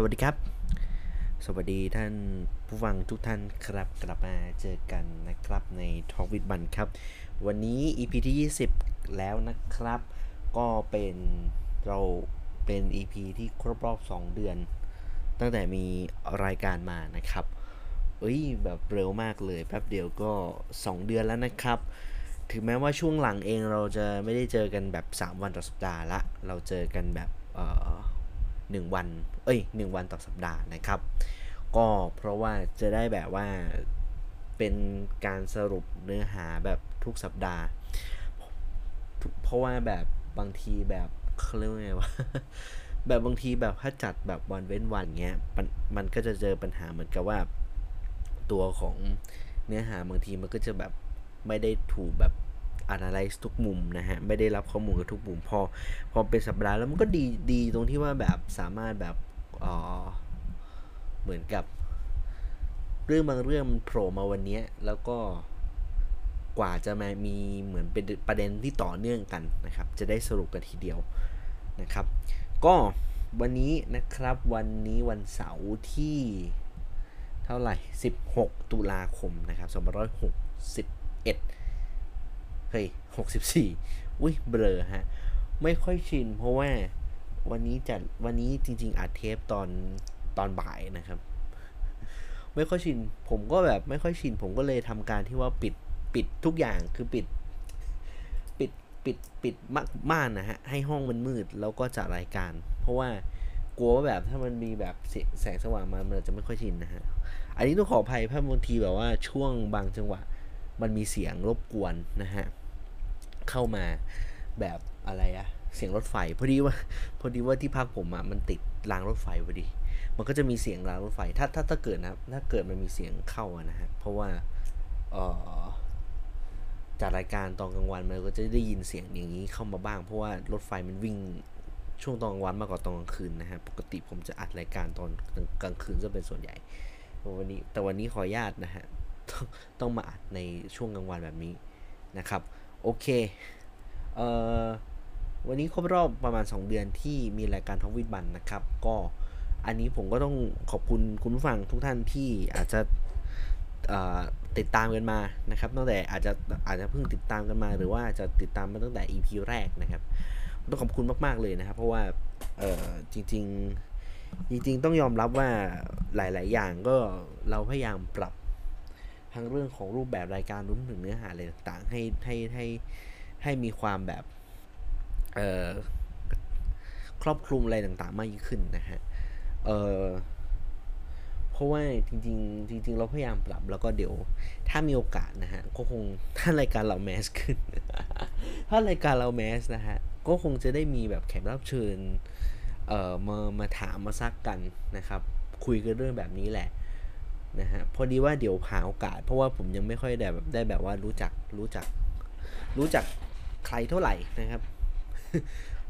สวัสดีครับสวัสดีท่านผู้ฟังทุกท่านครับกลับมาเจอกันนะครับใน Talk With Bun ครับวันนี้ EP ที่ 20 แล้วนะครับก็เป็นEP ที่ครบรอบ2เดือนตั้งแต่มีรายการมานะครับแบบเร็วมากเลยแป๊บเดียวก็2เดือนแล้วนะครับถึงแม้ว่าช่วงหลังเองเราจะไม่ได้เจอกันแบบ3วันต่อสัปดาห์ละเราเจอกันแบบ1วันต่อสัปดาห์นะครับก็เพราะว่าจะได้แบบว่าเป็นการสรุปเนื้อหาแบบทุกสัปดาห์เพราะว่าแบบบางทีแบบเขาเรียกว่าไงวะแบบบางทีแบบถ้าจัดแบบวันเว้นวันเงี้ยมันก็จะเจอปัญหาเหมือนกับว่าตัวของเนื้อหาบางทีมันก็จะแบบไม่ได้ถูกแบบanalyze ทุกมุมนะฮะไม่ได้รับข้อมูลกับทุกมุมพอเป็นสัปดาห์แล้วมันก็ดีตรงที่ว่าแบบสามารถแบบเหมือนกับเรื่องบางเรื่องมันโผล่มาวันนี้แล้วก็กว่าจะมามีเหมือนเป็นประเด็นที่ต่อเนื่องกันนะครับจะได้สรุปกันทีเดียวนะครับก็วันนี้นะครับวันเสาร์ที่เท่าไหร่16ตุลาคมนะครับ256164เบลอฮะไม่ค่อยชินเพราะว่าวันนี้จริงๆอัดเทปตอนบ่ายนะครับไม่ค่อยชินผมก็แบบไม่ค่อยชินผมก็เลยทำการที่ว่าปิดทุกอย่างคือปิดม่านนะฮะให้ห้องมันมืดแล้วก็จัดรายการเพราะว่ากลัวว่าแบบถ้ามันมีแบบแสงสว่างมามันจะไม่ค่อยชินนะฮะอันนี้ต้องขออภัยเพราะบางทีแบบว่าช่วงบางจังหวะมันมีเสียงรบกวนนะฮะเข้ามาแบบอะไรอะเสียงรถไฟพอดีว่าที่พักผมอะมันติดรางรถไฟพอดีมันก็จะมีเสียงรางรถไฟถ้าเกิดนะถ้าเกิดมันมีเสียงเข้านะฮะเพราะว่าจากรายการตอนกลางวันมันก็จะได้ยินเสียงอย่างนี้เข้ามาบ้างเพราะว่ารถไฟมันวิ่งช่วงตอนกลางวันมากกว่าตอนกลางคืนนะฮะปกติผมจะอัดรายการตอนกลางคืนจะเป็นส่วนใหญ่วันนี้ขออนุญาตนะฮะต้องมาอัดในช่วงกลางวันแบบนี้นะครับโอเควันนี้ครบรอบประมาณ2เดือนที่มีรายการTalk With Bunนะครับก็อันนี้ผมก็ต้องขอบคุณคุณผู้ฟังทุกท่านที่อาจจะติดตามกันมานะครับตั้งแต่อาจจะเพิ่งติดตามกันมาหรือว่าจะติดตามมาตั้งแต่ EP แรกนะครับต้องขอบคุณมากๆเลยนะครับเพราะว่าจริงต้องยอมรับว่าหลายๆอย่างก็เราพยายามปรับทั้งเรื่องของรูปแบบรายการรวมถึงเนื้อหาอะไรต่างๆให้มีความแบบครอบคลุมอะไรต่างๆมากยิ่งขึ้นนะฮะเพราะว่าจริงเราพยายามปรับแล้วก็เดี๋ยวถ้ามีโอกาสนะฮะก็คงถ้ารายการเราแมสขึ้นถ้ารายการเราแมสนะฮะก็คงจะได้มีแบบแขกรับเชิญมาถามมาซักกันนะครับคุยกันเรื่องแบบนี้แหละนะฮะพอดีว่าเดี๋ยวหาโอกาสเพราะว่าผมยังไม่ค่อยได้แบบว่ารู้จักใครเท่าไหร่นะครับ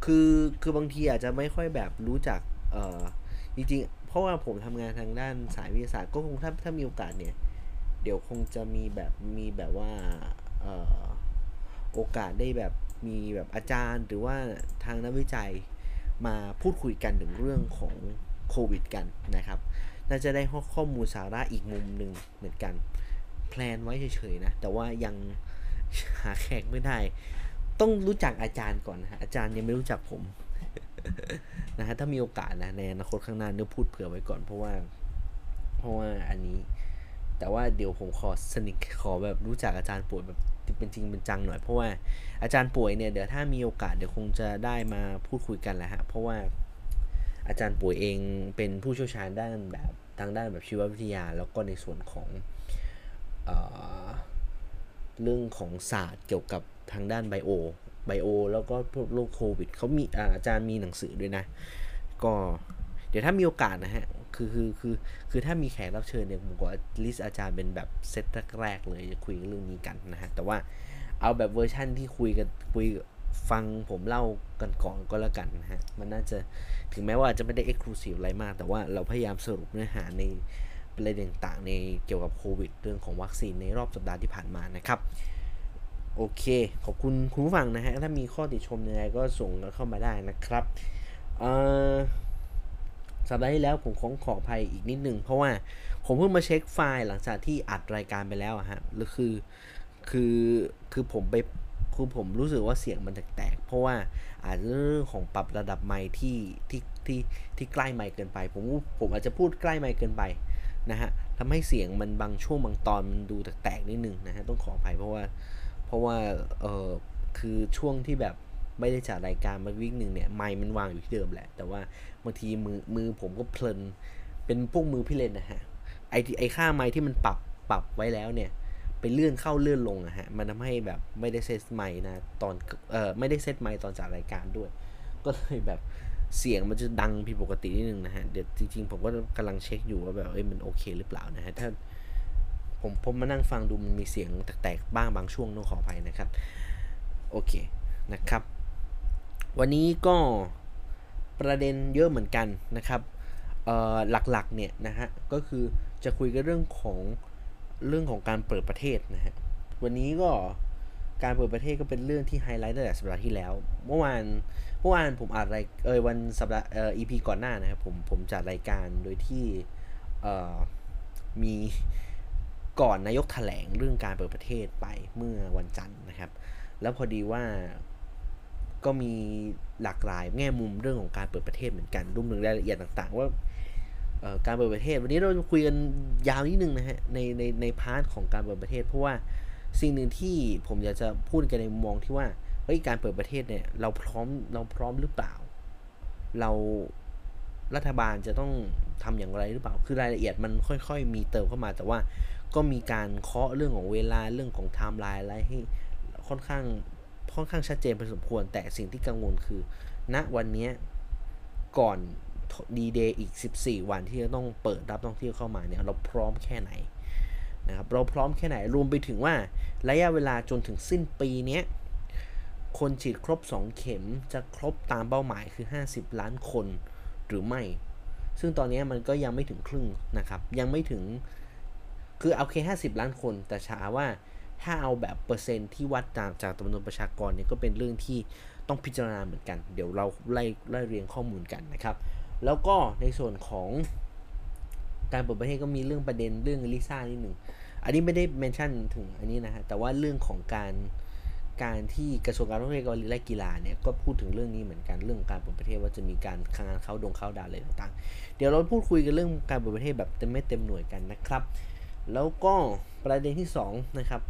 คือบางทีอาจจะไม่ค่อยแบบรู้จักจริงๆเพราะว่าผมทำงานทางด้านสายวิทยาศาสตร์ก็คงถ้ามีโอกาสเนี่ยเดี๋ยวคงจะมีแบบว่าโอกาสได้แบบมีแบบอาจารย์หรือว่าทางนักวิจัยมาพูดคุยกันถึงเรื่องของโควิดกันนะครับน่าจะได้ข้อมูลสาระอีกมุมหนึ่งเหมือนกันแพลนไว้เฉยๆนะแต่ว่ายังหาแขกไม่ได้ต้องรู้จักอาจารย์ก่อนนะอาจารย์ยังไม่รู้จักผม นะฮะถ้ามีโอกาสนะในอนาคตข้างหน้าเนี่ยพูดเผื่อไว้ก่อนเพราะว่าอันนี้แต่ว่าเดี๋ยวผมขอสนิทขอแบบรู้จักอาจารย์ป่วยแบบเป็นจริงเป็นจังหน่อยเพราะว่าอาจารย์ป่วยเนี่ยเดี๋ยวถ้ามีโอกาสเดี๋ยวคงจะได้มาพูดคุยกันแหละฮะเพราะว่าอาจารย์ป่วยเองเป็นผู้เชี่ยวชาญด้านแบบทางด้านแบบชีววิทยาแล้วก็ในส่วนของเรื่องของศาสตร์เกี่ยวกับทางด้านไบโอแล้วก็โรคโควิดเขามีอาจารย์มีหนังสือด้วยนะก็เดี๋ยวถ้ามีโอกาสนะฮะคือถ้ามีแขกรับเชิญเนี่ยผมก็ลิสต์อาจารย์เป็นแบบเซตแรกเลยจะคุยเรื่องนี้กันนะฮะแต่ว่าเอาแบบเวอร์ชั่นที่คุยฟังผมเล่ากันก่อนก็แล้วกันนะฮะมันน่าจะถึงแม้ว่าจะไม่ได้ Exclusive อะไรมากแต่ว่าเราพยายามสรุปเนื้อหาในประเด็นต่างๆในเกี่ยวกับโควิดเรื่องของวัคซีนในรอบสัปดาห์ที่ผ่านมานะครับโอเคขอบคุณคุณผู้ฟังนะฮะถ้ามีข้อติชมยังไงก็ส่งกันเข้ามาได้นะครับ สัปดาห์ที่แล้วผมขออภัยอีกนิดนึงเพราะว่าผมเพิ่งมาเช็คไฟล์หลังจากที่อัดรายการไปแล้วฮะแล้วคือผมรู้สึกว่าเสียงมันแตกๆเพราะว่าอาจจะเรื่องของปรับระดับไมค์ที่ใกล้ไมค์เกินไปผมอาจจะพูดใกล้ไมค์เกินไปนะฮะทำให้เสียงมันบางช่วงบางตอนมันดูแตกๆนิดนึงนะฮะต้องขออภัยเพราะว่าคือช่วงที่แบบไม่ได้จัดรายการมาวีคนึงเนี่ยไมค์มันวางอยู่ที่เดิมแหละแต่ว่าบางทีมือผมก็เพลินเป็นพวกมือพี่เล่นนะฮะไอ้ค่าไมค์ที่มันปรับไว้แล้วเนี่ยไปเลื่อนเข้าเลื่อนลงอะฮะมันทำให้แบบไม่ได้เซตไมค์นะตอนไม่ได้เซตไมค์ตอนจัดรายการด้วยก็เลยแบบเสียงมันจะดังผิดปกตินิดนึงนะฮะเดี๋ยวจริงๆผมก็กำลังเช็คอยู่ว่าแบบมันโอเคหรือเปล่านะฮะถ้าผมมานั่งฟังดูมันมีเสียงแตกๆบ้างบางช่วงต้องขออภัยนะครับโอเคนะครับวันนี้ก็ประเด็นเยอะเหมือนกันนะครับหลักๆเนี่ยนะฮะก็คือจะคุยกันเรื่องของการเปิดประเทศนะฮะวันนี้ก็การเปิดประเทศก็เป็นเรื่องที่ไฮไลท์ตั้งแต่สัปดาห์ที่แล้วเมื่อวานผมอัดรายวันสัปดาห์EP ก่อนหน้านะครับผมจัดรายการโดยที่มีก่อนนายกแถลงเรื่องการเปิดประเทศไปเมื่อวันจันทร์นะครับแล้วพอดีว่าก็มีหลากหลายแง่มุมเรื่องของการเปิดประเทศเหมือนกันรวมถึงรายละเอียดต่างๆว่าการเปิดประเทศวันนี้เราจะคุยกันยาวนิดนึงนะฮะในพาร์ทของการเปิดประเทศเพราะว่าสิ่งหนึ่งที่ผมอยากจะพูดกันในมุมมองที่ว่าการเปิดประเทศเนี่ยเราพร้อมหรือเปล่าเรารัฐบาลจะต้องทำอย่างไรหรือเปล่าคือรายละเอียดมันค่อยๆมีเติมเข้ามาแต่ว่าก็มีการเคาะเรื่องของเวลาเรื่องของไทม์ไลน์อะไรให้ค่อนข้างชัดเจนพอสมควรแต่สิ่งที่กังวลคือณวันนี้ก่อนดีเดย์อีก14วันที่จะต้องเปิดรับท่องเที่ยวเข้ามาเนี่ยเราพร้อมแค่ไหนนะครับเราพร้อมแค่ไหนรวมไปถึงว่าระยะเวลาจนถึงสิ้นปีนี้คนฉีดครบ2เข็มจะครบตามเป้าหมายคือ50ล้านคนหรือไม่ซึ่งตอนนี้มันก็ยังไม่ถึงครึ่งนะครับยังไม่ถึงคือเอาแค่50ล้านคนแต่ช้าว่าถ้าเอาแบบเปอร์เซ็นต์ที่วัดจากจำนวนประชากรเนี่ยก็เป็นเรื่องที่ต้องพิจารณาเหมือนกันเดี๋ยวเราไล่เรียงข้อมูลกันนะครับแล้วก็ในส่วนของการเปิดประเทศก็มีเรื่องประเด็นเรื่องลิซ่านิดหนึ่งอันนี้ไม่ได้เมนชั่นถึงอันนี้นะฮะแต่ว่าเรื่องของการที่กระทรวงการท่องเที่ยวและกีฬาเนี่ยก็พูดถึงเรื่องนี้เหมือนกันเรื่องการเปิดประเทศว่าจะมีการค้างเข้าดาวอะไรต่างๆเดี๋ยวเราพูดคุยกันเรื่องการเปิดประเทศแบบเต็มเม็ดเต็มหน่วยกันนะครับแล้วก็ประเด็นที่2นะครับ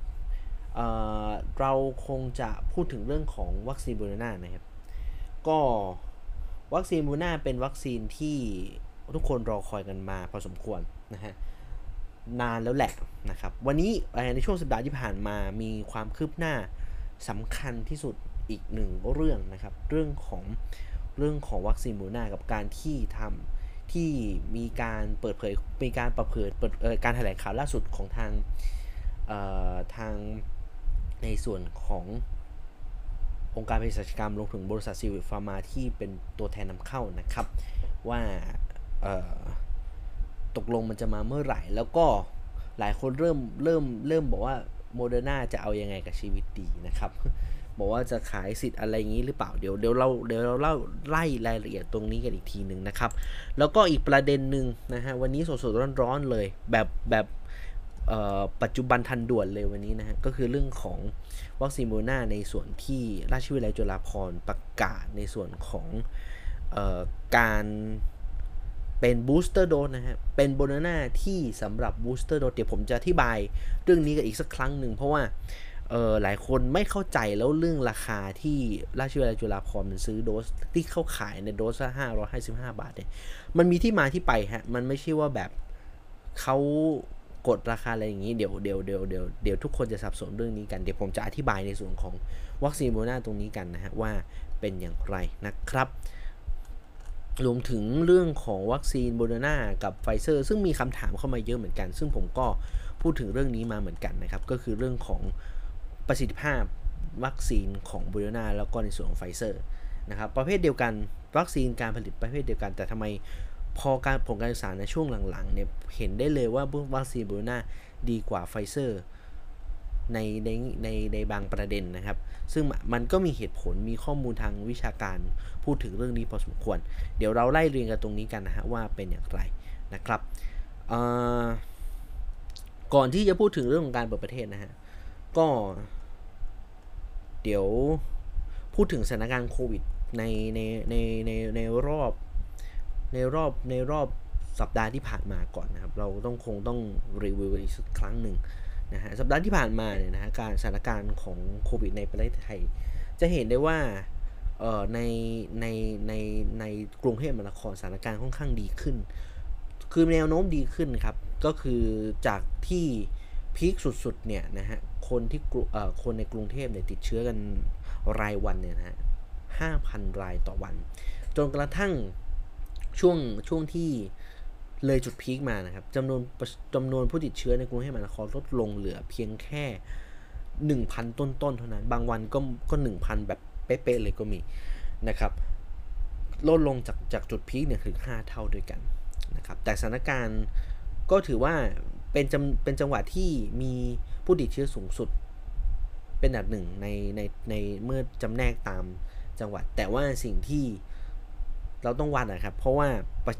เราคงจะพูดถึงเรื่องของวัคซีนโมเดอร์นานะครับก็วัคซีนโมเดอร์นาเป็นวัคซีนที่ทุกคนรอคอยกันมาพอสมควรนะฮะนานแล้วแหละนะครับวันนี้ในช่วงสัปดาห์ที่ผ่านมามีความคืบหน้าสำคัญที่สุดอีกหนึ่งเรื่องนะครับเรื่องของวัคซีนโมเดอร์นากับการที่มีการเปิดเผยมีการประเผยการแถลงข่าวล่าสุดของทางในส่วนขององค์การเภสัชกรรมรวมถึงบริษัทซีวิคฟาร์มาที่เป็นตัวแทนนำเข้านะครับว่าตกลงมันจะมาเมื่อไหร่แล้วก็หลายคนเริ่มบอกว่าโมเดอร์นาจะเอายังไงกับชีวิตดีนะครับบอกว่าจะขายสิทธิ์อะไรงี้หรือเปล่าเดี๋ยวเราเล่าไล่รายละเอียดตรงนี้กันอีกทีนึงนะครับแล้วก็อีกประเด็นนึงนะฮะวันนี้สดๆร้อนๆเลยแบบปัจจุบันทันด่วนเลยวันนี้นะฮะก็คือเรื่องของวัคซีนโมเดอร์นาในส่วนที่ราชวิทยาลัยจุฬาภรณ์ประกาศในส่วนของการเป็นบูสเตอร์โดสนะฮะเป็นโมเดอร์นาที่สำหรับบูสเตอร์โดสเดี๋ยวผมจะอธิบายเรื่องนี้กันอีกสักครั้งนึงเพราะว่าหลายคนไม่เข้าใจแล้วเรื่องราคาที่ราชวิทยาลัยจุฬาภรณ์ซื้อโดสที่เขาขายในโดสละ555บาทเนี่ยมันมีที่มาที่ไปฮะมันไม่ใช่ว่าแบบเขากดราคาอะไรอย่างนี้เดี๋ยวทุกคนจะสับสนเรื่องนี้กันเดี๋ยวผมจะอธิบายในส่วนของวัคซีนโมเดอร์นาตรงนี้กันนะฮะว่าเป็นอย่างไรนะครับรวมถึงเรื่องของวัคซีนโมเดอร์นากับไฟเซอร์ซึ่งมีคำถามเข้ามาเยอะเหมือนกันซึ่งผมก็พูดถึงเรื่องนี้มาเหมือนกันนะครับก็คือเรื่องของประสิทธิภาพวัคซีนของโมเดอร์นาแล้วก็ในส่วนของไฟเซอร์นะครับประเภทเดียวกันวัคซีนการผลิตประเภทเดียวกันแต่ทำไมพอการผลการศึกษาในช่วงหลังๆเนี่ยเห็นได้เลยว่าวัคซีนโมเดอร์นาดีกว่าไฟเซอร์ ในบางประเด็นนะครับซึ่งมันก็มีเหตุผลมีข้อมูลทางวิชาการพูดถึงเรื่องนี้พอสมควรเดี๋ยวเราไล่เรียงกันตรงนี้กันนะฮะว่าเป็นอย่างไรนะครับก่อนที่จะพูดถึงเรื่องของการเปิดประเทศนะฮะก็เดี๋ยวพูดถึงสถานการณ์โควิดในรอบสัปดาห์ที่ผ่านมาก่อนนะครับเราคงต้องรีวิวอีกสักครั้งหนึ่งนะฮะสัปดาห์ที่ผ่านมาเนี่ยนะฮะการสถานการณ์ของโควิดในประเทศไทยจะเห็นได้ว่าในกรุงเทพมหานครสถานการณ์ค่อนข้างดีขึ้นคือแนวโน้มดีขึ้นครับก็คือจากที่พีคสุดๆเนี่ยนะฮะคนในกรุงเทพเนี่ยติดเชื้อกันรายวันเนี่ยนะฮะ 5,000 รายต่อวันจนกระทั่งช่วงที่เลยจุดพีคมานะครับจำนวนผู้ติดเชื้อในกรุงเทพมหานครลดลงเหลือเพียงแค่ 1,000 ต้นๆเท่านั้นบางวันก็ 1,000 แบบเป๊ะๆเลยก็มีนะครับลดลงจากจุดพีคเนี่ยถึง5 เท่าด้วยกันนะครับแต่สถานการณ์ก็ถือว่าเป็นจังหวะที่มีผู้ติดเชื้อสูงสุดเป็นอันดับหนึ่งในเมื่อจำแนกตามจังหวัดแต่ว่าสิ่งที่เราต้องวัดนะครับเพราะว่า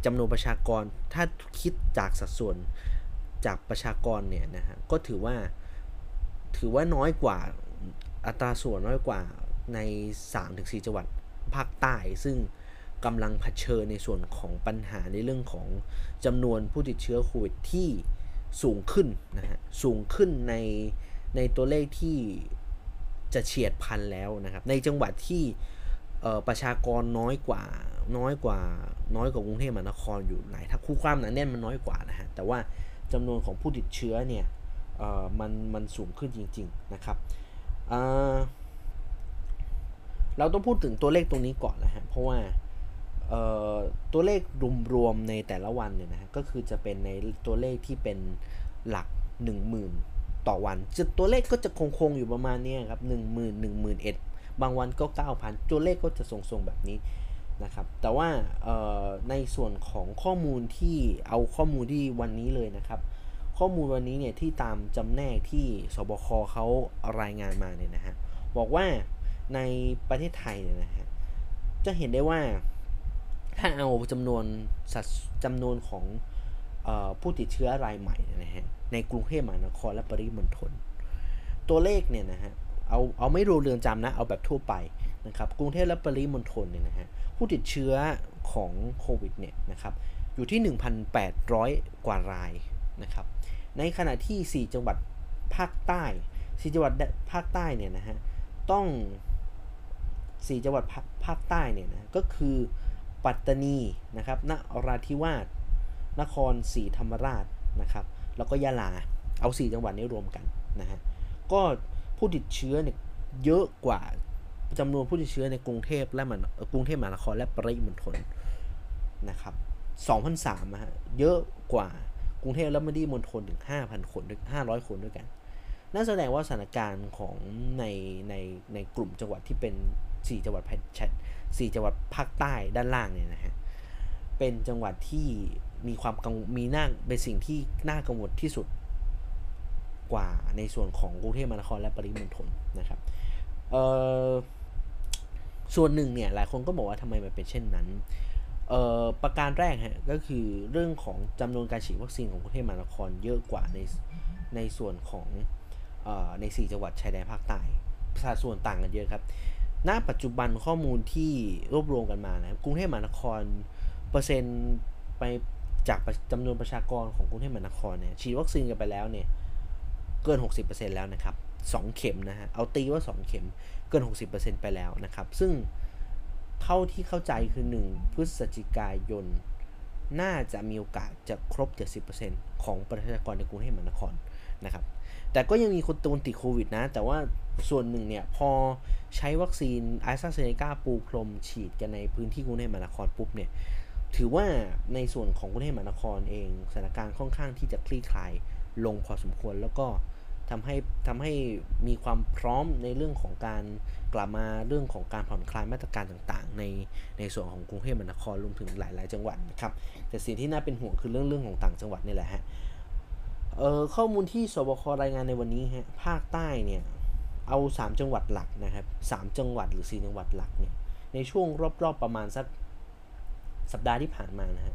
จำนวนประชากรถ้าคิดจากสัดส่วนจากประชากรเนี่ยนะฮะก็ถือว่าน้อยกว่าอัตราส่วนน้อยกว่าใน 3-4 จังหวัดภาคใต้ซึ่งกำลังเผชิญในส่วนของปัญหาในเรื่องของจำนวนผู้ติดเชื้อโควิดที่สูงขึ้นนะฮะสูงขึ้นในตัวเลขที่จะเฉียดพันแล้วนะครับในจังหวัดที่ประชากรน้อยกว่ากรุงเทพมหานครอยู่หลายถ้าคู่ความหนาแน่นมันน้อยกว่านะฮะแต่ว่าจำนวนของผู้ติดเชื้อเนี่ยมันสูงขึ้นจริงๆนะครับเราต้องพูดถึงตัวเลขตรงนี้ก่อนนะฮะเพราะว่าตัวเลขรวมๆในแต่ละวันเนี่ยนะฮะก็คือจะเป็นในตัวเลขที่เป็นหลัก 10,000 ต่อวันตัวเลขก็จะคงอยู่ประมาณนี้ครับ 10,000 11,000 บางวันก็ 9,000 ตัวเลขก็จะทรงๆแบบนี้นะครับแต่ว่าในส่วนของข้อมูลที่เอาข้อมูลที่วันนี้เลยนะครับข้อมูลวันนี้เนี่ยที่ตามจำแนกที่สบคเขารายงานมาเนี่ยนะฮะบอกว่าในประเทศไทยเนี่ยนะฮะจะเห็นได้ว่าถ้าเอาจำนวนของผู้ติดเชื้อรายใหม่นะฮะในกรุงเทพมหานครและปริมณฑลตัวเลขเนี่ยนะฮะเอาไม่รวมเรือนจำนะเอาแบบทั่วไปนะครับกรุงเทพและปริมณฑลเนี่ยนะฮะผู้ติดเชื้อของโควิดเนี่ยนะครับอยู่ที่ 1,800 กว่ารายนะครับในขณะที่4จังหวัดภาคใต้4จังหวัดภาคใต้เนี่ยนะฮะต้อง4จังหวัดภาคใต้เนี่ยนะก็คือปัตตานีนะครับนราธิวาสนครศรีธรรมราชนะครับแล้วก็ยะลาเอา4จังหวัดนี้รวมกันนะฮะก็ผู้ติดเชื้อเนี่ยเยอะกว่าจำนวนผู้ติดเชื้อในกรุงเทพมหานครและปริมณฑลนะครับ 2,300 นะฮะเยอะกว่ากรุงเทพและปริมณฑลถึง 5,000 คนถึง 500 คนด้วยกันนั่นแสดงว่าสถานการณ์ของในกลุ่มจังหวัดที่เป็น4จังหวัด4จังหวัดภาคใต้ด้านล่างเนี่ยนะฮะเป็นจังหวัดที่มีความมีหน้าเป็นสิ่งที่น่ากังวลที่สุดกว่าในส่วนของกรุงเทพมหานครและปริมณฑลนะครับส่วนหนึ่งเนี่ยหลายคนก็บอกว่าทำไมมันเป็นเช่นนั้นประการแรกฮะก็คือเรื่องของจำนวนการฉีดวัคซีนของกรุงเทพมหานครเยอะกว่าในส่วนของใน4จังหวัดชายแดนภาคใต้สัดส่วนต่างกันเยอะครับณปัจจุบันข้อมูลที่รวบรวมกันมานะครับกรุงเทพมหานครเปอร์เซ็นต์ไปจากจำนวนประชากรของกรุงเทพมหานครเนี่ยฉีดวัคซีนกันไปแล้วเนี่ยเกิน 60% แล้วนะครับ2เข็มนะฮะเอาตีว่า2เข็มเกิน 60% ไปแล้วนะครับซึ่งเท่าที่เข้าใจคือ1พฤศจิกายนน่าจะมีโอกาสจะครบ 70% ของประชากรในกรุงเทพมหานครนะครับแต่ก็ยังมีคนติดโควิดนะแต่ว่าส่วนหนึ่งเนี่ยพอใช้วัคซีนแอสตราเซเนกาปูพรมฉีดกันในพื้นที่กรุงเทพมหานครปุ๊บเนี่ยถือว่าในส่วนของกรุงเทพมหานครเองสถานการณ์ค่อนข้างที่จะคลี่คลายลงพอสมควรแล้วก็ทำให้มีความพร้อมในเรื่องของการกลับมาเรื่องของการผ่อนคลายมาตรการต่างๆในส่วนของกรุงเทพมหานครรวมถึงหลายๆจังหวัดนะครับแต่สิ่งที่น่าเป็นห่วงคือเรื่องของต่างจังหวัดนี่แหละฮะ ข้อมูลที่สบค.รายงานในวันนี้ฮะภาคใต้เนี่ยเอา3จังหวัดหลักนะครับ3จังหวัดหรือ4จังหวัดหลักเนี่ยในช่วงรอบๆประมาณสักสัปดาห์ที่ผ่านมานะฮะ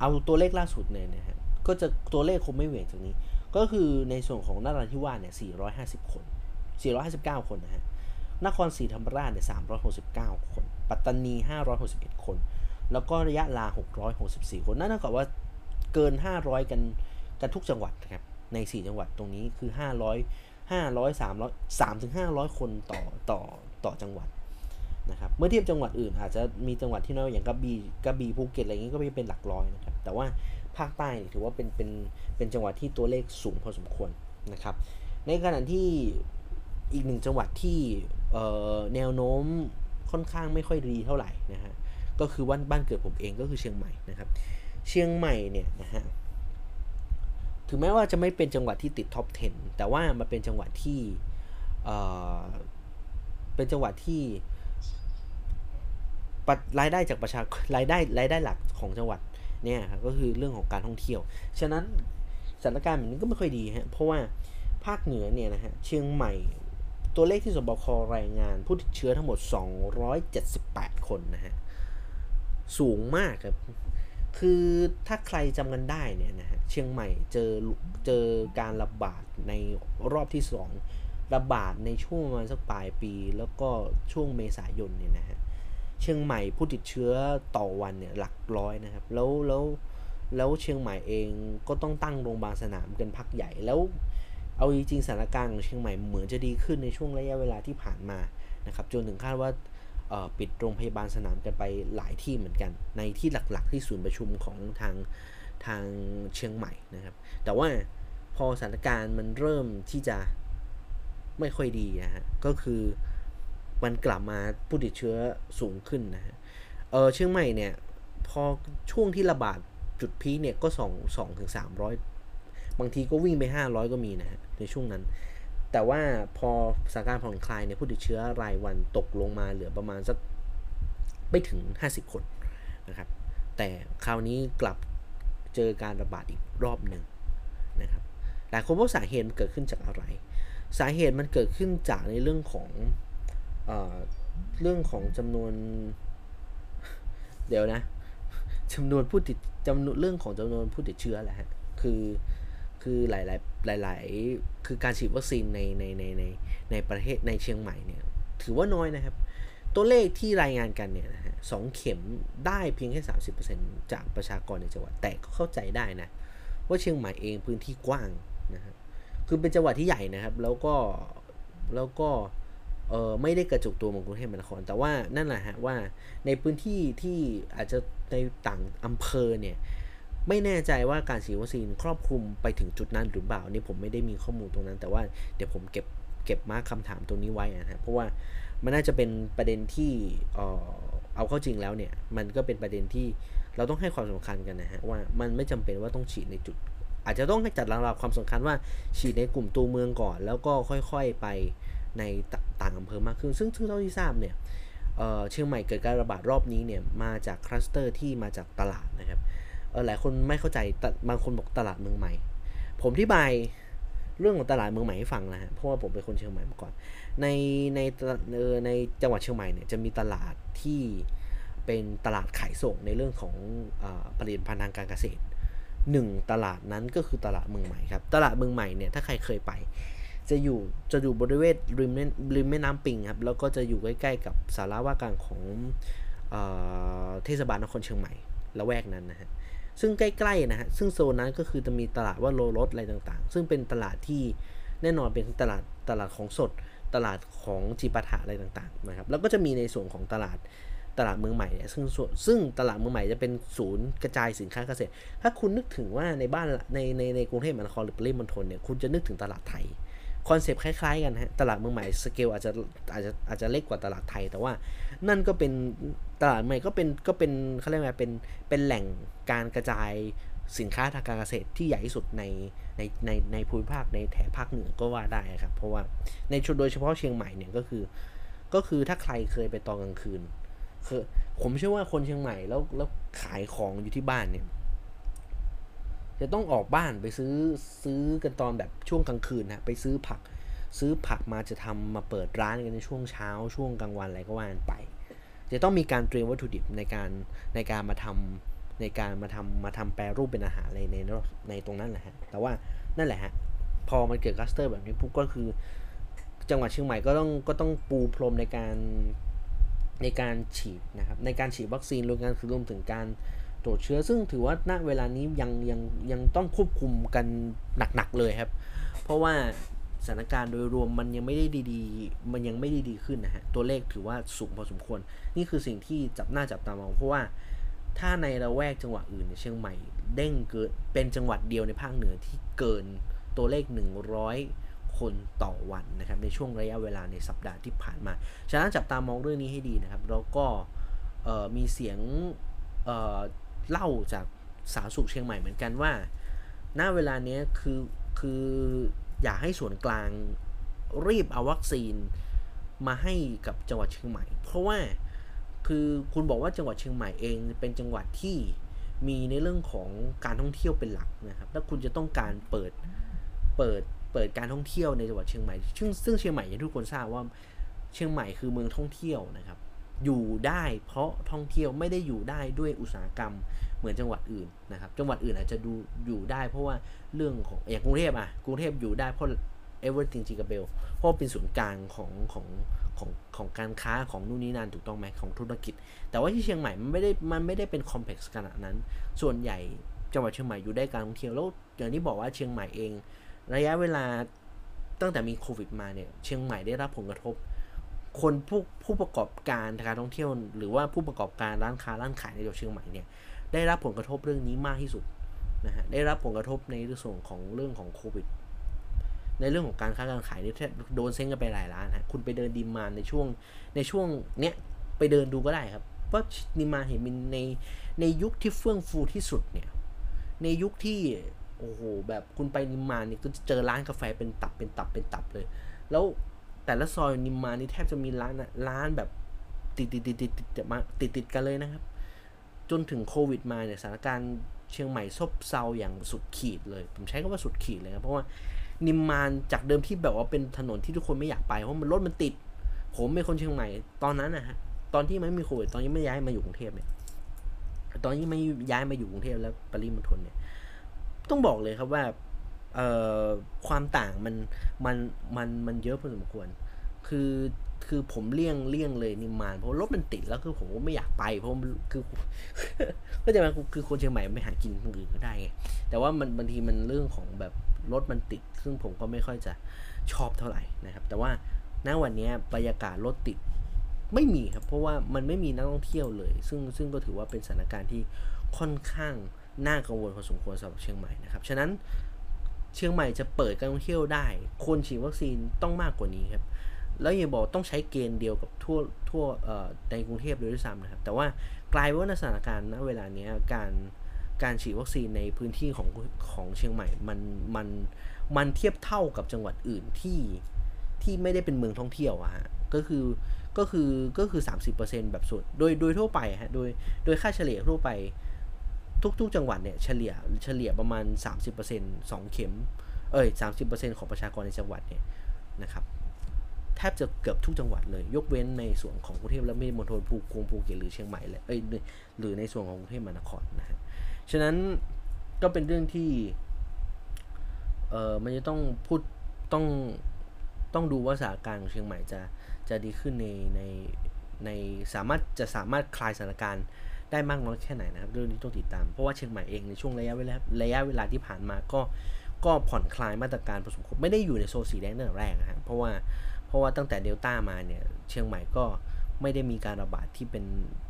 เอาตัวเลขล่าสุดเนี่ยนะฮะก็จะตัวเลขคงไม่เหวี่ยงจากนี้ก็คือในส่วนของนราธิวาสเนี่ย450คน459คนนะฮะนครศรีธรรมราชเนี่ย369คนปัตตานี561คนแล้วก็ยะลา664คนนั่นเท่ากับว่าเกิน500กันทุกจังหวัดนะครับใน4จังหวัดตรงนี้คือ300 ถึง 500คนต่อจังหวัดนะครับเมื่อเทียบจังหวัดอื่นอาจจะมีจังหวัดที่น้อยอย่างกระบี่ภูเก็ตอะไรอย่างนี้ก็เป็นหลักร้อยนะครับแต่ว่าภาคใต้ถือว่าเป็นจังหวัดที่ตัวเลขสูงพอสมควรนะครับในขณะที่อีกหนึ่งจังหวัดที่แนวโน้มค่อนข้างไม่ค่อยดีเท่าไหร่นะฮะก็คือบ้านเกิดผมเองก็คือเชียงใหม่นะครับเชียงใหม่เนี่ยนะฮะถึงแม้ว่าจะไม่เป็นจังหวัดที่ติดท็อป 10แต่ว่ามันเป็นจังหวัดที่เป็นจังหวัดที่รายได้จากประชารายได้หลักของจังหวัดเนี่ยก็คือเรื่องของการท่องเที่ยวฉะนั้นสถานการณ์แบบนี้ก็ไม่ค่อยดีฮะเพราะว่าภาคเหนือเนี่ยนะฮะเชียงใหม่ตัวเลขที่สบค.รายงานผู้ติดเชื้อทั้งหมด278คนนะฮะสูงมากครับคือถ้าใครจำกันได้เนี่ยนะฮะเชียงใหม่เจอการระบาดในรอบที่2ระบาดในช่วงประมาณสักปลายปีแล้วก็ช่วงเมษายนเนี่ยนะฮะเชียงใหม่ผู้ติดเชื้อต่อวันเนี่ยหลักร้อยนะครับแล้วเชียงใหม่เองก็ต้องตั้งโรงพยาบาลสนามกันพักใหญ่แล้วเอาจริงๆสถานการณ์ของเชียงใหม่เหมือนจะดีขึ้นในช่วงระยะเวลาที่ผ่านมานะครับจนถึงคาดว่าปิดโรงพยาบาลสนามกันไปหลายที่เหมือนกันในที่หลักๆที่ศูนย์ประชุมของทางเชียงใหม่นะครับแต่ว่าพอสถานการณ์มันเริ่มที่จะไม่ค่อยดีนะฮะก็คือมันกลับมาผู้ติดเชื้อสูงขึ้นนะฮะเชียงใหม่เนี่ยพอช่วงที่ระบาดจุดพีคเนี่ยก็2ถึง300บางทีก็วิ่งไป500ก็มีนะฮะในช่วงนั้นแต่ว่าพอสถานการณ์ผ่อนคลายเนี่ยผู้ติดเชื้อรายวันตกลงมาเหลือประมาณสักไม่ถึง50คนนะครับแต่คราวนี้กลับเจอการระบาดอีกรอบหนึ่งนะครับหลายคนว่าสาเหตุมันเกิดขึ้นจากอะไรสาเหตุมันเกิดขึ้นจากในเรื่องของจำนวนเรื่องของจำนวนผู้ติดเชื้อแหละฮะคือหลายๆคือการฉีดวัคซีนในประเทศในเชียงใหม่เนี่ยถือว่าน้อยนะครับตัวเลขที่รายงานกันเนี่ยนะฮะ2เข็มได้เพียงแค่ 30% จากประชากรในจังหวัดแต่ก็เข้าใจได้นะว่าเชียงใหม่เองพื้นที่กว้างนะฮะคือเป็นจังหวัดที่ใหญ่นะครับแล้วก็ไม่ได้กระจุกตัวเหมือนกรุงเทพมหานครแต่ว่านั่นแหละฮะว่าในพื้นที่ที่อาจจะในต่างอำเภอเนี่ยไม่แน่ใจว่าการฉีดวัคซีนครอบคลุมไปถึงจุดนั้นหรือเปล่านี่ผมไม่ได้มีข้อมูลตรงนั้นแต่ว่าเดี๋ยวผมเก็บมาคำถามตรงนี้ไว้นะฮะเพราะว่ามันน่าจะเป็นประเด็นที่เอาเข้าจริงแล้วเนี่ยมันก็เป็นประเด็นที่เราต้องให้ความสำคัญกันนะฮะว่ามันไม่จำเป็นว่าต้องฉีดในจุดอาจจะต้องจัดลำดับความสำคัญว่าฉีดในกลุ่มตัวเมืองก่อนแล้วก็ค่อยๆไปในต่างอำเภอมากขึ้นซึ่งเท่าที่ทราบเนี่ยเชียงใหม่เกิดการระบาดรอบนี้เนี่ยมาจากคลัสเตอร์ที่มาจากตลาดนะครับหลายคนไม่เข้าใจบางคนบอกตลาดเมืองใหม่ผมอธิบายเรื่องของตลาดเมืองใหม่ให้ฟังนะฮะเพราะว่าผมเป็นคนเชียงใหม่มาก่อนในจังหวัดเชียงใหม่เนี่ยจะมีตลาดที่เป็นตลาดขายส่งในเรื่องของผลิตภัณฑ์ทางการเกษตร1ตลาดนั้นก็คือตลาดเมืองใหม่ครับตลาดเมืองใหม่เนี่ยถ้าใครเคยไปจะอยู่บริเวณริมแม่น้ำปิงครับแล้วก็จะอยู่ใกล้ๆกับศาลาว่าการของเทศบาลนครเชียงใหม่ละแวกนั้นนะฮะซึ่งใกล้ๆนะฮะซึ่งโซนนั้นก็คือจะมีตลาดว่าโลรถอะไรต่างๆซึ่งเป็นตลาดที่แน่นอนเป็นตลาดของสดตลาดของจิปาถะอะไรต่างๆนะครับแล้วก็จะมีในส่วนของตลาดเมืองใหม่เนี่ยซึ่งตลาดเมืองใหม่จะเป็นศูนย์กระจายสินค้าเกษตรถ้าคุณนึกถึงว่าในบ้านในกรุงเทพมหานครหรือปริมณฑลเนี่ยคุณจะนึกถึงตลาดไทยคอนเซปต์คล้ายๆกันฮะตลาดเมืองใหม่สเกลอาจจะเล็กกว่าตลาดไทยแต่ว่านั่นก็เป็นตลาดใหม่ก็เป็นเขาเรียกว่าเป็นแหล่งการกระจายสินค้าทางการเกษตรที่ใหญ่ที่สุดในภูมิภาคในแถบภาคเหนือก็ว่าได้ครับเพราะว่าในโดยเฉพาะเชียงใหม่เนี่ยก็คือถ้าใครเคยไปตอนกลางคืนคือผมเชื่อว่าคนเชียงใหม่แล้วขายของอยู่ที่บ้านเนี่ย จะต้องออกบ้านไปซื้อกันตอนแบบช่วงกลางคืนนะไปซื้อผักมาจะทำมาเปิดร้านกันในช่วงเช้าช่วงกลางวันอะไรก็ว่ากันไปจะต้องมีการเตรียมวัตถุดิบในการมาทำแปรรูปเป็นอาหารอะไรในตรงนั้นแหละฮะแต่ว่านั่นแหละฮะพอมันเกิดคลัสเตอร์แบบนี้ปุ๊บก็คือจังหวัดเชียงใหม่ก็ต้องปูพรมในการฉีดนะครับในการฉีดวัคซีนรวมถึงการตรวจเชื้อซึ่งถือว่าณเวลานี้ยังต้องควบคุมกันหนักๆเลยครับเพราะว่าสถานการณ์โดยรวมมันยังไม่ได้ดีขึ้นนะฮะตัวเลขถือว่าสูงพอสมควรนี่คือสิ่งที่จับตามองเพราะว่าถ้าในละแวกจังหวัดอื่นเชียงใหม่เด้งเกินเป็นจังหวัดเดียวในภาคเหนือที่เกินตัวเลข100คนต่อวันนะครับในช่วงระยะเวลาในสัปดาห์ที่ผ่านมาฉะนั้นจับตามองเรื่องนี้ให้ดีนะครับแล้วก็มีเสียงเล่าจากสาธารณสุขเชียงใหม่เหมือนกันว่าณเวลานี้คืออยากให้ส่วนกลางรีบเอาวัคซีนมาให้กับจังหวัดเชียงใหม่เพราะว่าคือคุณบอกว่าจังหวัดเชียงใหม่เองเป็นจังหวัดที่มีในเรื่องของการท่องเที่ยวเป็นหลักนะครับแล้วคุณจะต้องการเปิดการท่องเที่ยวในจังหวัดเชียงใหม่ซึ่งเชียงใหม่อย่างทุกคนทราบว่าเชียงใหม่คือเมืองท่องเที่ยวนะครับอยู่ได้เพราะท่องเที่ยวไม่ได้อยู่ได้ด้วยอุตสาหกรรมเหมือนจังหวัดอื่นนะครับจังหวัดอื่นอาจจะดูอยู่ได้เพราะว่าเรื่องของอย่างกรุงเทพอยู่ได้เพราะ everything จิกาเบลเพราะเป็นศูนย์กลางของการค้าของนู่นนี่นั่นถูกต้องไหมของธุรกิจแต่ว่าที่เชียงใหม่มันไม่ได้เป็นคอมเพล็กซ์ขนาดนั้นส่วนใหญ่จังหวัดเชียงใหม่อยู่ได้การท่องเที่ยวแล้วอย่างที่บอกว่าเชียงใหม่เองระยะเวลาตั้งแต่มีโควิดมาเนี่ยเชียงใหม่ได้รับผลกระทบคนผู้ประกอบการการท่องเที่ยวหรือว่าผู้ประกอบการร้านค้าร้านขายในจังหวัดเชียงใหม่เนี่ยได้รับผลกระทบเรื่องนี้มากที่สุดนะฮะได้รับผลกระทบในส่วนของเรื่องของโควิดในเรื่องของการค้าการขายนี่แทบโดนเซ้งกันไปหลายร้านฮะคุณไปเดินดีมานในช่วงเนี้ยไปเดินดูก็ได้ครับเพราะดีมานเห็นมันในยุคที่เฟื่องฟูที่สุดเนี่ยในยุคที่โอ้โหแบบคุณไปดีมานเนี่ยก็จะเจอร้านกาแฟเป็นตับเลยแล้วแต่ละซอยนิมมานี่แทบจะมีร้านแบบติดกันเลยนะครับจนถึงโควิดมาเนี่ยสถานการณ์เชียงใหม่ซบเซาอย่างสุดขีดเลยผมใช้คำว่าสุดขีดเลยครับเพราะว่านิมมานจากเดิมที่แบบว่าเป็นถนนที่ทุกคนไม่อยากไปเพราะมันรถมันติดผมเป็นคนเชียงใหม่ตอนนั้นนะฮะตอนที่ไม่มีโควิดตอนนี้ไม่ย้ายมาอยู่กรุงเทพเนี่ยตอนนี้ไม่ย้ายมาอยู่กรุงเทพแล้วปริมณฑลเนี่ยต้องบอกเลยครับว่าความต่างมันเยอะพอสมควรคือผมเลี่ยงเลยนิมมานเพราะรถมันติดแล้วคือผมก็ไม่อยากไปเพราะคือก็จะมาคือคนเชียงใหม่ไม่หากินตรงอื่นก็ได้ไงแต่ว่ามันบางทีมันเรื่องของแบบรถมันติดซึ่งผมก็ไม่ค่อยจะชอบเท่าไหร่นะครับแต่ว่าณวันนี้บรรยากาศรถติดไม่มีครับเพราะว่ามันไม่มีนักท่องเที่ยวเลยซึ่งก็ถือว่าเป็นสถานการณ์ที่ค่อนข้างน่ากังวลพอสมควรสำหรับเชียงใหม่นะครับฉะนั้นเชียงใหม่จะเปิดการท่องเที่ยวได้คนฉีดวัคซีนต้องมากกว่านี้ครับแล้วอย่าบอกต้องใช้เกณฑ์เดียวกับทั่วในกรุงเทพเลยด้วยซ้ำนะครับแต่ว่ากลายว่าในสถานการณ์ณเวลานี้การฉีดวัคซีนในพื้นที่ของเชียงใหม่มันเทียบเท่ากับจังหวัดอื่นที่ไม่ได้เป็นเมืองท่องเที่ยวอะฮะก็คือ 30% แบบสุดโดยทั่วไปฮะโดยค่าเฉลี่ยทั่วไปทุกจังหวัดเนี่ยเฉลี่ยประมาณ 30% 2 เข็ม30% ของประชากรในจังหวัดเนี่ยนะครับแทบจะเกือบทุกจังหวัดเลยยกเว้นในส่วนของกรุงเทพและปริมณฑลภูเก็ตหรือเชียงใหม่และหรือในส่วนของกรุงเทพมหานครนะฮะฉะนั้นก็เป็นเรื่องที่มันจะต้องพูดต้องดูว่าสถานการณ์ของเชียงใหม่จะดีขึ้นในสามารถคลายสถานการณ์ได้มากน้อยแค่ไหนนะครับเรื่องนี้ต้องติดตามเพราะว่าเชียงใหม่เองในช่วงระยะเวลาที่ผ่านมาก็ผ่อนคลายมาตรการผสมควบไม่ได้อยู่ในโซนสีแดงตั้งแต่แรกนะฮะเพราะว่าตั้งแต่เดลต้ามาเนี่ยเชียงใหม่ก็ไม่ได้มีการระบาดที่เ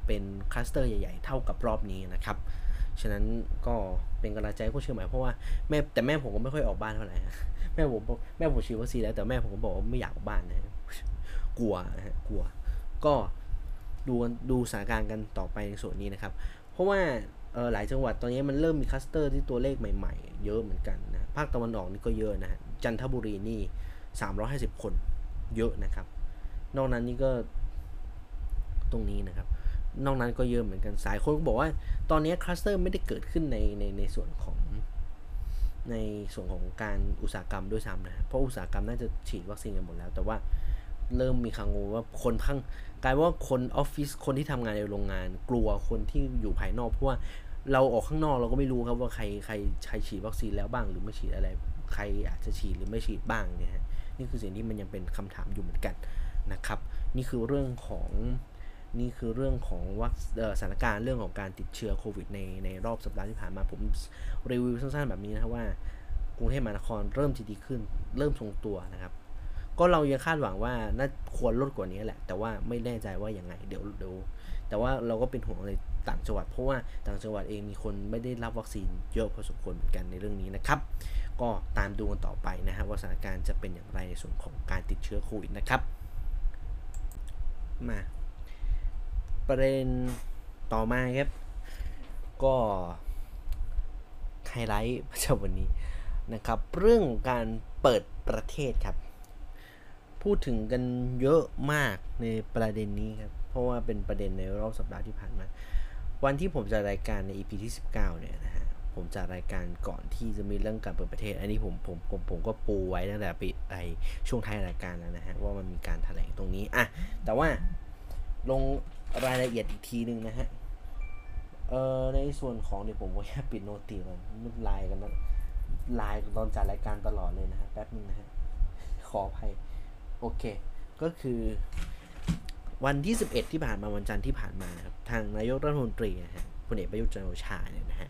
ป็นคลัสเตอร์ใหญ่ๆเท่ากับรอบนี้นะครับฉะนั้นก็เป็นกำลังใจพวกเชียงใหม่เพราะว่าแม่ผมก็ไม่ค่อยออกบ้านเท่าไหร่แม่ผมฉีดวัคซีนแล้วแต่แม่ผมก็บอกว่าไม่อยากออกบ้านนะกลัวก็ดูสถานการณ์กันต่อไปในส่วนนี้นะครับเพราะว่าหลายจังหวัดตอนนี้มันเริ่มมีคลัสเตอร์ที่ตัวเลขใหม่ๆเยอะเหมือนกันนะภาคตะวันออกนี่ก็เยอะนะฮะจันทบุรีนี่350คนเยอะนะครับนอกนั้นนี่ก็ตรงนี้นะครับนอกนั้นก็เยอะเหมือนกันสายคนก็บอกว่าตอนนี้คลัสเตอร์ไม่ได้เกิดขึ้นในส่วนของ ในส่วนของการอุตสาหกรรมด้วยซ้ำนะเพราะอุตสาหกรรมน่าจะฉีดวัคซีนกันหมดแล้วแต่ว่าเริ่มมีข่าวงูว่าคนพังกลายว่าคนออฟฟิศคนที่ทำงานในโรงงานกลัวคนที่อยู่ภายนอกเพราะว่าเราออกข้างนอกเราก็ไม่รู้ครับว่าใครฉีดวัคซีนแล้วบ้างหรือไม่ฉีดอะไรใครอาจจะฉีดหรือไม่ฉีดบ้างเนี่ยฮะนี่คือสิ่งที่มันยังเป็นคำถามอยู่เหมือนกันนะครับนี่คือเรื่องของสถานการณ์เรื่องของการติดเชื้อโควิดในรอบสัปดาห์ที่ผ่านมาผมรีวิวสั้นๆแบบนี้นะครับว่ากรุงเทพมหานครเริ่มจะดีขึ้นเริ่มทรงตัวนะครับก็เรายังคาดหวังว่าน่าควรลดกว่านี้แหละแต่ว่าไม่แน่ใจว่ายังไงเดี๋ยวแต่ว่าเราก็เป็นห่วงในต่างจังหวัดเพราะว่าต่างจังหวัดเองมีคนไม่ได้รับวัคซีนเยอะพอสมควรเหมือนกันในเรื่องนี้นะครับก็ตามดูกันต่อไปนะฮะว่าสถานการณ์จะเป็นอย่างไรในส่วนของการติดเชื้อโควิดนะครับมาประเด็นต่อมาครับก็ไฮไลท์ประจำวันนี้นะครับเรื่องการเปิดประเทศครับพูดถึงกันเยอะมากในประเด็นนี้ครับเพราะว่าเป็นประเด็นในรอบสัปดาห์ที่ผ่านมาวันที่ผมจัดรายการใน EP ที่ 19เนี่ยนะฮะผมจัดรายการก่อนที่จะมีเรื่องการเปิดประเทศอันนี้ผมก็ปูไว้ตั้งแต่ปีไอช่วงท้ายรายการแล้วนะฮะว่ามันมีการแถลงตรงนี้อ่ะแต่ว่าลงรายละเอียดอีกทีนึงนะฮะในส่วนของเดี๋ยวผมว่าปิดโนติมันไลน์กันนะไลน์ตอนจัดรายการตลอดเลยนะฮะแป๊บนึงนะฮะขออภัยโอเคก็คือวันที่11ที่ผ่านมาวันจันทร์ที่ผ่านมาครับทางนายกรัฐมนตรีนะฮะพลเอกประยุทธ์จันทร์โอชาเนี่ยนะฮะ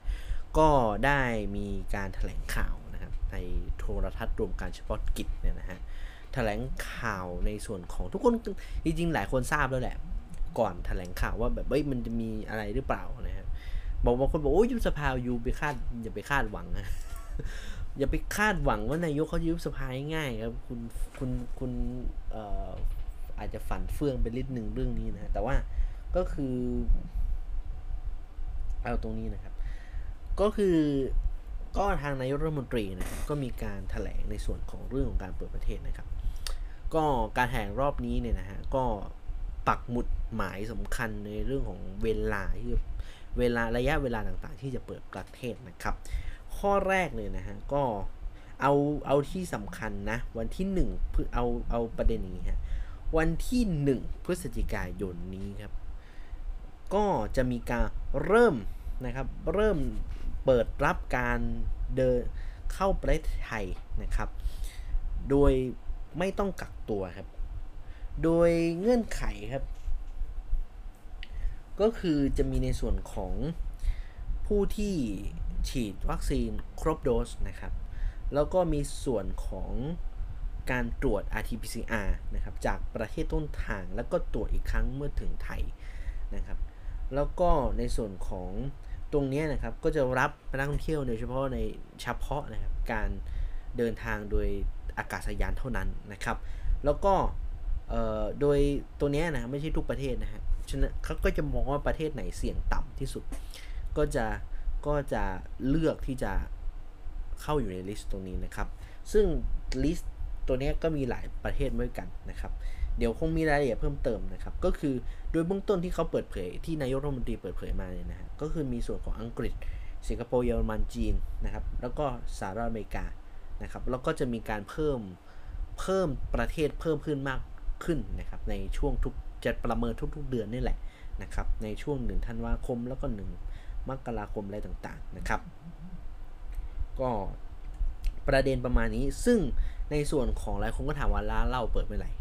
ก็ได้มีการแถลงข่าวนะครับในโทรทัศน์รวมการเฉพาะกิจเนี่ยนะฮะแถลงข่าวในส่วนของทุกคนจริงๆหลายคนทราบแล้วแหละก่อนแถลงข่าวว่าแบบมันจะมีอะไรหรือเปล่านะครับบอกว่าคนบอกโอ้ยุบสภาอยู่อย่าไปคาดหวังนะอย่าไปคาดหวังว่านายกเขายุบสภาง่ายครับคุณอาจจะฝันเฟื่องไปนิดนึงเรื่องนี้นะแต่ว่าก็คือเอาตรงนี้นะครับก็ทางนายกรัฐมนตรีนะก็มีการแถลงในส่วนของเรื่องของการเปิดประเทศนะครับก็การแถลงรอบนี้เนี่ยนะฮะก็ปักหมุดหมายสำคัญในเรื่องของเวลาระยะเวลาต่างๆที่จะเปิดประเทศนะครับข้อแรกเลยนะฮะก็เอาที่สำคัญนะวันที่1เพื่อเอาประเด็นนี้ฮะวันที่1พฤศจิกายนนี้ครับก็จะมีการเริ่มนะครับเริ่มเปิดรับการเดินเข้าประเทศไทยนะครับโดยไม่ต้องกักตัวครับโดยเงื่อนไขครับก็คือจะมีในส่วนของผู้ที่ฉีดวัคซีนครบโดสนะครับแล้วก็มีส่วนของการตรวจ RT-PCR นะครับจากประเทศต้นทางแล้วก็ตรวจอีกครั้งเมื่อถึงไทยนะครับแล้วก็ในส่วนของตรงนี้นะครับก็จะรับนักท่องเที่ยวโดยเฉพาะนะครับการเดินทางโดยอากาศยานเท่านั้นนะครับแล้วก็โดยตัวนี้นะไม่ใช่ทุกประเทศนะฮะฉะนั้นเขาก็จะมองว่าประเทศไหนเสี่ยงต่ำที่สุดก็จะเลือกที่จะเข้าอยู่ในลิสต์ตรงนี้นะครับซึ่งลิสต์ตัวนี้ก็มีหลายประเทศด้วยกันนะครับเดี๋ยวคงมีรายละเอียดเพิ่มเติมนะครับก็คือโดยเบื้องต้นที่เขาเปิดเผยที่นายกรัฐมนตรีเปิดเผยมาเนี่ยนะฮะก็คือมีส่วนของอังกฤษสิงคโปร์เยอรมันจีนนะครับแล้วก็สหรัฐอเมริกานะครับแล้วก็จะมีการเพิ่มประเทศเพิ่มขึ้นมากขึ้นนะครับในช่วงทุกจะประเมินทุกๆเดือนนี่แหละนะครับในช่วง1ธันวาคมแล้วก็1มกราคมอะไรต่างๆนะครับก็ประเด็นประมาณนี้ซึ่งในส่วนของหลายคนก็ถามว่าร้านเหล้าเปิดเมื่อไหร่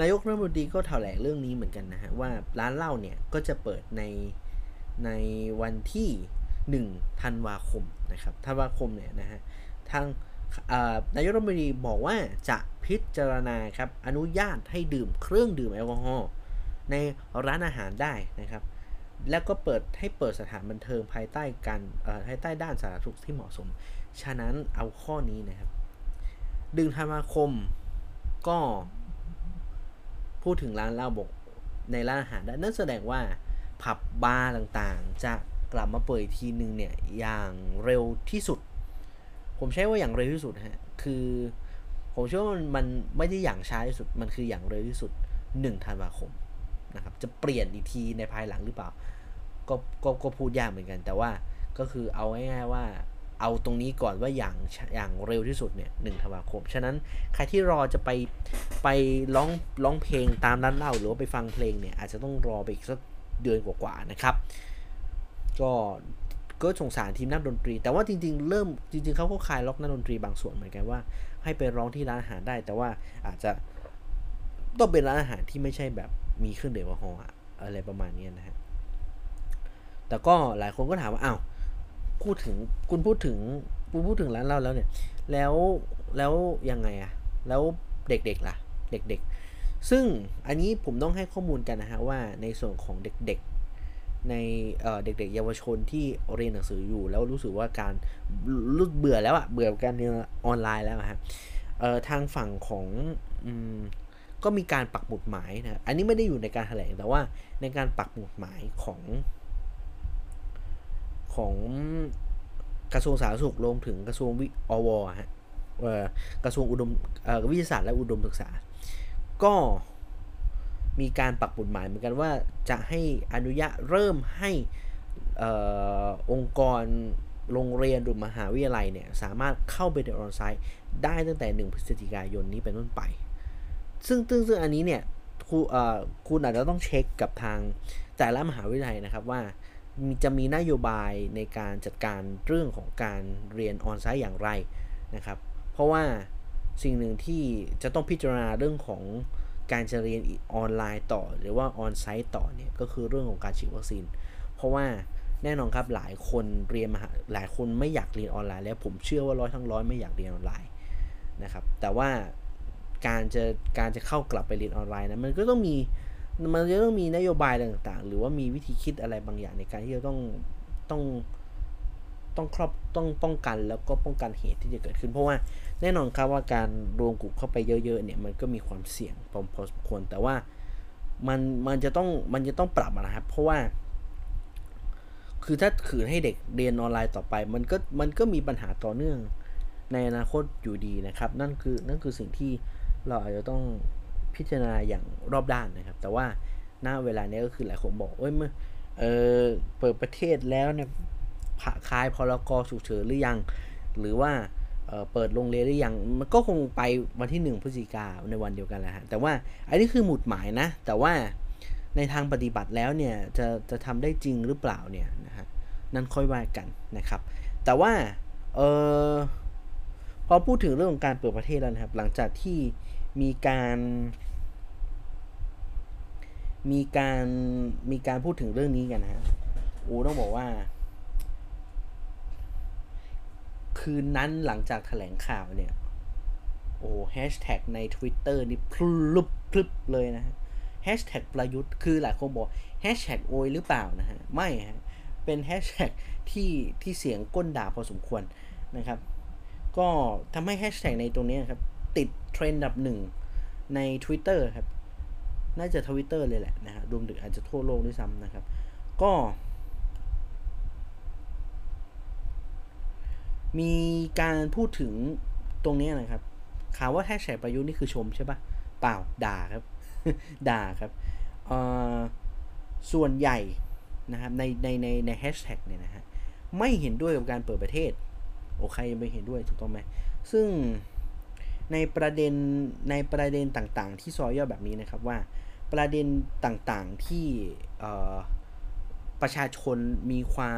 นายกรัฐมนตรีก็แถลงเรื่องนี้เหมือนกันนะฮะว่าร้านเหล้าเนี่ยก็จะเปิดในวันที่1ธันวาคมนะครับธันวาคมเนี่ยนะฮะทางนายกรัฐมนตรีบอกว่าจะพิจารณาครับอนุญาตให้ดื่มเครื่องดื่มแอลกอฮอล์ในร้านอาหารได้นะครับแล้วก็ให้เปิดสถานบันเทิงภายใต้การภายใต้ด้านสาธารณสุขที่เหมาะสมฉะนั้นเอาข้อนี้นะครับ1 ธันวาคมก็พูดถึงร้านเหล้าบกในร้านอาหารได้นั่นแสดงว่าผับบาร์ต่างๆจะกลับมาเปิดทีนึงเนี่ยอย่างเร็วที่สุดผมใช้ว่าอย่างเร็วที่สุดฮะคือผมเชื่อว่ามันไม่ได้อย่างช้าที่สุดมันคืออย่างเร็วที่สุด1ธันวาคมนะครับจะเปลี่ยนอีกทีในภายหลังหรือเปล่าก็พูดยากเหมือนกันแต่ว่าก็คือเอาง่ายๆว่า เอาตรงนี้ก่อนว่าอย่างเร็วที่สุดเนี่ย1 ธันวาคมฉะนั้นใครที่รอจะไปร้องเพลงตามร้านเหล้าหรือว่าไปฟังเพลงเนี่ยอาจจะต้องรอไปอีกสักเดือนกว่าๆนะครับก็สงสารทีมนักดนตรีแต่ว่าจริงๆเขาก็คลายล็อกนักดนตรีบางส่วนเหมือนกันว่าให้ไปร้องที่ร้านอาหารได้แต่ว่าอาจจะต้องเป็นร้านอาหารที่ไม่ใช่แบบมีเครื่องดื่มแอลกอฮอล์อะไรประมาณนี้นะฮะแต่ก็หลายคนก็ถามว่าอ้าวคุณพูดถึงร้านเหล้าแล้วเนี่ยแล้วยังไงอะแล้วเด็กๆล่ะเด็กๆซึ่งอันนี้ผมต้องให้ข้อมูลกันนะฮะว่าในส่วนของเด็กๆในเด็กๆเยาวชนที่เรียนหนังสืออยู่แล้วรู้สึกว่าการรู้เบื่อแล้วอะเบื่อการเรียนออนไลน์แล้วฮะทางฝั่งของก็มีการปักหมุดหมายนะอันนี้ไม่ได้อยู่ในการแถลงแต่ว่าในการปักหมุดหมายของกระทรวงสาธารณสุขรวมถึงกระทรวงอวฮะกระทรวงวิทยาศาสตร์และอุดมศึกษาก็มีการปักหมุดหมายเหมือนกันว่าจะให้อนุญาตเริ่มให้องค์กรโรงเรียนหรือมหาวิทยาลัยเนี่ยสามารถเข้าไปในออนไลน์ได้ตั้งแต่1 พฤศจิกายนนี้เป็นต้นไปซึ่งอันนี้เนี่ยคุณอาจจะต้องเช็คกับทางแต่ละมหาวิทยาลัยนะครับว่าจะมีนโยบายในการจัดการเรื่องของการเรียนออนไลน์อย่างไรนะครับเพราะว่าสิ่งหนึ่งที่จะต้องพิจารณาเรื่องของการจะเรียนออนไลน์ต่อหรือว่าออนไลน์ต่อเนี่ยก็คือเรื่องของการฉีดวัคซีนเพราะว่าแน่นอนครับหลายคนไม่อยากเรียนออนไลน์แล้วผมเชื่อว่า100%ไม่อยากเรียนออนไลน์นะครับแต่ว่าการจะเข้ากลับไปเรียนออนไลน์นะมันก็ต้องมีนโยบายต่างๆหรือว่ามีวิธีคิดอะไรบางอย่างในการที่จะต้องป้องกันแล้วก็ป้องกันเหตุที่จะเกิดขึ้นเพราะว่าแน่นอนครับว่าการรวมกลุ่มเข้าไปเยอะๆเนี่ยมันก็มีความเสี่ยงพอสมควรแต่ว่ามันจะต้องปรับนะครับเพราะว่าคือถ้าขืนให้เด็กเรียนออนไลน์ต่อไปมันก็มีปัญหาต่อเนื่องในอนาคตอยู่ดีนะครับนั่นคือสิ่งที่เราอาจจะต้องพิจารณาอย่างรอบด้านนะครับแต่ว่าณเวลานี้ก็คือหลายคนบอกเปิดประเทศแล้วเนี่ยคลายพรกฉุกเฉินหรือยังหรือว่าเปิดโรงเรียนหรือยังมันก็คงไปวันที่1 พฤศจิกายนในวันเดียวกันแหละฮะแต่ว่าอันนี้คือหมุดหมายนะแต่ว่าในทางปฏิบัติแล้วเนี่ยจะทำได้จริงหรือเปล่าเนี่ยนะฮะนั่นค่อยว่ากันนะครับแต่ว่าพอพูดถึงเรื่องของการเปิดประเทศแล้วนะครับหลังจากที่มีการพูดถึงเรื่องนี้กันนะฮะต้องบอกว่าคืนนั้นหลังจากแถลงข่าวเนี่ยแฮชแท็กใน Twitter นี่พลึบเลยนะฮะแฮชแท็กประยุทธ์คือหลายคนบอกแฮชแท็กโอยหรือเปล่านะฮะไม่ฮะเป็นแฮชแท็กที่เสียงก้นด่าพอสมควรนะครับก็ทำให้แฮชแท็กในตรงนี้ครับติดเทรนด์อันดับ 1ใน Twitter ครับน่าจะ Twitter เลยแหละนะฮะรวมถึงอาจจะทั่วโลกด้วยซ้ำนะครับก็มีการพูดถึงตรงนี้นะครับข่าวว่าแฮชแท็กประยุทธ์นี่คือชมใช่ป่ะเปล่าด่าครับ ด่าครับส่วนใหญ่นะครับในแฮชแท็กเนี่ยนะฮะไม่เห็นด้วยกับการเปิดประเทศใครไม่เห็นด้วยถูกต้องไหมซึ่งในประเด็นต่างๆที่ซอยย่อแบบนี้นะครับว่าประเด็นต่างๆที่ประชาชนมีควา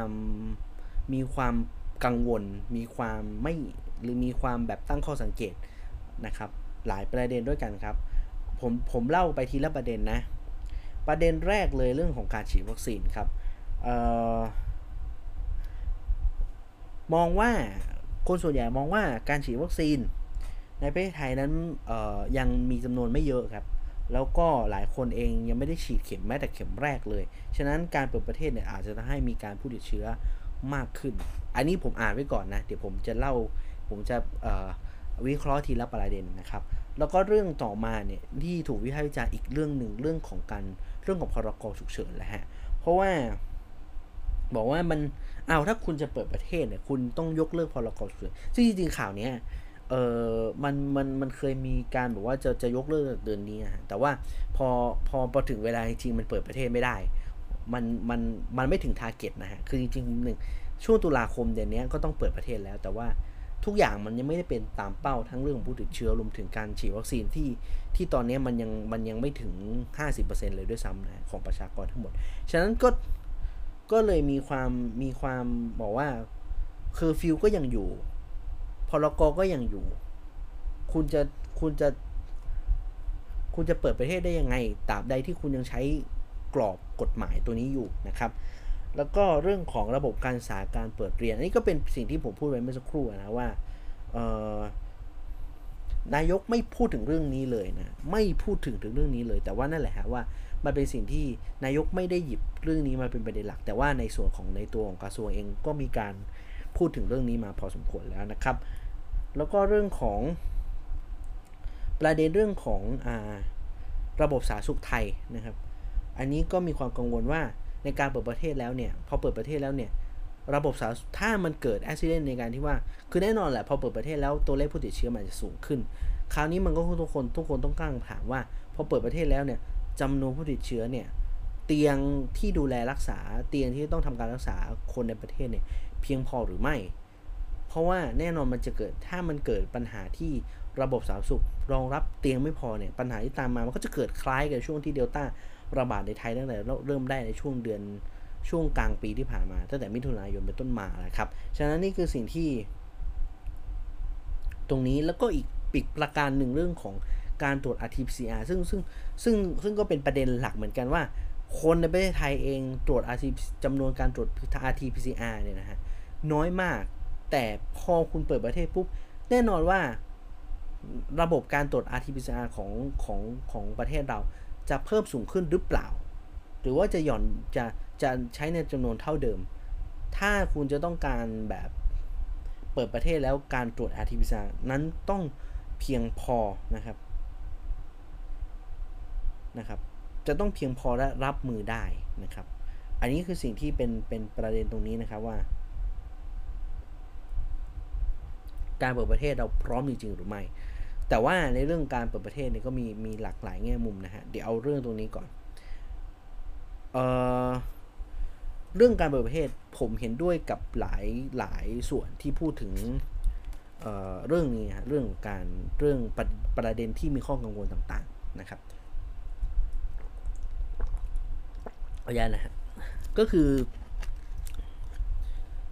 มกังวลมีความไม่หรือมีความแบบตั้งข้อสังเกตนะครับหลายประเด็นด้วยกันครับผมเล่าไปทีละประเด็นนะประเด็นแรกเลยเรื่องของการฉีดวัคซีนครับมองว่าคนส่วนใหญ่มองว่าการฉีดวัคซีนในประเทศไทยนั้นยังมีจำนวนไม่เยอะครับแล้วก็หลายคนเองยังไม่ได้ฉีดเข็มแม้แต่เข็มแรกเลยฉะนั้นการเปิดประเทศเนี่ยอาจจะทำให้มีการผู้ติดเชื้อมากขึ้นอันนี้ผมอ่านไว้ก่อนนะเดี๋ยวผมจะวิเคราะห์ทีละประเด็นนะครับแล้วก็เรื่องต่อมาเนี่ยที่ถูกวิพากษ์วิจารณ์อีกเรื่องหนึ่งเรื่องของพรกฉุกเฉินแหละฮะเพราะว่าบอกว่ามันถ้าคุณจะเปิดประเทศเนี่ยคุณต้องยกเลิกพรกฉุกเฉินซึ่งจริงๆข่าวนี้มันเคยมีการบอกว่าจะยกเลิกเดือนนี้แต่ว่าพอถึงเวลาจริงมันเปิดประเทศไม่ได้มันไม่ถึงทาร์เก็ตนะฮะคือจริงๆ ช่วงตุลาคมเดือนนี้ก็ต้องเปิดประเทศแล้วแต่ว่าทุกอย่างมันยังไม่ได้เป็นตามเป้าทั้งเรื่องผู้ติดเชื้อรวมถึงการฉีดวัคซีนที่ตอนนี้มันยังไม่ถึง 50% เลยด้วยซ้ำนะของประชากรทั้งหมดฉะนั้นก็เลยมีความบอกว่าเคอร์ฟิวก็ยังอยู่พรก.ก็ยังอยู่คุณจะเปิดประเทศได้ยังไงตราบใดที่คุณยังใช้กรอบกฎหมายตัวนี้อยู่นะครับแล้วก็เรื่องของระบบการศึกษาการเปิดเรียนอันนี้ก็เป็นสิ่งที่ผมพูดไว้เมื่อสักครู่นะว่านายกไม่พูดถึงเรื่องนี้เลยนะไม่พูดถึงเรื่องนี้เลยแต่ว่านั่นแหละฮะว่ามันเป็นสิ่งที่นายกไม่ได้หยิบเรื่องนี้มาเป็นประเด็นหลักแต่ว่าในส่วนของในตัวของกระทรวงเองก็มีการพูดถึงเรื่องนี้มาพอสมควรแล้วนะครับแล้วก็เรื่องของประเด็นเรื่องของระบบสาธารณสุขไทยนะครับอันนี้ก็มีความกังวลว่าในการเปิดประเทศแล้วเนี่ยพอเปิดประเทศแล้วเนี่ยระบบสาธารณสุขถ้ามันเกิดอุบัติเหตุในการที่ว่าคือแน่นอนแหละพอเปิดประเทศแล้วตัวเลขผู้ติดเชื้อมันจะสูงขึ้นคราวนี้มันก็ทุกคนต้องตั้งคำถามว่าพอเปิดประเทศแล้วเนี่ยจำนวนผู้ติดเชื้อเนี่ยเตียงที่ดูแลรักษาเตียงที่ต้องทำการรักษาคนในประเทศเนี่ยเพียงพอหรือไม่เพราะว่าแน่นอนมันจะเกิดถ้ามันเกิดปัญหาที่ระบบสาธารณสุขรองรับเตียงไม่พอเนี่ยปัญหาที่ตามมามันก็จะเกิดคล้ายกับช่วงที่เดลต้าระบาดในไทยตั้งแต่เริ่มได้ในช่วงกลางปีที่ผ่านมาตั้งแต่มิถุนายนเป็นต้นมาแล้วครับฉะนั้นนี่คือสิ่งที่ตรงนี้แล้วก็อีกปิดประการหนึ่งเรื่องของการตรวจ RT-PCR ซึ่งก็เป็นประเด็นหลักเหมือนกันว่าคนในประเทศไทยเองตรวจ RT จำนวนการตรวจ RT-PCR เนี่ยนะฮะน้อยมากแต่พอคุณเปิดประเทศปุ๊บแน่นอนว่าระบบการตรวจ RT-PCR ของประเทศเราจะเพิ่มสูงขึ้นหรือเปล่าหรือว่าจะหย่อนจะใช้ในจำนวนเท่าเดิมถ้าคุณจะต้องการแบบเปิดประเทศแล้วการตรวจ RT-PCR นั้นต้องเพียงพอนะครับจะต้องเพียงพอและรับมือได้นะครับอันนี้คือสิ่งที่เป็นประเด็นตรงนี้นะครับว่าการเปิดประเทศเราพร้อมจริงๆหรือไม่แต่ว่าในเรื่องการเปิดประเทศเนี่ยก็มีหลากหลายแง่มุมนะฮะเดี๋ยวเอาเรื่องตรงนี้ก่อนเรื่องการเปิดประเทศผมเห็นด้วยกับหลายส่วนที่พูดถึงเรื่องนี้ฮะเรื่องประเด็นที่มีข้อกังวลต่างๆนะครับเอาอย่างนะฮะก็คือ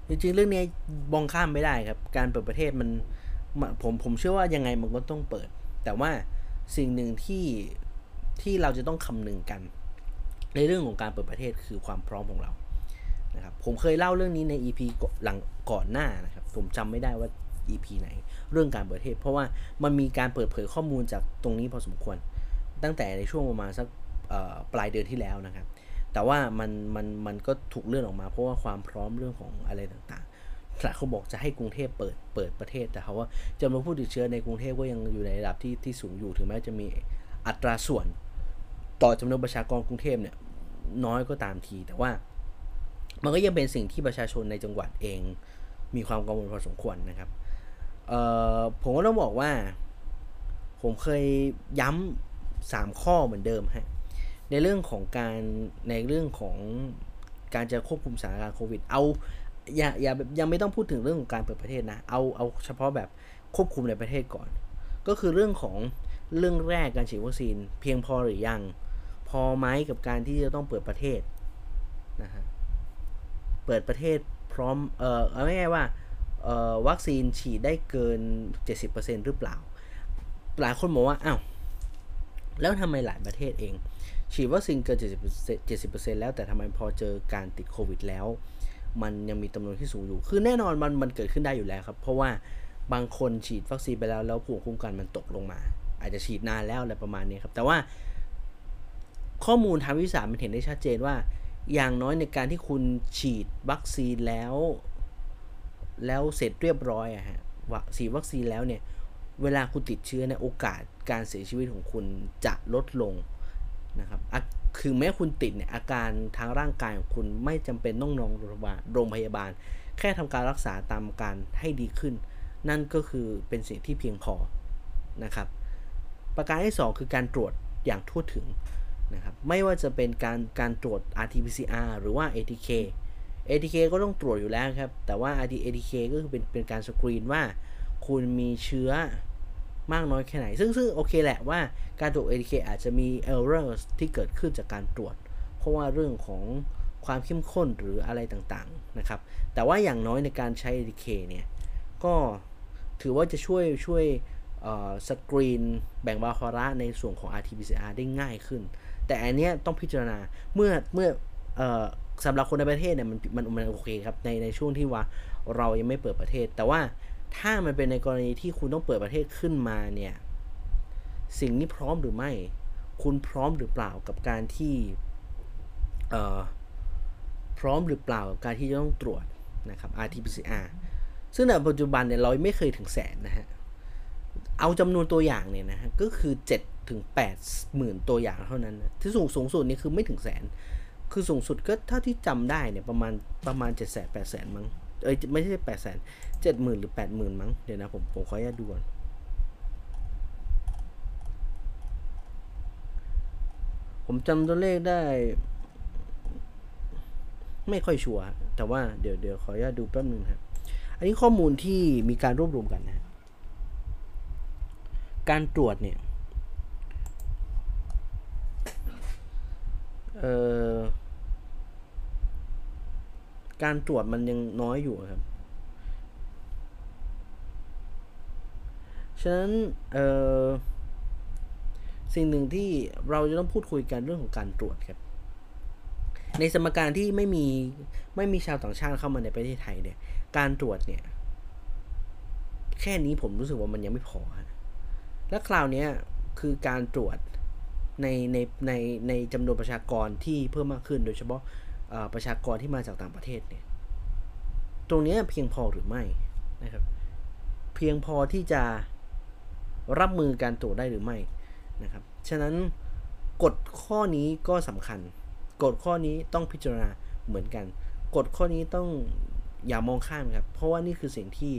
จริงๆเรื่องนี้มองข้ามไม่ได้ครับการเปิดประเทศมันผมเชื่อว่ายังไงมันก็ต้องเปิดแต่ว่าสิ่งหนึ่งที่เราจะต้องคำนึงกันในเรื่องของการเปิดประเทศคือความพร้อมของเรานะครับผมเคยเล่าเรื่องนี้ใน EP หลังก่อนหน้านะครับผมจำไม่ได้ว่า EP ไหนเรื่องการเปิดประเทศเพราะว่ามันมีการเปิดเผยข้อมูลจากตรงนี้พอสมควรตั้งแต่ในช่วงประมาณสักปลายเดือนที่แล้วนะครับแต่ว่ามันก็ถูกเลื่อนออกมาเพราะว่าความพร้อมเรื่องของอะไรต่างๆเขาบอกจะให้กรุงเทพเปิดประเทศแต่เขาว่าจำนวนผู้ติดเชื้อในกรุงเทพก็ยังอยู่ในระดับที่สูงอยู่ถึงแม้จะมีอัตราส่วนต่อจำนวนประชากรกรุงเทพเนี่ยน้อยก็ตามทีแต่ว่ามันก็ยังเป็นสิ่งที่ประชาชนในจังหวัดเองมีความกังวลพอสมควรนะครับผมก็ต้องบอกว่าผมเคยย้ำ3ข้อเหมือนเดิมฮะในเรื่องของการจะควบคุมสถานการณ์โควิดเอาอย่ายังไม่ต้องพูดถึงเรื่องของการเปิดประเทศนะเอาเฉพาะแบบควบคุมในประเทศก่อนก็คือเรื่องของเรื่องแรกการฉีดวัคซีนเพียงพอหรือยังพอไหมกับการที่จะต้องเปิดประเทศนะฮะเปิดประเทศพร้อมเอาง่ายๆว่าวัคซีนฉีดได้เกิน 70% หรือเปล่าหลายคนบอกว่าอ้าวแล้วทำไมหลายประเทศเองฉีดวัคซีนเกิน 70% แล้วแต่ทำไมพอเจอการติดโควิดแล้วมันยังมีจำนวนที่สูงอยู่คือแน่นอนมันเกิดขึ้นได้อยู่แล้วครับเพราะว่าบางคนฉีดวัคซีนไปแล้วภูมิคุ้มกันมันตกลงมาอาจจะฉีดนานแล้วอะไรประมาณนี้ครับแต่ว่าข้อมูลทางวิทยาศาสตร์มันเห็นได้ชัดเจนว่าอย่างน้อยในการที่คุณฉีดวัคซีนแล้วเสร็จเรียบร้อยอะฮะฉีดวัคซีนแล้วเนี่ยเวลาคุณติดเชื้อเนี่ยโอกาสการเสียชีวิตของคุณจะลดลงนะครับคือแม้คุณติดเนี่ยอาการทางร่างกายของคุณไม่จำเป็นต้องนอนโรงพยาบาลแค่ทำการรักษาตามการให้ดีขึ้นนั่นก็คือเป็นสิ่งที่เพียงพอนะครับประการที่สองคือการตรวจอย่างทั่วถึงนะครับไม่ว่าจะเป็นการตรวจ RT-PCR หรือว่า ATK ATK ก็ต้องตรวจอยู่แล้วครับแต่ว่า ATK ก็คือเป็นการสกรีนว่าคุณมีเชื้อมากน้อยแค่ไหนซึ่งโอเคแหละว่าการตรวจ ATK อาจจะมี errors ที่เกิดขึ้นจากการตรวจเพราะว่าเรื่องของความเข้มข้นหรืออะไรต่างๆนะครับแต่ว่าอย่างน้อยในการใช้ ATK เนี่ยก็ถือว่าจะช่วยสกรีนแบ่งเบาภาระในส่วนของ RT-PCR ได้ง่ายขึ้นแต่อันเนี้ยต้องพิจารณาเมื่อสำหรับคนในประเทศเนี่ยมันโอเคครับในช่วงที่ว่าเรายังไม่เปิดประเทศแต่ว่าถ้ามันเป็นในกรณีที่คุณต้องเปิดประเทศขึ้นมาเนี่ยสิ่งนี้พร้อมหรือไม่คุณพร้อมหรือเปล่ากับการที่พร้อมหรือเปล่ากับการที่จะต้องตรวจนะครับ RT-PCR ซึ่งในปัจจุบันเนี่ยเราไม่เคยถึงแสนนะฮะเอาจำนวนตัวอย่างเนี่ยนะฮะก็คือ 7-8 หมื่นตัวอย่างเท่านั้นนะที่สูงสุดนี่คือไม่ถึงแสนคือสูงสุดก็เท่าที่จำได้เนี่ยประมาณ 700,000 800,000 มั้งไม่ใช่ 800,000 70,000 หรือ 80,000 มั้งเดี๋ยวนะผมขออนุญาตดูก่อนผมจำตัวเลขได้ไม่ค่อยชัวร์แต่ว่าเดี๋ยวขออนุญาตดูแป๊บนึงครับอันนี้ข้อมูลที่มีการรวบรวมกันนะการตรวจเนี่ยการตรวจมันยังน้อยอยู่ครับฉะนั้นสิ่งหนึ่งที่เราจะต้องพูดคุยกันเรื่องของการตรวจครับในสมการที่ไม่มีชาวต่างชาติเข้ามาในประเทศไทยเนี่ยการตรวจเนี่ยแค่นี้ผมรู้สึกว่ามันยังไม่พอและคราวนี้คือการตรวจในจำนวนประชากรที่เพิ่มมากขึ้นโดยเฉพาะประชากรที่มาจากต่างประเทศเนี่ยตรงนี้เพียงพอหรือไม่นะครับเพียงพอที่จะรับมือการตรวจได้หรือไม่นะครับฉะนั้นกฎข้อนี้ก็สำคัญกฎข้อนี้ต้องพิจารณาเหมือนกันกฎข้อนี้ต้องอย่ามองข้ามครับเพราะว่านี่คือสิ่งที่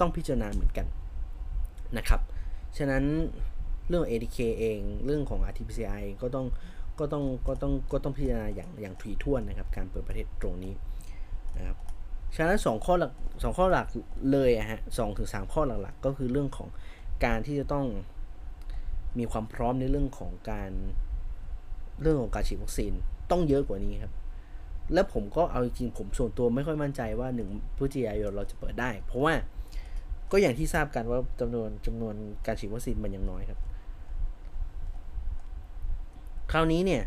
ต้องพิจารณาเหมือนกันนะครับฉะนั้นเรื่อง ATK เองเรื่องของ RT-PCR ก็ต้องพิจารณาอย่างถี่ถ้วนนะครับการเปิดประเทศตรงนี้นะครับฉะนั้น2ข้อหลักเลยฮะ 2-3 ข้อหลักๆก็คือเรื่องของการที่จะต้องมีความพร้อมในเรื่องของการฉีดวัคซีนต้องเยอะกว่านี้ครับและผมก็เอาจริงผมส่วนตัวไม่ค่อยมั่นใจว่า1พฤศจิกายนเราจะเปิดได้เพราะว่าก็อย่างที่ทราบกันว่าจำนวนการฉีดวัคซีนมันยังน้อยครับคราวนี้เนี่ย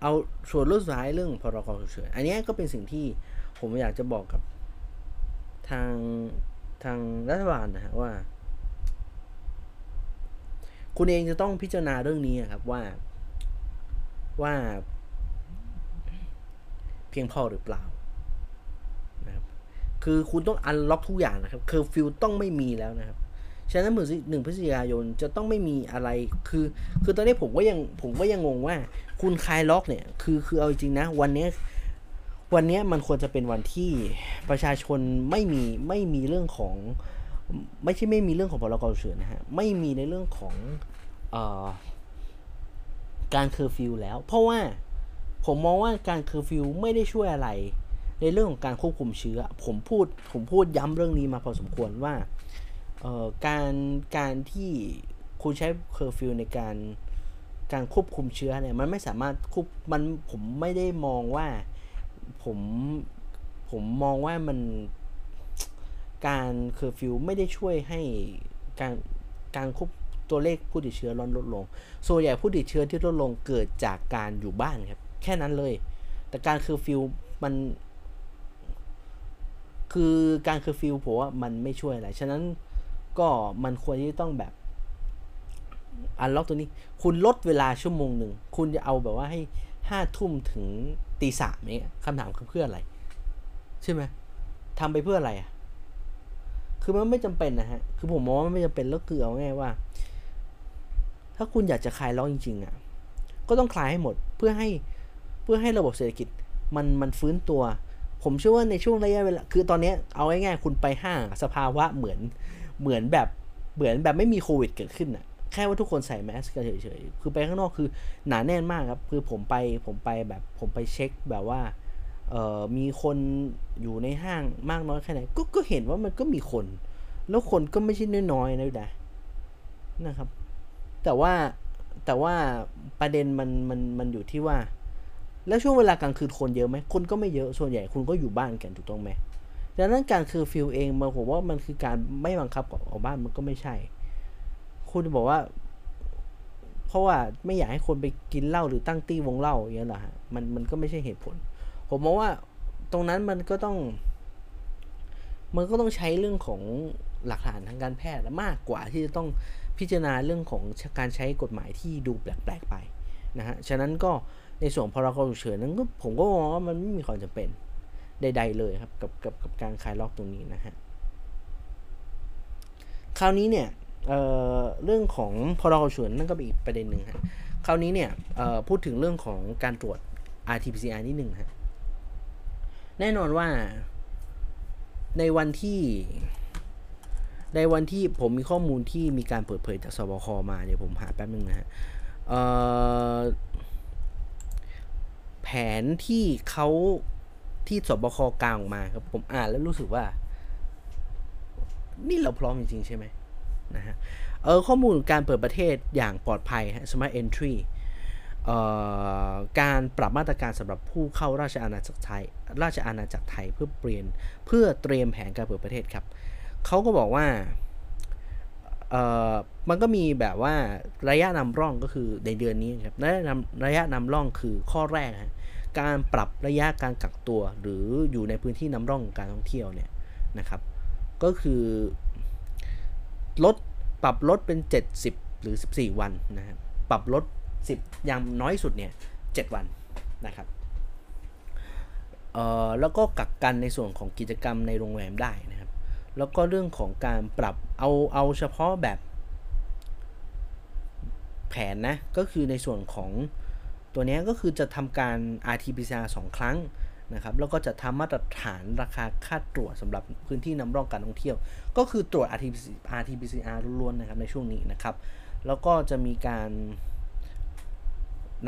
เอาส่วนเรื่องสุดท้ายเรื่องพรก.ฉุกเฉินอันนี้ก็เป็นสิ่งที่ผมอยากจะบอกกับทางรัฐบาลนะฮะว่าคุณเองจะต้องพิจารณาเรื่องนี้ครับว่าเพียงพอหรือเปล่านะครับคือคุณต้องอันล็อกทุกอย่างนะครับเคอร์ฟิวต้องไม่มีแล้วนะครับฉะนั้น1พฤศจิกายนจะต้องไม่มีอะไรคือตอนนี้ผมก็ยังงงว่าคุณคลายล็อกเนี่ยคือเอาจริงนะวันนี้มันควรจะเป็นวันที่ประชาชนไม่มีเรื่องของไม่ใช่ไม่มีเรื่องของพรก.ฉุกเฉินนะฮะไม่มีในเรื่องของการเคอร์ฟิวแล้วเพราะว่าผมมองว่าการเคอร์ฟิวไม่ได้ช่วยอะไรในเรื่องของการควบคุมเชื้อผมพูดย้ำเรื่องนี้มาพอสมควรว่าการที่คุณใช้เคอร์ฟิวในการควบคุมเชื้อเนี่ยมันไม่สามารถผมไม่ได้มองว่าผมมองว่ามันการเคอร์ฟิวไม่ได้ช่วยให้การควบตัวเลขผู้ติดเชื้อลดลงส่วนใหญ่ผู้ติดเชื้อที่ลดลงเกิดจากการอยู่บ้านครับแค่นั้นเลยแต่การเคอร์ฟิวมันคือการเคอร์ฟิวผมว่ามันไม่ช่วยอะไรฉะนั้นก็มันควรที่ต้องแบบอันล็อกตัวนี้คุณลดเวลาชั่วโมงหนึ่งคุณจะเอาแบบว่าให้ 5 ทุ่มถึง 3 นเนี่ยคำถามคือเพื่ออะไรใช่ไหมทำไปเพื่ออะไรอ่ะคือมันไม่จำเป็นนะฮะคือผมมองว่าไม่จำเป็นแล้วคือเอาง่ายว่าถ้าคุณอยากจะคลายล็อกจริงๆอ่ะก็ต้องคลายให้หมดเพื่อให้ระบบเศรษฐกิจมันฟื้นตัวผมเชื่อว่าในช่วงระยะเวลาคือตอนนี้เอาง่ายๆคุณไปห้างสภาวะเหมือนแบบไม่มีโควิดเกิดขึ้นอ่ะ แค่ว่าทุกคนใส่แมสกันเฉยๆคือไปข้างนอกคือหนาแน่นมากครับคือผมไปแบบผมไปเช็คแบบว่ามีคนอยู่ในห้างมากน้อยแค่ไหนก็เห็นว่ามันก็มีคนแล้วคนก็ไม่ใช่น้อยๆนะนะครับแต่ว่าประเด็นมันอยู่ที่ว่าแล้วช่วงเวลากลางคืนคนเยอะไหมคนก็ไม่เยอะส่วนใหญ่คุณก็อยู่บ้านกันถูกต้องไหมดังนั้นการเคอร์ฟิวเองผมว่ามันคือการไม่บังคับออกบ้านมันก็ไม่ใช่คุณจะบอกว่าเพราะว่าไม่อยากให้คนไปกินเหล้าหรือตั้งตี้วงเหล้าอย่างเงี้ยเหรอฮะมันก็ไม่ใช่เหตุผลผมมองว่าตรงนั้นมันก็ต้องใช้เรื่องของหลักฐานทางการแพทย์มากกว่าที่จะต้องพิจารณาเรื่องของการใช้กฎหมายที่ดูแปลกๆไปนะฮะฉะนั้นก็ในส่วนพรกฉุกเฉินนั้นก็ผมก็มองว่ามันไม่มีความจำเป็นใดๆเลยครับกับการคลายล็อกตรงนี้นะฮะคราวนี้เนี่ยเรื่องของพรกฉุกเฉินนั่นก็เป็นอีกประเด็นหนึ่งฮะคราวนี้เนี่ยพูดถึงเรื่องของการตรวจ RT-PCR นิดหนึ่งฮะแน่นอนว่าในวันที่ผมมีข้อมูลที่มีการเปิดเผยจากสบคมาเดี๋ยวผมหาแป๊บนึงนะฮะแผนที่เขาที่สบคกลางออกมาครับผมอ่านแล้วรู้สึกว่านี่เราพร้อมจริงๆใช่ไหมนะฮะข้อมูลการเปิดประเทศอย่างปลอดภัยฮะ Smart Entry การปรับมาตรการสำหรับผู้เข้าราชอาณาจักรไทยเพื่อเตรียมแผนการเปิดประเทศครับเขาก็บอกว่ามันก็มีแบบว่าระยะนำร่องก็คือในเดือนนี้ครับระยะนำร่องคือข้อแรกฮะการปรับระยะการกักตัวหรืออยู่ในพื้นที่นำร่องการท่องเที่ยวเนี่ยนะครับก็คือปรับลดเป็น70หรือ14วันนะครับปรับลด10อย่างน้อยสุดเนี่ย7วันนะครับแล้วก็กักกันในส่วนของกิจกรรมในโรงแรมได้นะครับแล้วก็เรื่องของการปรับเอาเฉพาะแบบแผนนะก็คือในส่วนของตัวนี้ก็คือจะทำการ RT-PCR 2 ครั้งนะครับแล้วก็จะทำมาตรฐานราคาค่าตรวจสำหรับพื้นที่นำร่องการท่องเที่ยวก็คือตรวจ RT-PCR ล้วนๆนะครับในช่วงนี้นะครับแล้วก็จะมีการ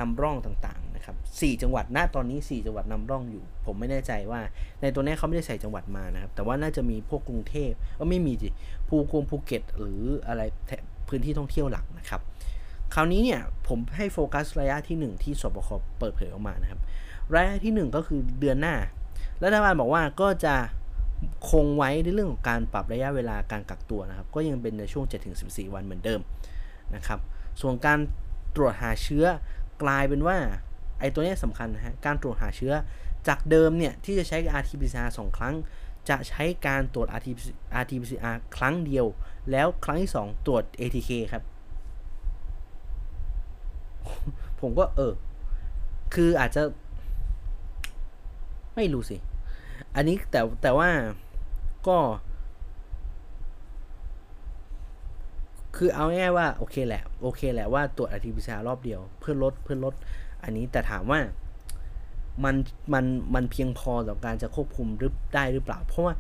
นำร่องต่างๆนะครับ4จังหวัดณตอนนี้4จังหวัดนำร่องอยู่ผมไม่แน่ใจว่าในตัวนี้เขาไม่ได้ใส่จังหวัดมานะครับแต่ว่าน่าจะมีพวกกรุงเทพไม่มีภูเก็ตหรืออะไรพื้นที่ท่องเที่ยวหลักนะครับคราวนี้เนี่ยผมให้โฟกัสระยะที่1ที่สบคเปิดเผยออกมานะครับระยะที่1ก็คือเดือนหน้ารัฐบาลบอกว่าก็จะคงไว้ในเรื่องของการปรับระยะเวลาการกักตัวนะครับก็ยังเป็นในช่วง 7-14 วันเหมือนเดิมนะครับส่วนการตรวจหาเชื้อกลายเป็นว่าไอ้ตัวนี้สำคัญนะฮะการตรวจหาเชื้อจากเดิมเนี่ยที่จะใช้ RT-PCR 2 ครั้งจะใช้การตรวจ RT-PCR ครั้งเดียวแล้วครั้งที่2ตรวจ ATK ครับผมก็คืออาจจะไม่รู้สิอันนี้แต่ว่าก็คือเอาง่ายว่าโอเคแหละว่าตรวจ RT-PCR รอบเดียวเพื่อลดอันนี้แต่ถามว่ามันเพียงพอต่อการจะควบคุมได้หรือเปล่าเพราะว่า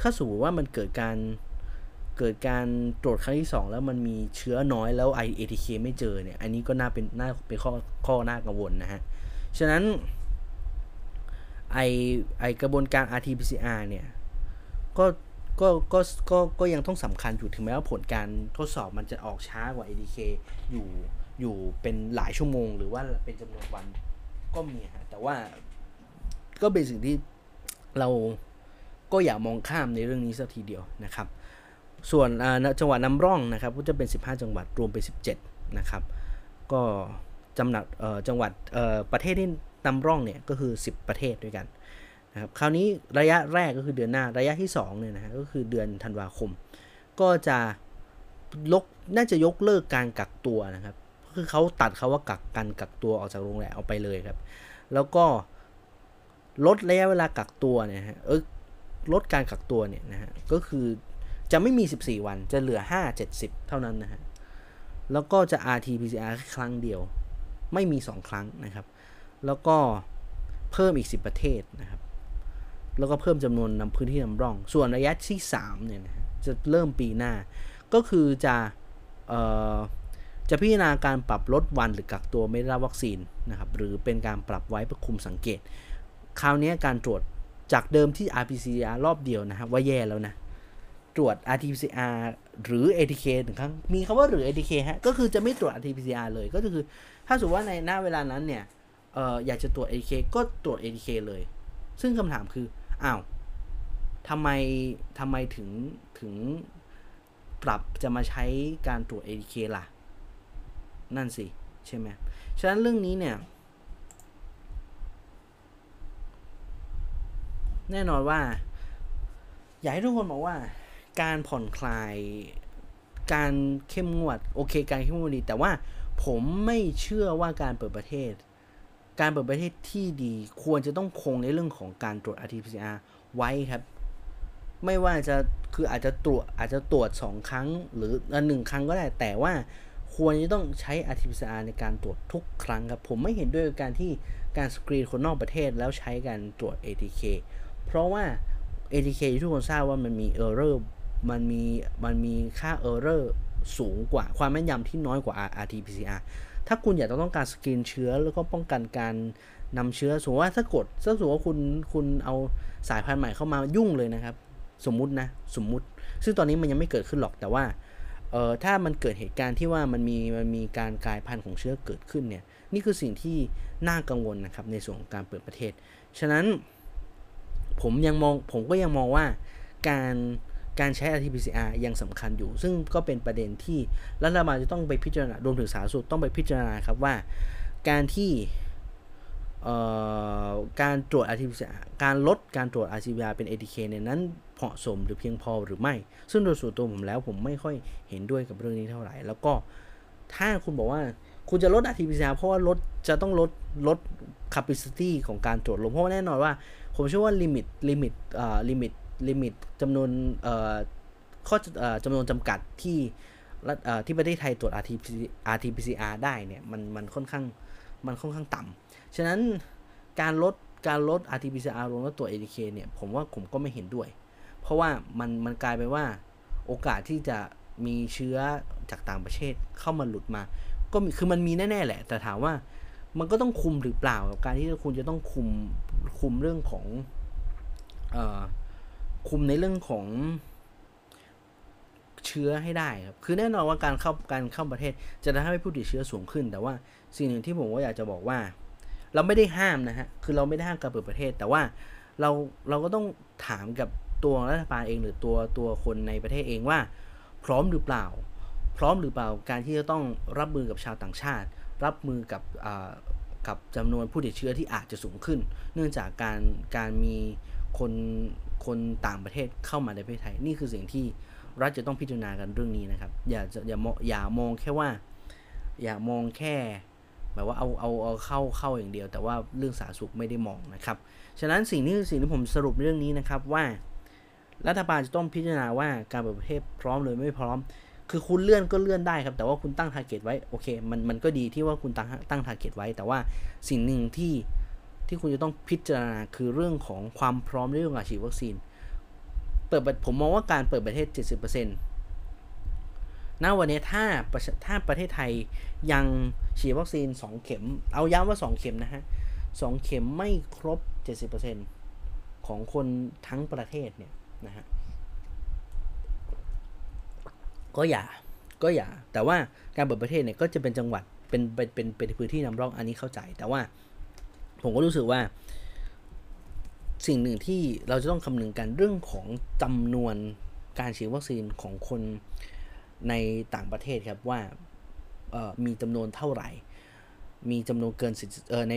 ถ้าสมมติว่ามันเกิดการตรวจครั้งที่2แล้วมันมีเชื้อน้อยแล้ว ATK ไม่เจอเนี่ยอันนี้ก็น่าเป็นข้อน่ากังวลนะฮะฉะนั้นไอ้กระบวนการ RT-PCR เนี่ยก็ยังต้องสำคัญอยู่ถึงแม้ว่าผลการทดสอบมันจะออกช้ากว่า ATK อยู่เป็นหลายชั่วโมงหรือว่าเป็นจำนวนวันก็มีฮะแต่ว่าก็เป็นสิ่งที่เราก็อย่ามองข้ามในเรื่องนี้สักทีเดียวนะครับส่วนจังหวัดนำร่องนะครับก็จะเป็น15จังหวัดรวมเป็น17นะครับก็จำหนักจังหวัดประเทศที่นำร่องเนี่ยก็คือ10ประเทศด้วยกันนะครับคราวนี้ระยะแรกก็คือเดือนหน้าระยะที่2เนี่ยนะฮะก็คือเดือนธันวาคมก็จะน่าจะยกเลิกการกักตัวนะครับคือเขาตัดคำว่ากักตัวออกจากโรงแรมเอาไปเลยครับแล้วก็ลดระยะเวลากักตัวเนี่ยฮะลดการกักตัวเนี่ยนะฮะก็คือจะไม่มี14วันจะเหลือ5 70เท่านั้นนะฮะแล้วก็จะ RT-PCR ครั้งเดียวไม่มี2ครั้งนะครับแล้วก็เพิ่มอีก10ประเทศนะครับแล้วก็เพิ่มจำนวนนำพื้นที่นำร่องส่วนระยะที่3เนี่ยนะจะเริ่มปีหน้าก็คือจะ จะพิจารณาการปรับลดวันหรือกักตัวไม่ได้รับวัคซีนนะครับหรือเป็นการปรับไว้เพื่อคุมสังเกตคราวนี้การตรวจจากเดิมที่ RT-PCR รอบเดียวนะครับว่าแย่แล้วนะตรวจ RT-PCR หรือ ATK หนึ่งครั้งมีคำว่าหรือ ATK ฮะก็คือจะไม่ตรวจ RT-PCR เลยก็คือถ้าสมมติว่าในหน้าเวลานั้นเนี่ยอยากจะตรวจ ATK ก็ตรวจ ATK เลยซึ่งคำถามคืออ้าวทำไมถึงปรับจะมาใช้การตรวจ ATK ล่ะนั่นสิใช่ไหมฉะนั้นเรื่องนี้เนี่ยแน่นอนว่าอยากให้ทุกคนบอกว่าการผ่อนคลายการเข้มงวดโอเคการเข้มงวดดีแต่ว่าผมไม่เชื่อว่าการเปิดประเทศที่ดีควรจะต้องคงในเรื่องของการตรวจ RT-PCR ไว้ครับไม่ว่าจะคืออาจจะตรวจ2ครั้งหรือ1ครั้งก็ได้แต่ว่าควรจะต้องใช้ RT-PCR ในการตรวจทุกครั้งครับผมไม่เห็นด้วยกับการที่การสกรีนคนนอกประเทศแล้วใช้การตรวจ ATK เพราะว่า ATK ที่ทุกคนทราบว่ามันมี error มันมีค่า error สูงกว่าความแม่นยำที่น้อยกว่า RT-PCR ถ้าคุณอยากต้องการสกรีนเชื้อแล้วก็ป้องกันการนำเชื้อสมมติว่าถ้าสมมติว่าคุณเอาสายพันธุ์ใหม่เข้ามายุ่งเลยนะครับสมมุติซึ่งตอนนี้มันยังไม่เกิดขึ้นหรอกแต่ว่าถ้ามันเกิดเหตุการณ์ที่ว่ามันมีการกลายพันธุ์ของเชื้อเกิดขึ้นเนี่ยนี่คือสิ่งที่น่ากังวลนะครับในส่วนของการเปิดประเทศฉะนั้นผมก็ยังมองว่าการใช้ RT-PCR ยังสำคัญอยู่ซึ่งก็เป็นประเด็นที่รัฐบาลจะต้องไปพิจารณารวมถึงสาธารณสุขต้องไปพิจารณาครับว่าการที่การตรวจ RT-PCR การลดการตรวจ RT-PCR เป็น ATK เนี่ยนั้นเหมาะสมหรือเพียงพอหรือไม่ซึ่งโดยส่วนตัวผมแล้วผมไม่ค่อยเห็นด้วยกับเรื่องนี้เท่าไหร่แล้วก็ถ้าคุณบอกว่าคุณจะลด RT-PCR เพราะว่าลดจะต้องลด capacity ของการตรวจลงเพราะแน่นอนว่าผมเชื่อว่าลิมิตจำนวนข้อจำนวนจำกัดที่ประเทศไทยตรวจ RT-PCR ได้เนี่ยมันค่อนข้างต่ำฉะนั้นการลด RT-PCR ลงแล้วตรวจ ATK เนี่ยผมก็ไม่เห็นด้วยเพราะว่ามันกลายไปว่าโอกาสที่จะมีเชื้อจากต่างประเทศเข้ามาหลุดมาก็คือมันมีแน่ๆแหละแต่ถามว่ามันก็ต้องคุมหรือเปล่ากับการที่คุณจะต้องคุมเรื่องของคุมในเรื่องของเชื้อให้ได้ครับคือแน่นอนว่าการเข้าประเทศจะทำให้ผู้ติดเชื้อสูงขึ้นแต่ว่าสิ่งหนึ่งที่ผมก็อยากจะบอกว่าเราไม่ได้ห้ามนะฮะคือเราไม่ได้ห้ามการเปิดประเทศแต่ว่าเราก็ต้องถามกับตัวรัฐบาลเองหรือตัวคนในประเทศเองว่าพร้อมหรือเปล่าการที่จะต้องรับมือกับชาวต่างชาติรับมือกับจำนวนผู้ติดเชื้อที่อาจจะสูงขึ้นเนื่องจากการมีคนต่างประเทศเข้ามาในประเทศไทยนี่คือสิ่งที่รัฐจะต้องพิจารณากันเรื่องนี้นะครับอย่ามองแค่แบบว่าเอาเข้าอย่างเดียวแต่ว่าเรื่องสาธารณสุขไม่ได้มองนะครับฉะนั้นสิ่งที่ผมสรุปเรื่องนี้นะครับว่ารัฐบาลจะต้องพิจารณาว่าการเปิดประเทศพร้อมหรือไม่พร้อมคือคุณเลื่อนก็เลื่อนได้ครับแต่ว่าคุณตั้งทาร์เก็ตไว้โอเคมันก็ดีที่ว่าคุณตั้งทาร์เก็ตไว้แต่ว่าสิ่งหนึ่งที่คุณจะต้องพิจารณาคือเรื่องของความพร้อมในเรื่องการฉีดวัคซีนผมมองว่าการเปิดประเทศ 70% ณวันนี้ถ้าประเทศไทยยังฉีดวัคซีน2เข็มเอาย้ำว่า2เข็มนะฮะ2เข็มไม่ครบ 70% ของคนทั้งประเทศเนี่ยนะฮะก็อย่าแต่ว่าการเปิดประเทศเนี่ยก็จะเป็นจังหวัดเป็นพื้นที่นำร่องอันนี้เข้าใจแต่ว่าผมก็รู้สึกว่าสิ่งหนึ่งที่เราจะต้องคำนึงกันเรื่องของจำนวนการฉีดวัคซีนของคนในต่างประเทศครับว่ามีจำนวนเท่าไหร่มีจำนวนเกิน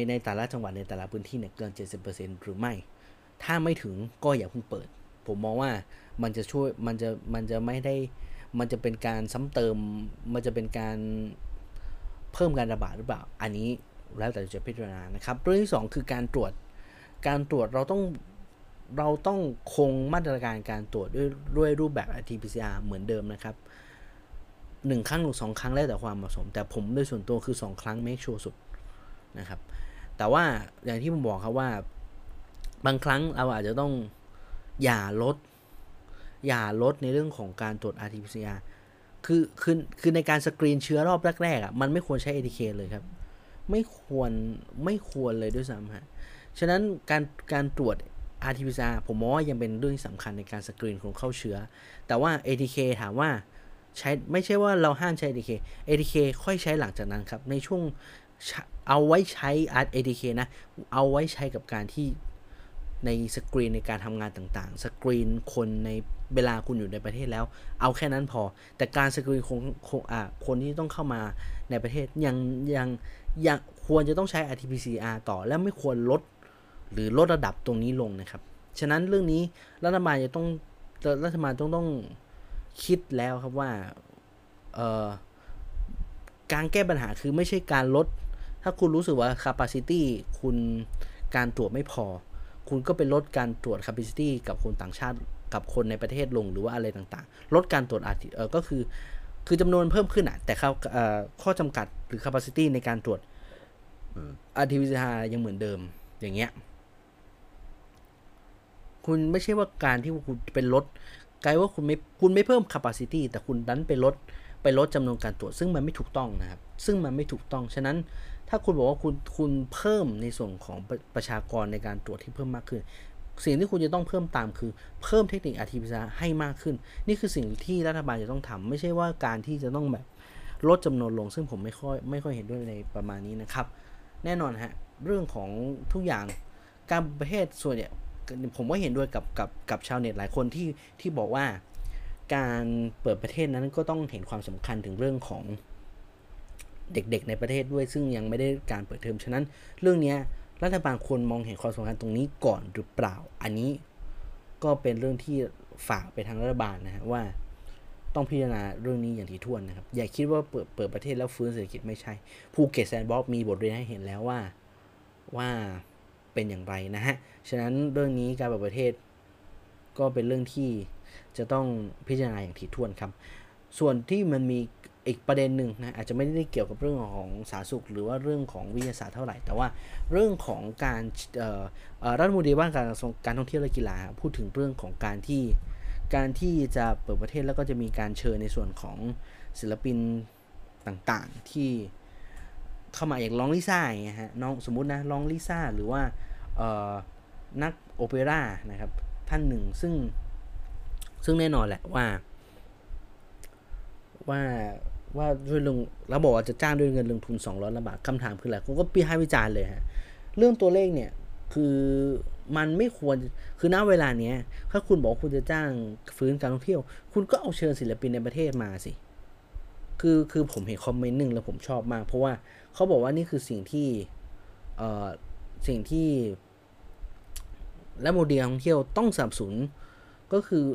ในแต่ละจังหวัดในแต่ละพื้นที่เนี่ยเกิน 70% หรือไม่ถ้าไม่ถึงก็อย่าเพิ่งเปิดผมมองว่ามันจะช่วยมันจะไม่ได้มันจะเป็นการซ้ำเติมมันจะเป็นการเพิ่มการระบาดหรือเปล่าอันนี้แล้วแต่จะพิจารณานะครับเรื่องที่2คือการตรวจเราต้องคงมาตรการการตรวจด้วยรูปแบบ RT-PCR เหมือนเดิมนะครับ1ครั้งหรือ2ครั้งแล้วแต่ความเหมาะสมแต่ผมโดยส่วนตัวคือ2ครั้งเมคชัวร์สุดนะครับแต่ว่าอย่างที่ผมบอกครับว่าบางครั้งเราอาจจะต้องอย่าลดในเรื่องของการตรวจ RT-PCR คือในการสกรีนเชื้อรอบแรกๆอ่ะมันไม่ควรใช้ ATK เลยครับไม่ควรเลยด้วยซ้ำฮะฉะนั้นการตรวจ RT-PCR ผมมองว่ายังเป็นเรื่องสำคัญในการสกรีนคนเข้าเชื้อแต่ว่า ATK ถามว่าใช้ไม่ใช่ว่าเราห้ามใช้ ATK ค่อยใช้หลังจากนั้นครับในช่วงเอาไว้ใช้ ATK นะเอาไว้ใช้กับการที่ในสกรีนในการทำงานต่างๆสกรีนคนในเวลาคุณอยู่ในประเทศแล้วเอาแค่นั้นพอแต่การสกรีนคนที่ต้องเข้ามาในประเทศยังควรจะต้องใช้ RT-PCR ต่อและไม่ควรลดหรือลดระดับตรงนี้ลงนะครับฉะนั้นเรื่องนี้รัฐบาลต้องคิดแล้วครับว่าการแก้ปัญหาคือไม่ใช่การลดถ้าคุณรู้สึกว่า capacity คุณการตรวจไม่พอคุณก็ไปลดการตรวจ capacity กับคนต่างชาติกับคนในประเทศลงหรือว่าอะไรต่างๆลดการตรวจก็คือจำนวนเพิ่มขึ้นอ่ะแต่ข้อจำกัดหรือ capacity ในการตรวจRT-PCR ยังเหมือนเดิมอย่างเงี้ยคุณไม่ใช่ว่าการที่คุณเป็นลดกลายว่าคุณไม่เพิ่ม capacity แต่คุณดันไปลดจำนวนการตรวจซึ่งมันไม่ถูกต้องนะครับซึ่งมันไม่ถูกต้องฉะนั้นถ้าคุณบอกว่าคุณเพิ่มในส่วนของประชากรในการตรวจที่เพิ่มมากขึ้นสิ่งที่คุณจะต้องเพิ่มตามคือเพิ่มเทคนิค RT-PCR ให้มากขึ้นนี่คือสิ่งที่รัฐบาลจะต้องทำไม่ใช่ว่าการที่จะต้องแบบลดจำนวนลงซึ่งผมไม่ค่อยเห็นด้วยในประมาณนี้นะครับแน่นอนฮะเรื่องของทุกอย่างการประเทศส่วนเนี่ยผมก็เห็นด้วยกับชาวเน็ตหลายคนที่บอกว่าการเปิดประเทศนั้นก็ต้องเห็นความสำคัญถึงเรื่องของเด็กๆในประเทศด้วยซึ่งยังไม่ได้การเปิดเทอมฉะนั้นเรื่องนี้รัฐบาลควรมองเห็นความสำคัญตรงนี้ก่อนหรือเปล่าอันนี้ก็เป็นเรื่องที่ฝากไปทางรัฐบาลนะฮะว่าต้องพิจารณาเรื่องนี้อย่างถี่ถ้วนนะครับอย่าคิดว่าเปิดประเทศแล้วฟื้นเศรษฐกิจไม่ใช่ภูเก็ตแซนด์บ็อกซ์มีบทเรียนให้เห็นแล้วว่าเป็นอย่างไรนะฮะฉะนั้นเรื่องนี้การเปิดประเทศก็เป็นเรื่องที่จะต้องพิจารณาอย่างถี่ถ้วนครับส่วนที่มันมีอีกประเด็นหนึ่งนะอาจจะไม่ได้เกี่ยวกับเรื่องของสาธารณสุขหรือว่าเรื่องของวิทยาศาสตร์เท่าไหร่แต่ว่าเรื่องของการรัฐมนตรีว่าการท่องเที่ยวและกีฬาพูดถึงเรื่องของการที่จะเปิดประเทศแล้วก็จะมีการเชิญในส่วนของศิลปินต่างๆที่เข้ามาอย่างร้องลิซ่าอย่างเงี้ยฮะน้องสมมุตินะร้องลิซ่าหรือว่านักโอเปร่านะครับท่านหนึ่งซึ่งแน่นอนแหละว่าด้วยลงแล้วบอกว่าจะจ้างด้วยเงินลงทุน200ล้านบาทคำถามคืออะไรผมก็ปีให้วิจารณ์เลยฮะเรื่องตัวเลขเนี่ยคือมันไม่ควรคือณเวลาเนี้ยถ้าคุณบอกคุณจะจ้างฟื้นการท่องเที่ยวคุณก็เอาเชิญศิลปินในประเทศมาสิคือผมเห็นคอมเมนต์นึงแล้วผมชอบมากเพราะว่าเขาบอกว่านี่คือสิ่งที่และโมเดลท่องเที่ยวต้องสนับสนุนก็คือ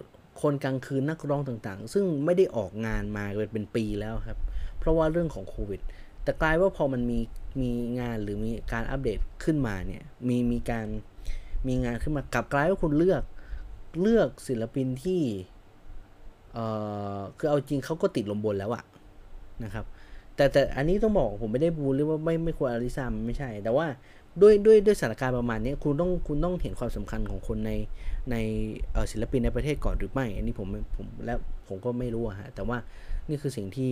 คนกลางคืนนักร้องต่างๆซึ่งไม่ได้ออกงานมาเป็นปีแล้วครับเพราะว่าเรื่องของโควิดแต่กลายว่าพอมันมีงานหรือมีการอัปเดตขึ้นมาเนี่ยมีงานขึ้นมากลับกลายว่าคุณเลือกศิลปินที่คือเอาจริงเขาก็ติดลมบนแล้วอะนะครับแต่อันนี้ต้องบอกผมไม่ได้บูลหรือว่าไม่ควรอลิซามันไม่ใช่แต่ว่าด้วยสถานการณ์ประมาณนี้คุณต้องเห็นความสำคัญของคนในศิลปินในประเทศก่อนหรือไม่อันนี้ผมก็ไม่รู้ฮะแต่ว่านี่คือสิ่งที่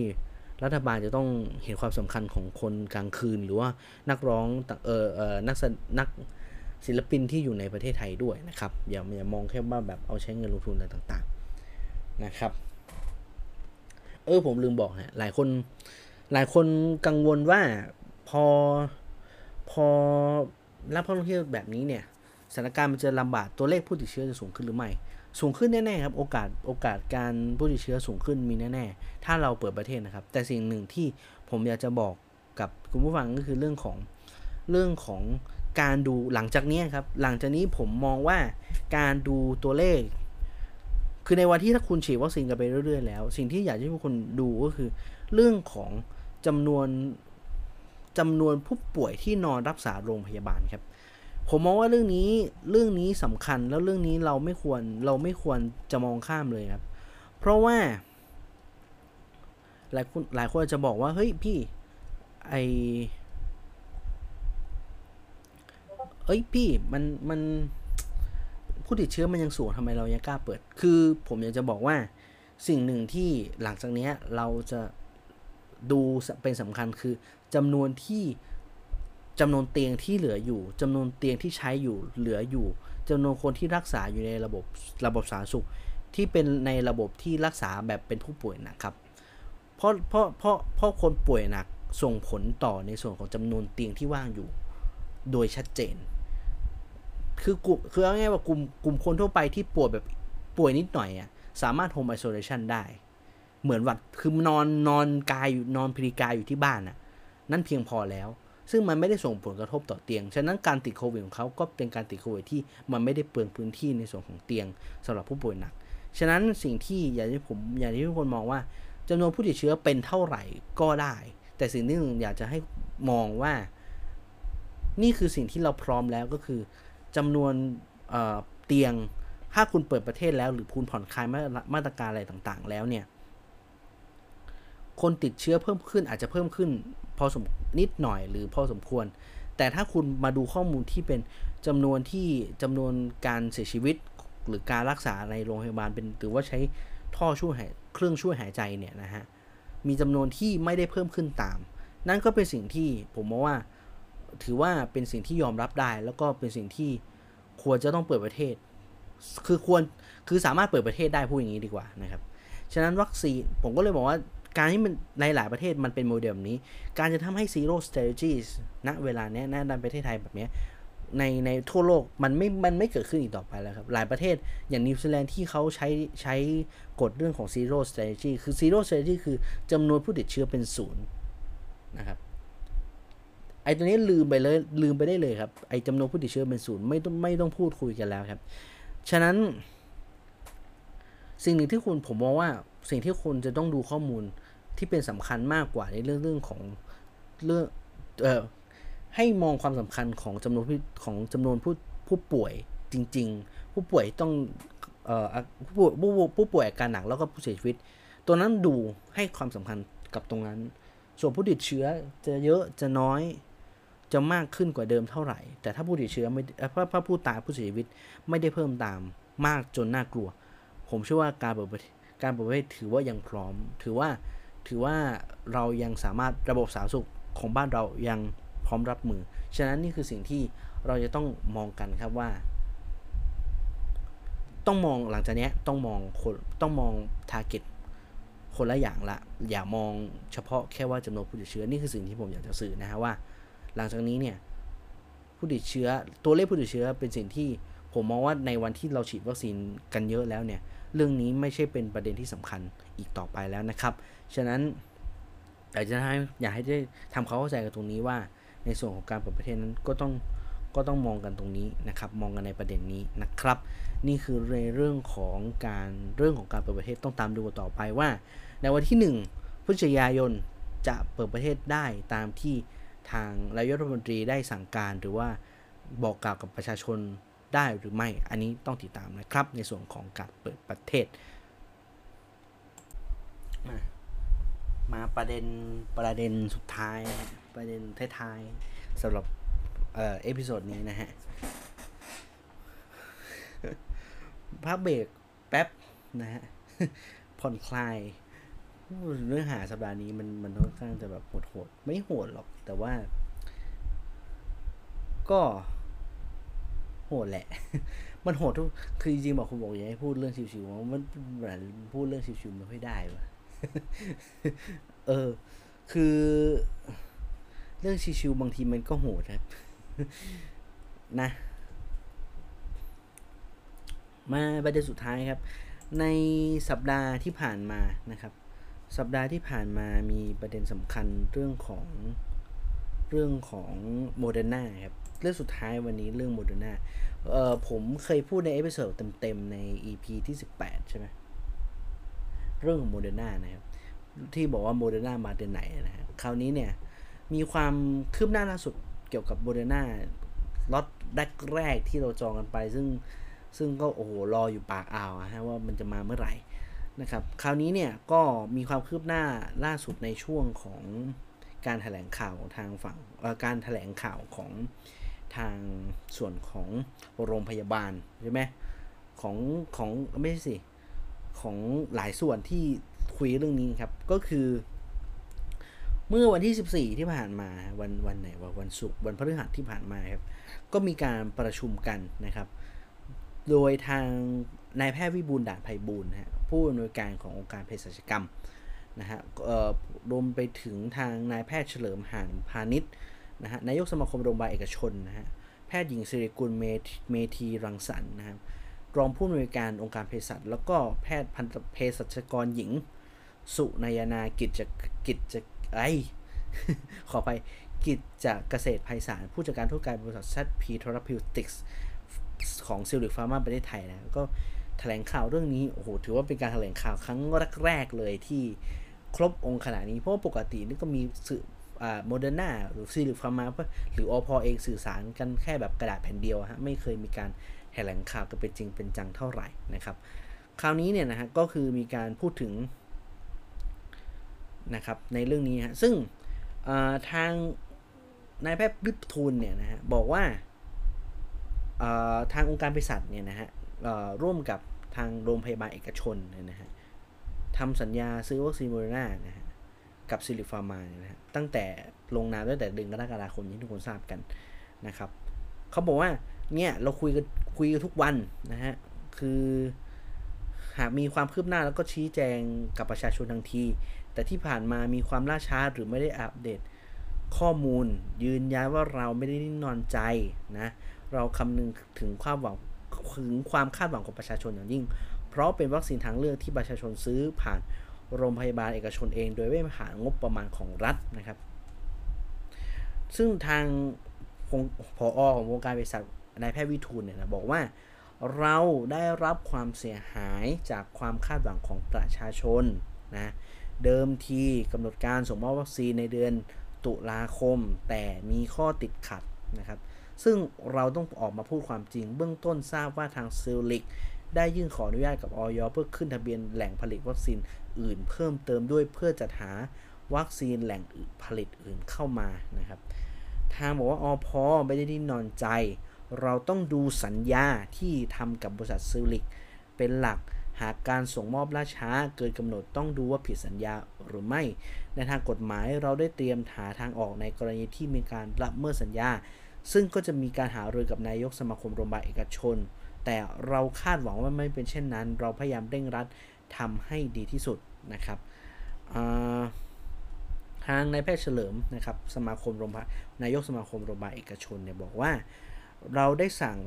รัฐบาลจะต้องเห็นความสำคัญของคนกลางคืนหรือว่านักร้องนักศิลปินที่อยู่ในประเทศไทยด้วยนะครับอย่ามองแค่ว่าแบบเอาใช้เงินลงทุนอะไรต่างๆนะครับผมลืมบอกฮะหลายคนกังวลว่าพอรับนักท่องเที่ยวแบบนี้เนี่ยสถานการณ์มันจะลำบากตัวเลขผู้ติดเชื้อจะสูงขึ้นหรือไม่สูงขึ้นแน่ๆครับโอกาสการผู้ติดเชื้อสูงขึ้นมีแน่ๆถ้าเราเปิดประเทศนะครับแต่สิ่งหนึ่งที่ผมอยากจะบอกกับคุณผู้ฟังก็คือเรื่องของการดูหลังจากนี้ครับหลังจากนี้ผมมองว่าการดูตัวเลขคือในวันที่ถ้าคุณฉีดวัคซีนกันไปเรื่อยๆแล้วสิ่งที่อยากให้ทุกคนดูก็คือเรื่องของจำนวนผู้ป่วยที่นอนรักษาโรงพยาบาลครับผมมองว่าเรื่องนี้สำคัญแล้วเรื่องนี้เราไม่ควรจะมองข้ามเลยครับเพราะว่าหลายคนจะบอกว่าเฮ้ยพี่มันผู้ติดเชื้อมันยังสูงทำไมเรายังกล้าเปิดคือผมอยากจะบอกว่า สิ่งหนึ่งที่หลังจากนี้เราจะดูเป็นสำคัญคือจำนวนเตียงที่เหลืออยู่จำนวนเตียงที่ใช้อยู่เหลืออยู่จำนวนคนที่รักษาอยู่ในระบบสาธารณสุขที่เป็นในระบบที่รักษาแบบเป็นผู้ป่วยหนักครับเพราะคนป่วยหนักส่งผลต่อในส่วนของจำนวนเตียงที่ว่างอยู่โดยชัดเจนคือเอาง่ายๆว่ากลุ่มคนทั่วไปที่ป่วยแบบป่วยนิดหน่อยอ่ะสามารถโฮมไอโซเลชันได้เหมือนว่าคือนอนพลีกายอยู่ที่บ้านน่ะนั่นเพียงพอแล้วซึ่งมันไม่ได้ส่งผลกระทบต่อเตียงฉะนั้นการติดโควิดของเขาก็เป็นการติดโควิดที่มันไม่ได้เปลืองพื้นที่ในส่วนของเตียงสำหรับผู้ป่วยหนักฉะนั้นสิ่งที่อยากให้ทุกคนมองว่าจำนวนผู้ติดเชื้อเป็นเท่าไหร่ก็ได้แต่สิ่งนึงอยากจะให้มองว่านี่คือสิ่งที่เราพร้อมแล้วก็คือจำนวนเตียงถ้าคุณเปิดประเทศแล้วหรือคุณผ่อนคลายมาตรการอะไรต่างๆแล้วเนี่ยคนติดเชื้อเพิ่มขึ้นอาจจะเพิ่มขึ้นพอสมนิดหน่อยหรือพอสมควรแต่ถ้าคุณมาดูข้อมูลที่เป็นจำนวนการเสียชีวิตหรือการรักษาในโรงพยาบาลเป็นหรือว่าใช้ท่อช่วยเครื่องช่วยหายใจเนี่ยนะฮะมีจำนวนที่ไม่ได้เพิ่มขึ้นตามนั่นก็เป็นสิ่งที่ผมมองว่าถือว่าเป็นสิ่งที่ยอมรับได้แล้วก็เป็นสิ่งที่ควรจะต้องเปิดประเทศคือสามารถเปิดประเทศได้พูดอย่างนี้ดีกว่านะครับฉะนั้นวัคซีนผมก็เลยบอกว่าการที่มันในหลายประเทศมันเป็นโมเดลแบบนี้การจะทำให้ zero strategies ณเวลานี้ในประเทศไทยแบบนี้ในทั่วโลกมันไม่เกิดขึ้นอีกต่อไปแล้วครับหลายประเทศอย่างนิวซีแลนด์ที่เขาใช้กฎเรื่องของ zero strategy คือ zero strategy คือจำนวนผู้ติดเชื้อเป็นศูนย์นะครับไอ้ตัวนี้ลืมไปได้เลยครับไอ้จำนวนผู้ติดเชื้อเป็นศูนย์ไม่ต้องพูดคุยกันแล้วครับฉะนั้นสิ่งหนึ่งที่ผมมองว่าสิ่งที่คุณจะต้องดูข้อมูลที่เป็นสำคัญมากกว่าในเรื่องของให้มองความสำคัญของจำนวนผู้ป่วยจริงๆผู้ป่วยต้องผู้ป่วยอาการหนักแล้วก็ผู้เสียชีวิตตัวนั้นดูให้ความสำคัญกับตรงนั้นส่วนผู้ติดเชื้อจะเยอะจะน้อยจะมากขึ้นกว่าเดิมเท่าไหร่แต่ถ้าผู้ติดเชื้อไม่ถ้าผู้ตายผู้เสียชีวิตไม่ได้เพิ่มตามมากจนน่ากลัวผมเชื่อว่าการเปิดประเทศถือว่ายังพร้อมถือว่าเรายังสามารถระบบสาธารณสุขของบ้านเรายังพร้อมรับมือฉะนั้นนี่คือสิ่งที่เราจะต้องมองกันครับว่าต้องมองหลังจากนี้ต้องมอง target คนละอย่างละอย่ามองเฉพาะแค่ว่าจำนวนผู้ติดเชื้อนี่คือสิ่งที่ผมอยากจะสื่อนะฮะว่าหลังจากนี้เนี่ยผู้ติดเชื้อตัวเลขผู้ติดเชื้อเป็นสิ่งที่ผมมองว่าในวันที่เราฉีดวัคซีนกันเยอะแล้วเนี่ยเรื่องนี้ไม่ใช่เป็นประเด็นที่สำคัญอีกต่อไปแล้วนะครับฉะนั้นอยากให้ได้ทำความเข้าใจกันตรงนี้ว่าในส่วนของการเปิดประเทศนั้นก็ต้องมองกันตรงนี้นะครับมองกันในประเด็นนี้นะครับนี่คือในเรื่องของการเปิดประเทศต้องตามดูต่อไปว่าในวันที่1พฤศจิกายนจะเปิดประเทศได้ตามที่ทางนายกรัฐมนตรีได้สั่งการหรือว่าบอกกล่าวกับประชาชนได้หรือไม่อันนี้ต้องติดตามนะครับในส่วนของการเปิดประเทศมาประเด็นสุดท้ายนะฮะประเด็นท้ายๆสำหรับเอพิโซดนี้นะฮะพักเบรกแป๊บนะฮะผ่อนคลายเนื้อหาสัปดาห์นี้มันค่อนข้างจะแบบโหดๆไม่โหดหรอกแต่ว่าก็โหดแหละมันโหดทุกคือจริงๆบอกคุณบอกอย่าให้พูดเรื่องชิวๆมันพูดเรื่องชิวๆไม่ค่อยได้วะคือเรื่องชิวๆบางทีมันก็โหดครับนะมาประเด็นสุดท้ายครับในสัปดาห์ที่ผ่านมานะครับสัปดาห์ที่ผ่านมามีประเด็นสำคัญเรื่องของ Moderna ครับเรื่องสุดท้ายวันนี้เรื่อง Moderna ผมเคยพูดในเอพิโซดเต็มๆใน EP ที่18ใช่มั้ยเรื่องของ Moderna นะครับที่บอกว่า Moderna มาเดือนไหนนะฮะคราวนี้เนี่ยมีความคืบหน้าล่าสุดเกี่ยวกับ Moderna ล็อตแรกที่เราจองกันไปซึ่งก็โอ้โหรออยู่ปากอ่าวฮะว่ามันจะมาเมื่อไหร่นะครับคราวนี้เนี่ยก็มีความคืบหน้าล่าสุดในช่วงของการแถลงข่าวทางฝั่งการแถลงข่าวของทางส่วนของโรงพยาบาลใช่ไหมของไม่ใช่สิ ของหลายส่วนที่คุยเรื่องนี้ครับก็คือเมื่อวันที่14ที่ผ่านมาวันไหนวะวันศุกร์วันพฤหัสที่ผ่านมาครับก็มีการประชุมกันนะครับโดยทางนายแพทย์วิบูลย์ ด่านไพบูลย์นะฮะผู้อำนวยการขององค์การเภสัชกรรมนะฮะรวมไปถึงทางนายแพทย์เฉลิมหานพานิชนะฮะนายกสมาคมโรงพยาบาลเอกชนนะฮะแพทย์หญิงศิริกุลเมธีรังสรรค์นะครับรองผู้อำนวยการองค์การเภสัชแล้วก็แพทย์เภสัชกรหญิงสุนยนากิจจากเกษตรไพศาลผู้จัดการธุรกิจบริษัทซัดพีเทอราพิวติกส์ของซิลิคฟาร์มาประเทศไทยนะก็แถลงข่าวเรื่องนี้โอ้โหถือว่าเป็นการแถลงข่าวครั้งแรกๆเลยที่ครบองค์ขนาดนี้เพราะปกตินี่ก็มีสื่อModerna หรือซิลิคฟาร์มาหรืออพ.เองสื่อสารกันแค่แบบกระดาษแผ่นเดียวฮะไม่เคยมีการแถลงข่าวกันเป็นจริงเป็นจังเท่าไหร่นะครับคราวนี้เนี่ยนะฮะก็คือมีการพูดถึงนะครับในเรื่องนี้ฮะซึ่งทางนายแพทย์วิทูลเนี่ยนะฮะบอกว่าทางองค์การเภสัชเนี่ยนะฮะร่วมกับทางโรงพยาบาลเอกชนนะฮะทำสัญญาซื้อวัคซีนโมเดอร์นานะฮะกับซิลิฟาร์มานะฮะตั้งแต่ลงนามตั้งแต่เดือนกรกฎาคมที่ทุกคนทราบกันนะครับเขาบอกว่าเนี่ยเราคุยกันทุกวันนะฮะคือหากมีความคืบหน้าแล้วก็ชี้แจงกับประชาชนทันทีแต่ที่ผ่านมามีความล่าช้าหรือไม่ได้อัปเดตข้อมูลยืนยันว่าเราไม่ได้นิ่งนอนใจนะเราคำนึงถึงความคาดหวังของประชาชนอย่างยิ่งเพราะเป็นวัคซีนทางเลือกที่ประชาชนซื้อผ่านโรงพยาบาลเอกชนเองโดยไม่ผ่านงบประมาณของรัฐนะครับซึ่งทางผอ.ของวงการบริษัทนายแพทย์วิทูลเนี่ยนะบอกว่าเราได้รับความเสียหายจากความคาดหวังของประชาชนนะเดิมทีกำหนดการส่งมอบวัคซีนในเดือนตุลาคมแต่มีข้อติดขัดนะครับซึ่งเราต้องออกมาพูดความจริงเบื้องต้นทราบว่าทางซิลิคได้ยื่นขออนุญาตกับอย.เพื่อขึ้นทะเบียนแหล่งผลิตวัคซีนอื่นเพิ่มเติมด้วยเพื่อจัดหาวัคซีนแหล่งผลิตอื่นเข้ามานะครับทางบอกว่าอพ.ไม่ได้นิ่งนอนใจเราต้องดูสัญญาที่ทำกับบริษัทซิลิคเป็นหลักหากการส่งมอบล่าช้าเกินกำหนดต้องดูว่าผิดสัญญาหรือไม่ในทางกฎหมายเราได้เตรียมหาทางออกในกรณีที่มีการละเมิดสัญญาซึ่งก็จะมีการหารือกับนายกสมาคมโรงพยาบาลเอกชนแต่เราคาดหวังว่าไม่เป็นเช่นนั้นเราพยายามเร่งรัดทำให้ดีที่สุดนะครับทางนายแพทย์เฉลิมนะครับนายกสมาคมโรงพยาบาลเอกชนเนี่ยบอกว่าเราได้สั่ง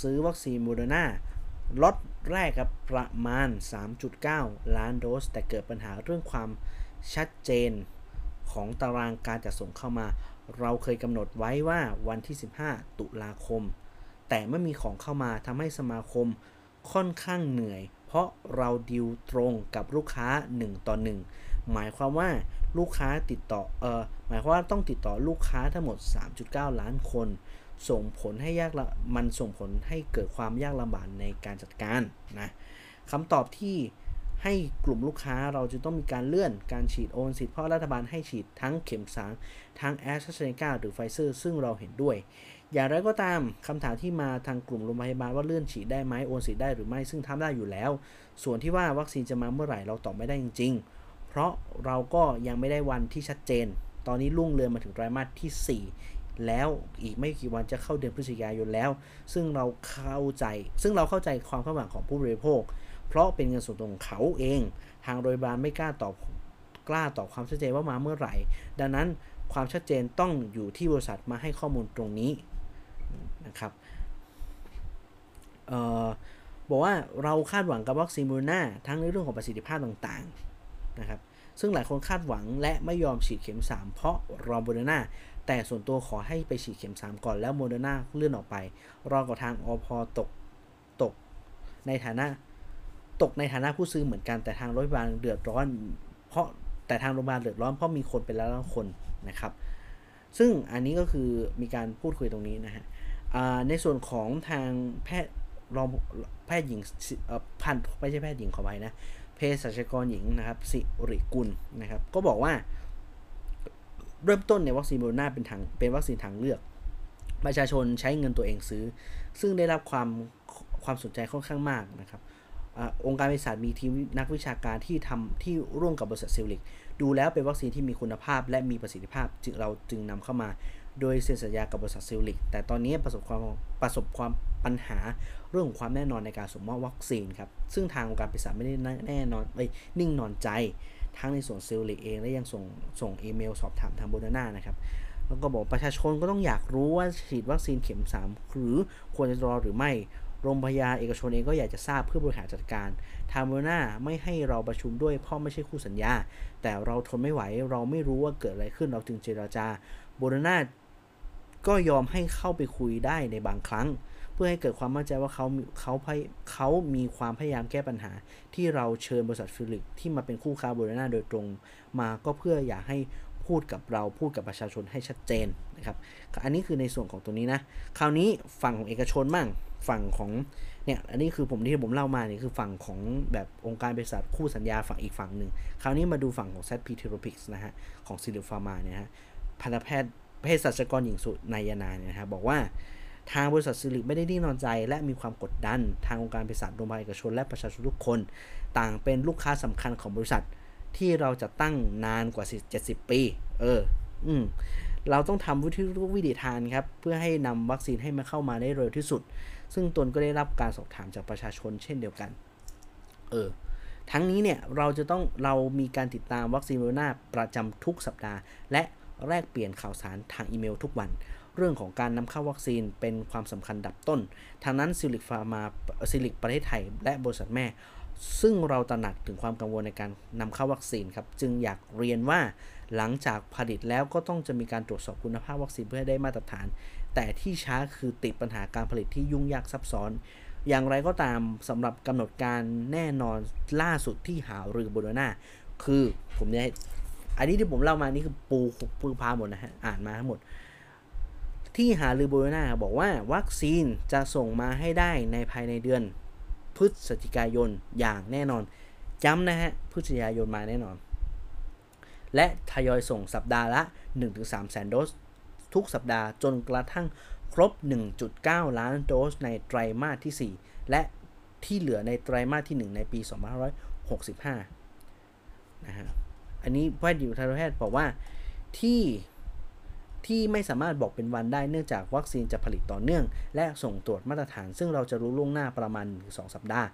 ซื้อวัคซีนโมเดอร์นาล็อตแรกกับประมาณ 3.9 ล้านโดสแต่เกิดปัญหาเรื่องความชัดเจนของตารางการจัดส่งเข้ามาเราเคยกำหนดไว้ว่าวันที่15ตุลาคมแต่ไม่มีของเข้ามาทำให้สมาคมค่อนข้างเหนื่อยเพราะเราดีลตรงกับลูกค้า1-1หมายความว่าหมายความว่าต้องติดต่อลูกค้าทั้งหมด 3.9 ล้านคนส่งผลให้เกิดความยากลำบากในการจัดการนะคำตอบที่ให้กลุ่มลูกค้าเราจะต้องมีการเลื่อนการฉีดโอนสิทธิ์เพราะรัฐบาลให้ฉีดทั้งเข็ม3ทั้ง AstraZeneca หรือ Pfizer ซึ่งเราเห็นด้วยอย่างไรก็ตามคำถามที่มาทางกลุ่มโรงพยาบาลว่าเลื่อนฉีดได้ไหมโอนสิทธิ์ได้หรือไม่ซึ่งทำได้อยู่แล้วส่วนที่ว่าวัคซีนจะมาเมื่อไหร่เราตอบไม่ได้จริงๆเพราะเราก็ยังไม่ได้วันที่ชัดเจนตอนนี้ล่วงเลยมาถึงไตรมาสที่4แล้วอีกไม่กี่วันจะเข้าเดือนพฤศจิกายนแล้วซึ่งเราเข้าใจความคาดหวังของผู้บริโภคเพราะเป็นเงินส่วนตัวของเขาเองทางโรงพยาบาลไม่กล้าตอบความชัดเจนว่ามาเมื่อไหร่ดังนั้นความชัดเจนต้องอยู่ที่บริษัทมาให้ข้อมูลตรงนี้นะครับบอกว่าเราคาดหวังกับวัคซีนโมเดอร์นาทั้งในเรื่องของประสิทธิภาพต่างๆนะครับซึ่งหลายคนคาดหวังและไม่ยอมฉีดเข็ม3เพราะรอโมเดอร์นาแต่ส่วนตัวขอให้ไปฉีดเข็ม3ก่อนแล้วโมเดอร์นาเลื่อนออกไปรอกับทางอพ.ตกในฐานะผู้ซื้อเหมือนกันแต่ทางโรงพยาบาลเดือดร้อนเพราะมีคนเป็นล้านคนนะครับซึ่งอันนี้ก็คือมีการพูดคุยตรงนี้นะฮะในส่วนของทางแพทย์หญิงไม่ใช่แพทย์หญิงขอไปนะเภสัชกรหญิงนะครับสิริกุลนะครับก็บอกว่าเริ่มต้นในวัคซีนโมเดอร์นาเป็นวัคซีนทางเลือกประชาชนใช้เงินตัวเองซื้อซึ่งได้รับความสนใจค่อนข้างมากนะครับ องค์การเภสัชมีทีมนักวิชาการที่ทำที่ร่วมกับบริษัทซิลิกดูแล้วเป็นวัคซีนที่มีคุณภาพและมีประสิทธิภาพเราจึงนำเข้ามาโดยเซ็นสัญญากับบริษัทซิลิกแต่ตอนนี้ประสบความปัญหาเรื่องของความแน่นอนในการส่งมอบวัคซีนครับซึ่งทางองค์การเภสัชไม่ได้นิ่งนอนใจทั้งในส่วนซิลิกเองและยังส่งอีเมลสอบถามทาง Moderna นะครับแล้วก็บอกประชาชนก็ต้องอยากรู้ว่าฉีดวัคซีนเข็ม3หรือควรจะรอหรือไม่โรงพยาบาลเอกชนเองก็อยากจะทราบเพื่อบริหารจัดการทางModernaไม่ให้เราประชุมด้วยเพราะไม่ใช่คู่สัญญาแต่เราทนไม่ไหวเราไม่รู้ว่าเกิดอะไรขึ้นเราจึงเจรจาModernaก็ยอมให้เข้าไปคุยได้ในบางครั้งเพื่อให้เกิดความมั่นใจว่าเขามีความพยายามแก้ปัญหาที่เราเชิญบริษัทฟิลิปที่มาเป็นคู่ค้าModernaโดยตรงมาก็เพื่ออยากให้พูดกับเราพูดกับประชาชนให้ชัดเจนนะครับอันนี้คือในส่วนของตัวนี้นะคราวนี้ฝั่งของเอกชนบ้างฝั่งของเนี่ยอันนี้คือที่ผมเล่ามาเนี่ยคือฝั่งของแบบองค์การเภสัชคู่สัญญาฝั่งอีกฝั่งหนึ่งคราวนี้มาดูฝั่งของ ZP Therapeutics นะฮะของซิลิฟฟาร์มาเนี่ยฮะพันธแพทย์เภสัชกรหญิงสุนายนาเนี่ยนะฮะบอกว่าทางบริษัทซิลิฟไม่ได้นิ่งนอนใจและมีความกดดันทางองค์การเภสัชโรงพยาบาลเอกชนและประชาชนทุกคนต่างเป็นลูกค้าสำคัญของบริษัทที่เราจะตั้งนานกว่า70 ปีเราต้องทำวิธีทานครับเพื่อให้นำวัคซีนให้มาเข้ามาได้เร็วที่สุดซึ่งตนก็ได้รับการสอบถามจากประชาชนเช่นเดียวกันทั้งนี้เนี่ยเรามีการติดตามวัคซีนโมเดอร์นาประจำทุกสัปดาห์และแลกเปลี่ยนข่าวสารทางอีเมลทุกวันเรื่องของการนำเข้าวัคซีนเป็นความสำคัญดับต้นทางนั้นซิลิกประเทศไทยและบริษัทแม่ซึ่งเราตระหนักถึงความกังวลในการนำเข้าวัคซีนครับจึงอยากเรียนว่าหลังจากผลิตแล้วก็ต้องจะมีการตรวจสอบคุณภาพวัคซีนเพื่อให้ได้มาตรฐานแต่ที่ช้าคือติดปัญหาการผลิตที่ยุ่งยากซับซ้อนอย่างไรก็ตามสำหรับกำหนดการแน่นอนล่าสุดที่หารือModernaคือผมเนี่ยอันนี้ที่ผมเล่ามานี่คือปูพาหมดนะฮะอ่านมาทั้งหมดที่หารือModernaบอกว่าวัคซีนจะส่งมาให้ได้ในภายในเดือนพฤศจิกายนอย่างแน่นอนย้ำนะฮะพฤศจิกายนมาแน่นอนและทยอยส่งสัปดาห์ละ 1-3 แสนโดสทุกสัปดาห์จนกระทั่งครบ 1.9 ล้านโดสในไตรมาสที่ 4และที่เหลือในไตรมาสที่ 1ในปี 2565นะฮะอันนี้แพทย์หญิงทันตแพทย์บอกว่าที่ไม่สามารถบอกเป็นวันได้เนื่องจากวัคซีนจะผลิตต่อเนื่องและส่งตรวจมาตรฐานซึ่งเราจะรู้ล่วงหน้าประมาณ 1-2 สัปดาห์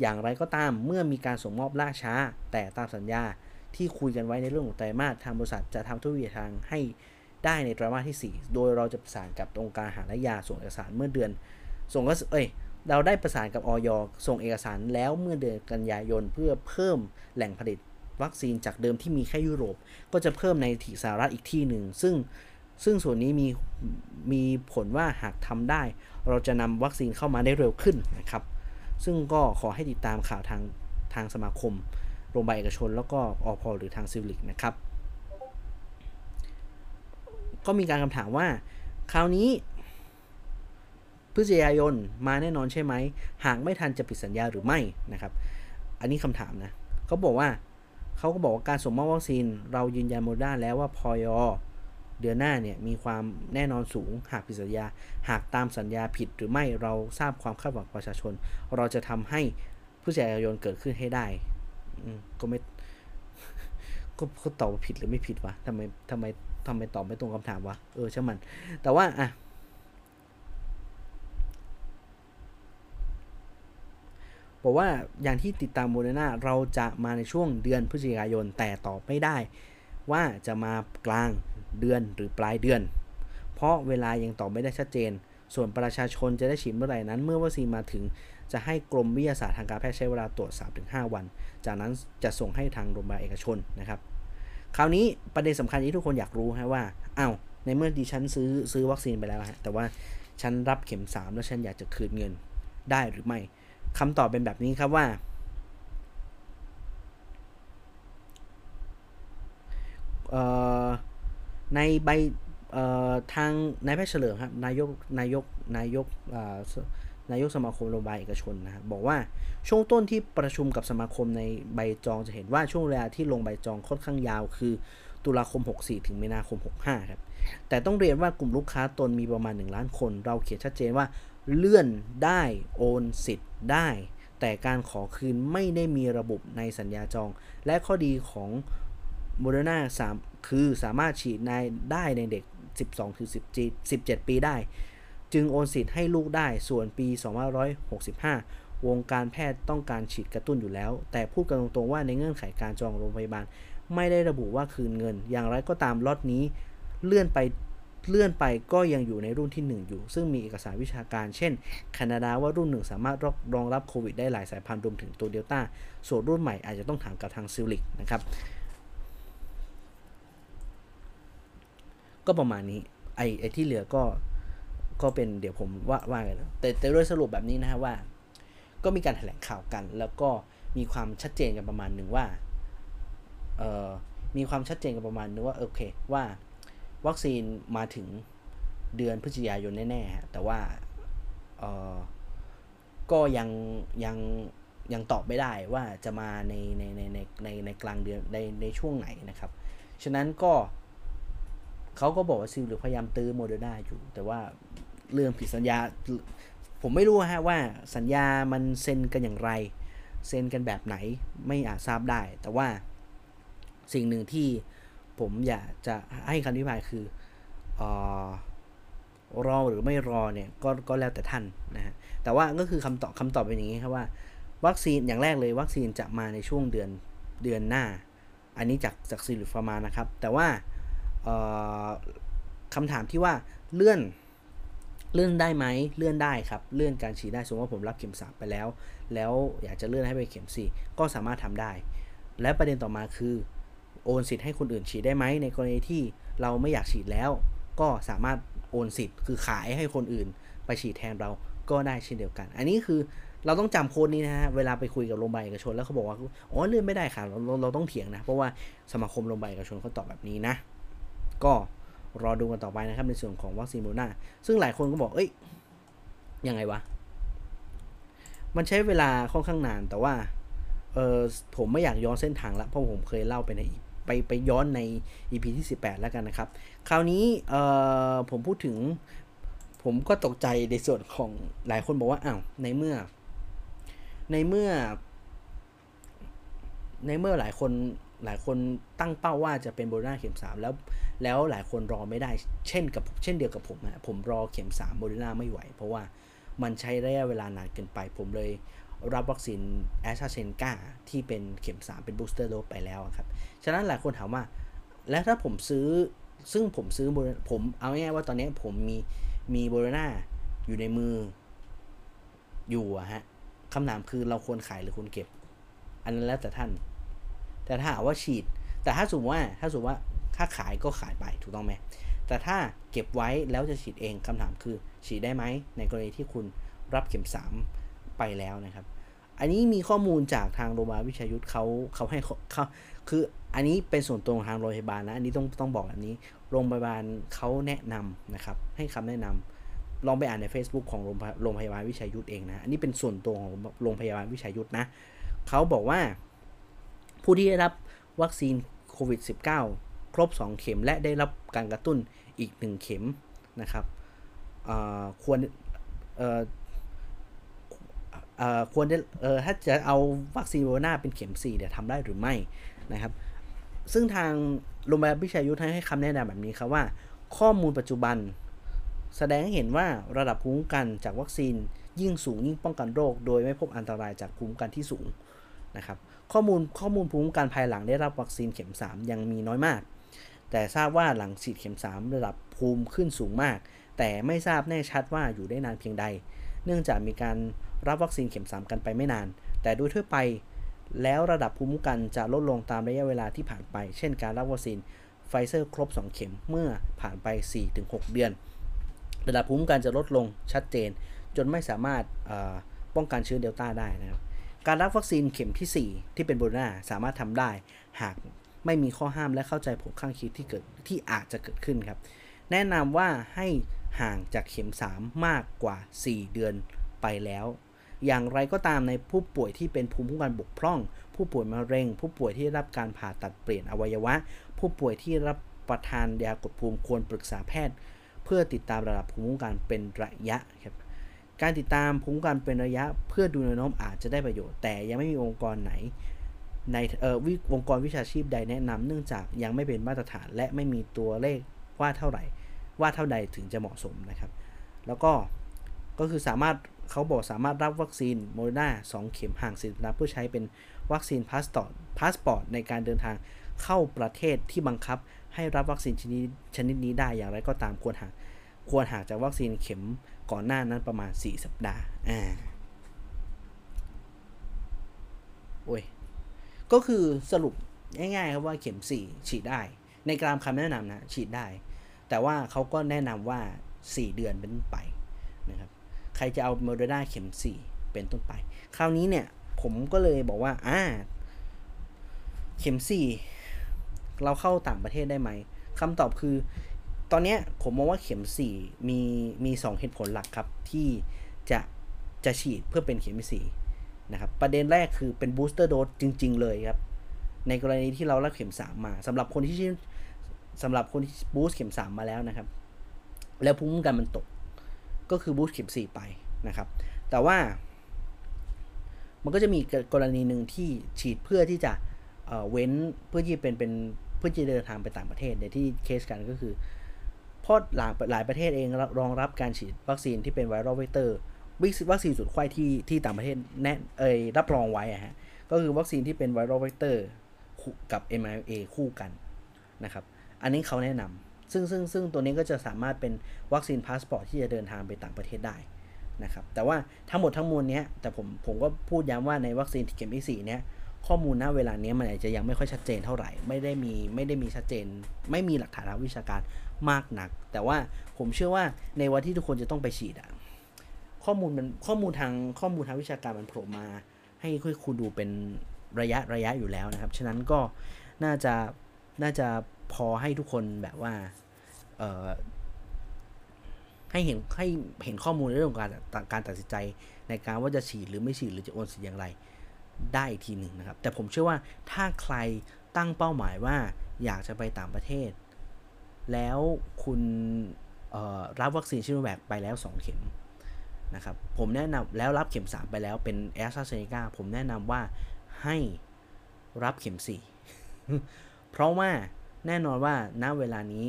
อย่างไรก็ตามเมื่อมีการส่งมอบล่าช้าแต่ตามสัญญาที่คุยกันไว้ในเรื่องของไตรมาสทางบริษัทจะทำทุกวิถีทางให้ได้ในไตรมาสที่4โดยเราจะประสานกับองค์การอาหารและยาส่งเอกสารเมื่อเดือนเราได้ประสานกับอย.ส่งเอกสารแล้วเมื่อเดือนกันยายนเพื่อเพิ่มแหล่งผลิตวัคซีนจากเดิมที่มีแค่ยุโรปก็จะเพิ่มในที่สหรัฐอีกที่หนึ่งซึ่งส่วนนี้มีผลว่าหากทำได้เราจะนำวัคซีนเข้ามาได้เร็วขึ้นนะครับซึ่งก็ขอให้ติดตามข่าวทางสมาคมโรงพยาบาลเอกชนแล้วก็อพ.หรือทางซิลิกนะครับก็มีการคำถามว่าคราวนี้พฤศจิกายนมาแน่นอนใช่ไหมหากไม่ทันจะปิดสัญญาหรือไม่นะครับอันนี้คำถามนะเขาก็บอกว่าการส่งมอบวัคซีนเรายืนยันModernaแล้วว่าพย.เดือนหน้าเนี่ยมีความแน่นอนสูงหากผิดสัญญาหากตามสัญญาผิดหรือไม่เราทราบความคาดหวังประชาชนเราจะทำให้ผู้เสียหายเกิดขึ้นให้ได้ก็ตอบผิดหรือไม่ผิดวะทำไมตอบไม่ตรงคำถามวะช่างมันแต่ว่าบอกว่าอย่างที่ติดตามModernaเราจะมาในช่วงเดือนพฤศจิกายนแต่ตอบไม่ได้ว่าจะมากลางเดือนหรือปลายเดือนเพราะเวลายังตอบไม่ได้ชัดเจนส่วนประชาชนจะได้ฉีดเมื่อไหร่นั้นเมื่อวัคซีนมาถึงจะให้กรมวิทยาศาสตร์ทางการแพทย์ใช้เวลาตรวจ 3-5 วันจากนั้นจะส่งให้ทางโรงพยาบาลเอกชนนะครับคราวนี้ประเด็นสำคัญที่ทุกคนอยากรู้ฮะว่าในเมื่อดิฉันซื้อวัคซีนไปแล้วฮะแต่ว่าฉันรับเข็ม3แล้วฉันอยากจะคืนเงินได้หรือไม่คำตอบเป็นแบบนี้ครับว่าในใบทางนายแพทย์เฉลิมครับนายกสมาคมโรงพยาบาลเอกชนนะครับบอกว่าช่วงต้นที่ประชุมกับสมาคมในใบจองจะเห็นว่าช่วงเวลาที่ลงใบจองค่อนข้างยาวคือตุลาคม64ถึงมีนาคม65ครับแต่ต้องเรียนว่ากลุ่มลูกค้าตนมีประมาณ1ล้านคนเราเขียนชัดเจนว่าเลื่อนได้โอนสิทธิ์ได้ แต่การขอคืนไม่ได้มีระบุในสัญญาจองและข้อดีของ Moderna 3คือสามารถฉีดได้ในเด็ก 12-17 ปีได้จึงโอนสิทธิ์ให้ลูกได้ส่วนปี2565วงการแพทย์ต้องการฉีดกระตุ้นอยู่แล้วแต่พูดกันตรงๆว่าในเงื่อนไขการจองโรงพยาบาลไม่ได้ระบุว่าคืนเงินอย่างไรก็ตามล็อตนี้เลื่อนไปก็ยังอยู่ในรุ่นที่1อยู่ซึ่งมีเอกสารวิชาการเช่นแคนาดาว่ารุ่น1สามารถรองรับโควิดได้หลายสายพันธุ์รวมถึงตัวเดลต้าส่วนรุ่นใหม่อาจจะต้องถามกับทางซิลิกนะครับก็ประมาณนี้ไอที่เหลือก็เป็นเดี๋ยวผมว่ากันแต่โดยสรุปแบบนี้นะฮะว่าก็มีการแถลงข่าวกันแล้วก็มีความชัดเจนกันประมาณนึงว่าโอเคว่าวัคซีนมาถึงเดือนพฤศจิกายนแน่ๆแต่ว่าก็ยังตอบไม่ได้ว่าจะมาในกลางเดือนในช่วงไหนนะครับฉะนั้นก็เขาก็บอกว่าซิลหรือพยายามตื้อโมเดอร์นาอยู่แต่ว่าเรื่องผิดสัญญาผมไม่รู้ฮะว่าสัญญามันเซ็นกันอย่างไรเซ็นกันแบบไหนไม่อาจทราบได้แต่ว่าสิ่งหนึ่งที่ผมอยากจะให้คำอธิบายคือรอหรือไม่รอเนี่ยก็แล้วแต่ท่านนะฮะแต่ว่าก็คือคำตอบเป็นอย่างนี้ครับว่าวัคซีนอย่างแรกเลยวัคซีนจะมาในช่วงเดือนหน้าอันนี้จากซิลิฟาร์มานะครับแต่ว่าคำถามที่ว่าเลื่อนได้ไหมเลื่อนได้ครับเลื่อนการฉีดได้สมมติว่าผมรับเข็ม3ไปแล้วอยากจะเลื่อนให้ไปเข็ม4ก็สามารถทำได้และประเด็นต่อมาคือโอนสิทธิ์ให้คนอื่นฉีดได้ไหมในกรณีที่เราไม่อยากฉีดแล้วก็สามารถโอนสิทธิ์คือขายให้คนอื่นไปฉีดแทนเราก็ได้เช่นเดียวกันอันนี้คือเราต้องจำโค้ดนี้นะฮะเวลาไปคุยกับโรงพยาบาลเอกชนแล้วเขาบอกว่าอ๋อเลื่อนไม่ได้ค่ะเราต้องเถียงนะเพราะว่าสมาคมโรงพยาบาลเอกชนเขาตอบแบบนี้นะก็รอดูกันต่อไปนะครับในส่วนของวัคซีนโมเดอร์นาซึ่งหลายคนก็บอกเอ้ยยังไงวะมันใช้เวลาค่อนข้างนานแต่ว่าผมไม่อยากย้อนเส้นทางละเพราะผมเคยเล่าไปในไปย้อนใน EP ที่18แล้วกันนะครับคราวนี้ผมพูดถึงผมก็ตกใจในส่วนของหลายคนบอกว่าอ้าวในเมื่อหลายคนตั้งเป้าว่าจะเป็นโมเดอร์นาเข็ม3แล้วหลายคนรอไม่ได้เช่นเดียวกับผมฮะผมรอเข็ม3โมเดอร์นาไม่ไหวเพราะว่ามันใช้ระยะเวลานานเกินไปผมเลยรับวัคซีนแอสตราเซเนกาที่เป็นเข็ม3เป็นบูสเตอร์โดสไปแล้วครับฉะนั้นหลายคนถามว่าแล้วถ้าผมซื้อซึ่งผมซื้อผมเอาง่ายๆว่าตอนนี้ผมมีโมเดอร์นาอยู่ในมืออยู่อะฮะคำถามคือเราควรขายหรือควรเก็บอันนั้นแล้วแต่ท่านแต่ถ้าว่าฉีดแต่ถ้าสมมติว่าถ้าขายก็ขายไปถูกต้องไหมแต่ถ้าเก็บไว้แล้วจะฉีดเองคำถามคือฉีดได้ไหมในกรณีที่คุณรับเข็ม3ไปแล้วนะครับอันนี้มีข้อมูลจากทางโรงพยาบาลวิชัยยุทธเขาให้เขาคืออันนี้เป็นส่วนตรงทางโรงพยาบาลนะอันนี้ต้องบอกแบบนี้โรงพยาบาลเขาแนะนำนะครับให้คำแนะนำลองไปอ่านใน Facebook ของโรงพยาบาลวิชัยยุทธเองนะอันนี้เป็นส่วนตรงของโรงพยาบาลวิชัยยุทธนะเขาบอกว่าผู้ที่ได้รับวัคซีนโควิด -19 ครบ2เข็มและได้รับการกระตุ้นอีก1เข็มนะครับควรถ้าจะเอาวัคซีนโมเดอร์นาเป็นเข็ม4เนี่ยทำได้หรือไม่นะครับซึ่งทางโรงพยาบาลวิชัยยุทธให้คำแนะนำแบบนี้ครับว่าข้อมูลปัจจุบันแสดงให้เห็นว่าระดับภูมิคุ้มกันจากวัคซีนยิ่งสูงยิ่งป้องกันโรคโดยไม่พบอันตรายจากภูมิคุ้มกันที่สูงนะครับข้อมูลภูมิคุ้มกันภายหลังได้รับวัคซีนเข็ม3ยังมีน้อยมากแต่ทราบว่าหลังฉีดเข็ม3ระดับภูมิขึ้นสูงมากแต่ไม่ทราบแน่ชัดว่าอยู่ได้นานเพียงใดเนื่องจากมีการรับวัคซีนเข็ม3กันไปไม่นานแต่โดยทั่วไปแล้วระดับภูมิคุ้มกันจะลดลงตามระยะเวลาที่ผ่านไปเช่นการรับวัคซีนไฟเซอร์ครบ2เข็มเมื่อผ่านไป 4-6 เดือนระดับภูมิคุ้มกันจะลดลงชัดเจนจนไม่สามารถป้องกันเชื้อเดลต้าได้นะครับการรับวัคซีนเข็มที่4ที่เป็นโมเดอร์นาสามารถทำได้หากไม่มีข้อห้ามและเข้าใจผลข้างเคียงที่อาจจะเกิดขึ้นครับแนะนำว่าให้ห่างจากเข็ม3มากกว่า4เดือนไปแล้วอย่างไรก็ตามในผู้ป่วยที่เป็นภูมิคุ้มกันบกพร่องผู้ป่วยมะเร็งผู้ป่วยที่ได้รับการผ่าตัดเปลี่ยนอวัยวะผู้ป่วยที่รับประทานยากดภูมิควรปรึกษาแพทย์เพื่อติดตามระดับภูมิคุ้มกันเป็นระยะครับ การติดตามภูมิคุ้มกันเป็นระยะเพื่อดูแนวโน้มอาจจะได้ประโยชน์แต่ยังไม่มีองค์กรไหนในองค์กรวิชาชีพใดแนะนำเนื่องจากยังไม่เป็นมาตรฐานและไม่มีตัวเลขว่าเท่าไหร่ว่าเท่าใดถึงจะเหมาะสมนะครับแล้วก็คือสามารถเขาบอกสามารถรับวัคซีน Moderna 2 เข็มห่างสิทธิ์รับเพื่อใช้เป็นวัคซีนพาสปอร์ตในการเดินทางเข้าประเทศที่บังคับให้รับวัคซีนชนิดนี้ได้อย่างไรก็ตามควรห่างจากวัคซีนเข็มก่อนหน้านั้นประมาณ4สัปดาห์ก็คือสรุปง่ายๆครับว่าเข็ม4ฉีดได้ในตามคำแนะนำนะฉีดได้แต่ว่าเขาก็แนะนำว่า4เดือนเป็นไปนะครับใครจะเอา Moderna เข็ม4เป็นต้นไปคราวนี้เนี่ยผมก็เลยบอกว่าเข็ม4เราเข้าต่างประเทศได้ไหมคำตอบคือตอนนี้ผมมองว่าเข็ม4มี2เหตุผลหลักครับที่จะฉีดเพื่อเป็นเข็ม4นะครับประเด็นแรกคือเป็น booster dose จริงๆเลยครับในกรณีที่เรารับเข็ม3มาสำหรับคนที่ boost เข็ม3มาแล้วนะครับแล้วภูมิคุ้มกันมันตกก็คือ boost เข็ม4ไปนะครับแต่ว่ามันก็จะมีกรณีหนึ่งที่ฉีดเพื่อที่จะเว้นเพื่อที่เป็นเพื่อที่เดินทางไปต่างประเทศในที่เคสกันก็คือเพราะหลายประเทศเองรองรับการฉีดวัคซีนที่เป็นไวรัลเวกเตอร์วัคซีนสูตรไข้ที่ต่างประเทศรับรองไว้อะฮะก็คือวัคซีนที่เป็นไวรัลเวกเตอร์กับ mRNA คู่กันนะครับอันนี้เขาแนะนำซึ่งตัวนี้ก็จะสามารถเป็นวัคซีนพาสปอร์ตที่จะเดินทางไปต่างประเทศได้นะครับแต่ว่าทั้งหมดทั้งมวลเนี้ยแต่ผมก็พูดย้ำว่าในวัคซีนเข็มที่4เนี้ยข้อมูลณเวลานี้มันอาจจะยังไม่ค่อยชัดเจนเท่าไหร่ไม่ได้มีชัดเจนไม่มีหลักฐานทางวิชาการมากนักแต่ว่าผมเชื่อว่าในวันที่ทุกคนจะต้องไปฉีดอะข้อมูลทางวิชาการมันโผล่มาให้คุณดูเป็นระยะอยู่แล้วนะครับฉะนั้นก็น่าจะพอให้ทุกคนแบบว่าให้เห็นข้อมูลในเรื่องของการตัดสินใจในการว่าจะฉีดหรือไม่ฉีดหรือจะโอนสิทธิ์อย่างไรได้อีกทีหนึ่งนะครับแต่ผมเชื่อว่าถ้าใครตั้งเป้าหมายว่าอยากจะไปต่างประเทศแล้วคุณรับวัคซีนชิโนแวคไปแล้ว2เข็มนะครับผมแนะนำแล้วรับเข็ม3ไปแล้วเป็นแอสตราเซเนกาผมแนะนำว่าให้รับเข็ม4 เพราะว่าแน่นอนว่าณเวลานี้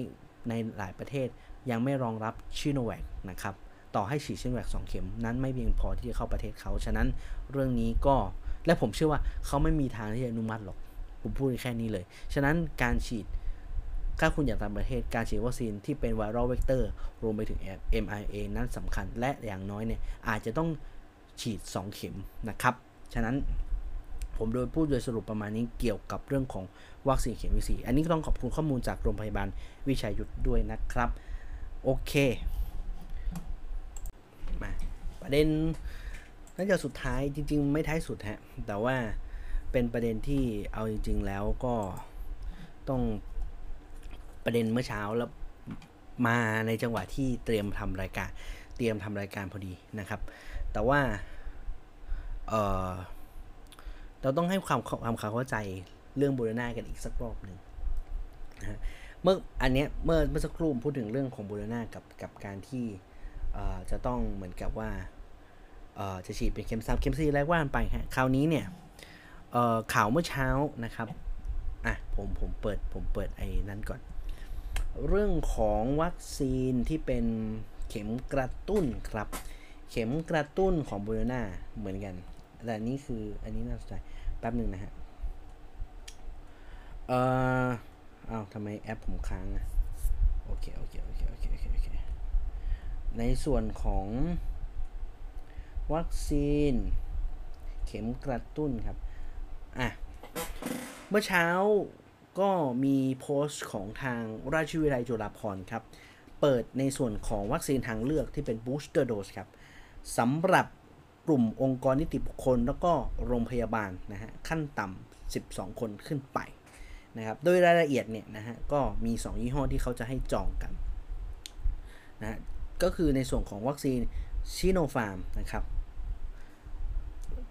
ในหลายประเทศยังไม่รองรับชิโนแวคนะครับต่อให้ฉีดชิโนแวค2เข็มนั้นไม่เพียงพอที่จะเข้าประเทศเขาฉะนั้นเรื่องนี้ก็และผมเชื่อว่าเขาไม่มีทางที่จะอนุมัติหรอกผมพูดแค่นี้เลยฉะนั้นการฉีดถ้าคุณอยากต่างประเทศการฉีดวัคซีนที่เป็นไวรัลเวกเตอร์รวมไปถึง mRNA นั้นสำคัญและอย่างน้อยเนี่ยอาจจะต้องฉีด2เข็มนะครับฉะนั้นผมโดยพูดโดยสรุปประมาณนี้เกี่ยวกับเรื่องของวัคซีนเข็มที่4อันนี้ต้องขอบคุณข้อมูลจากโรงพยาบาลวิชัยยุทธด้วยนะครับโอเคมาประเด็นน่าจะสุดท้ายจริงๆไม่ท้ายสุดฮะแต่ว่าเป็นประเด็นที่เอาจริงๆแล้วก็ต้องประเด็นเมื่อเช้าแล้วมาในจังหวะที่เตรียมทำรายการพอดีนะครับแต่ว่าเราต้องให้ความเข้าใจเรื่องโมเดอร์นากันอีกสักรอบนึงนะเมื่อสักครู่พูดถึงเรื่องของโมเดอร์นากับการที่จะต้องเหมือนกับว่าจะฉีดเป็นเข็ม3เข็ม4อะไรว่ากันไปฮะคราวนี้เนี่ยข่าวเมื่อเช้านะครับผมเปิดไอ้นั้นก่อนเรื่องของวัคซีนที่เป็นเข็มกระตุ้นครับเข็มกระตุ้นของโมเดอร์นาเหมือนกันแต่นี่คืออันนี้น่าสนใจแป๊บนึงนะฮะทำไมแอปผมค้างอ่ะโอเคในส่วนของวัคซีนเข็มกระตุ้นครับเมื่อเช้าก็มีโพสต์ของทางราชวิทยาลัยจุฬาภรณ์ครับเปิดในส่วนของวัคซีนทางเลือกที่เป็น booster dose ครับสำหรับกลุ่มองค์กรนิติบุคคลแล้วก็โรงพยาบาลนะฮะขั้นต่ำ12 คนขึ้นไปนะครับโดยรายละเอียดเนี่ยนะฮะก็มี2ยี่ห้อที่เขาจะให้จองกันนะก็คือในส่วนของวัคซีนชิโนฟาร์มนะครับ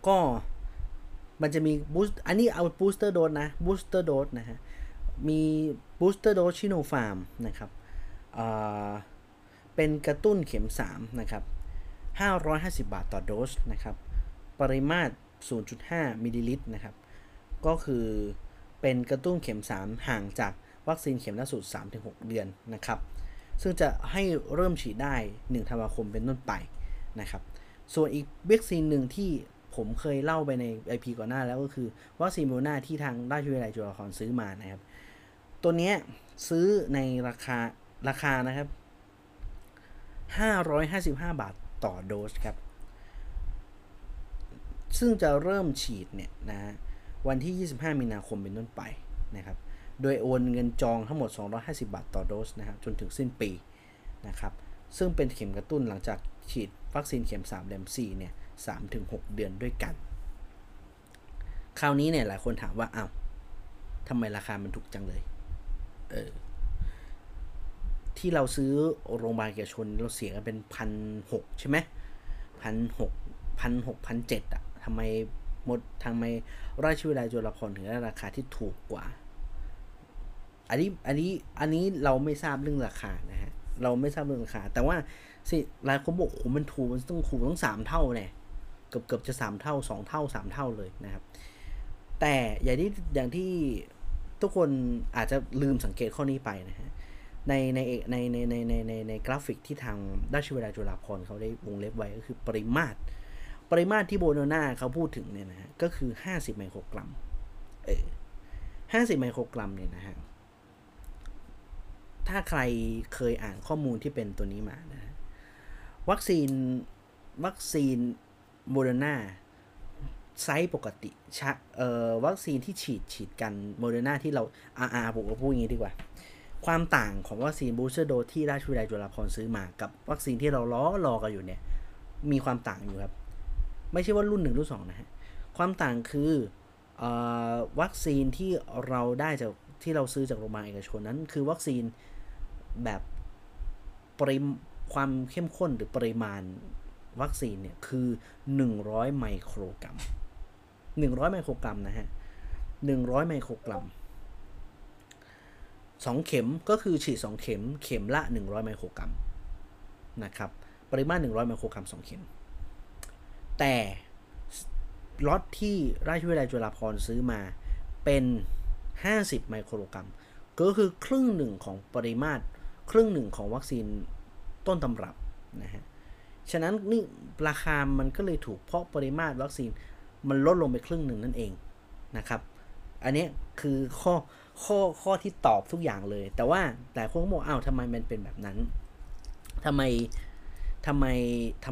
ก็มันจะมีบูสต์อันนี้เอาบูสเตอร์โดสนะฮะมีบูสเตอร์โดสชิโนฟาร์มนะครับเป็นกระตุ้นเข็ม3นะครับ 550 บาทต่อโดสนะครับปริมาตร 0.5 มิลลิลิตรนะครับก็คือเป็นกระตุ้นเข็ม3ห่างจากวัคซีนเข็มล่าสุด 3-6 เดือนนะครับซึ่งจะให้เริ่มฉีดได้1 ธันวาคมเป็นต้นไปนะครับส่วนอีกวัคซีนหนึ่งที่ผมเคยเล่าไปใน IP ก่อนหน้าแล้วก็คือวัคซีนโมเดอร์นาที่ทางราชวิทยาลัยจุฬาภรณ์ซื้อมานะครับตัวนี้ซื้อในราคานะครับ555 บาทต่อโดสครับซึ่งจะเริ่มฉีดเนี่ยนะวันที่ 25 มีนาคมเป็นต้นไปนะครับโดยโอนเงินจองทั้งหมด250 บาทต่อโดสนะครับจนถึงสิ้นปีนะครับซึ่งเป็นเข็มกระตุ้นหลังจากฉีดวัคซีนเข็ม3เดือน4เนี่ย 3-6 เดือนด้วยกันคราวนี้เนี่ยหลายคนถามว่าอ้าวทำไมราคามันถูกจังเลยที่เราซื้อโรงพยาบาลเอกชนเราเสียกันเป็น 1,600 ใช่ไหม 1,600 1,700 อ่ะทำไมราชวิทยาลัยจุฬาภรณ์ถึงได้ราคาที่ถูกกว่าอันนี้เราไม่ทราบเรื่องราคานะฮะเราไม่ทราบเรื่องราคาแต่ว่าสิหลายคนบอกโอ้มันถูกมันต้องถูกต้อง3เท่าเนี่ยเกือบจะ3เท่า2เท่า3เท่าเลยนะครับแต่อย่างที่ทุกคนอาจจะลืมสังเกตข้อนี้ไปนะฮะในกราฟิกที่ทางราชวิทยาลัยจุฬาภรณ์เขาได้วงเล็บไว้ก็คือปริมาตรที่โบโนนาเขาพูดถึงเนี่ยนะฮะก็คือ50ไมโครกรัม50ไมโครกรัมเนี่ยนะฮะถ้าใครเคยอ่านข้อมูลที่เป็นตัวนี้มานะฮะวัคซีนโมเดอร์นาไซส์ปกติวัคซีนที่ฉีดกันโมเดอร์นาที่เราผมก็พูดอย่างนี้ดีกว่าความต่างของวัคซีนบูสเตอร์โดสที่ราชวิทยาลัยจุฬาภรณ์ซื้อมากับวัคซีนที่เรารอกันอยู่เนี่ยมีความต่างอยู่ครับไม่ใช่ว่ารุ่น1รุ่น2นะฮะความต่างคือวัคซีนที่เราได้จากที่เราซื้อจากโรงพยาบาลเอกชนนั้นคือวัคซีนแบบความเข้มข้นหรือปริมาณวัคซีนเนี่ยคือ100ไมโครกรัม100ไมโครกรัมนะฮะ100ไมโครกรัม2เข็มก็คือฉีด2เข็มเข็มละ100ไมโครกรัมนะครับปริมาตร100ไมโครกรัม2เข็มแต่ล็อตที่ราชวิทยาลัยจุฬาภรณ์ซื้อมาเป็น50ไมโครกรัมก็คือครึ่งหนึ่งของปริมาตรครึ่งหนึ่งของวัคซีนต้นตำรับนะฮะฉะนั้นนี่ราคามันก็เลยถูกเพราะปริมาตรวัคซีนมันลดลงไปครึ่งหนึ่งนั่นเองนะครับอันนี้คือข้อที่ตอบทุกอย่างเลยแต่ว่าหลายคนก็บอกอ้าวทำไมมันเป็นแบบนั้นทำไ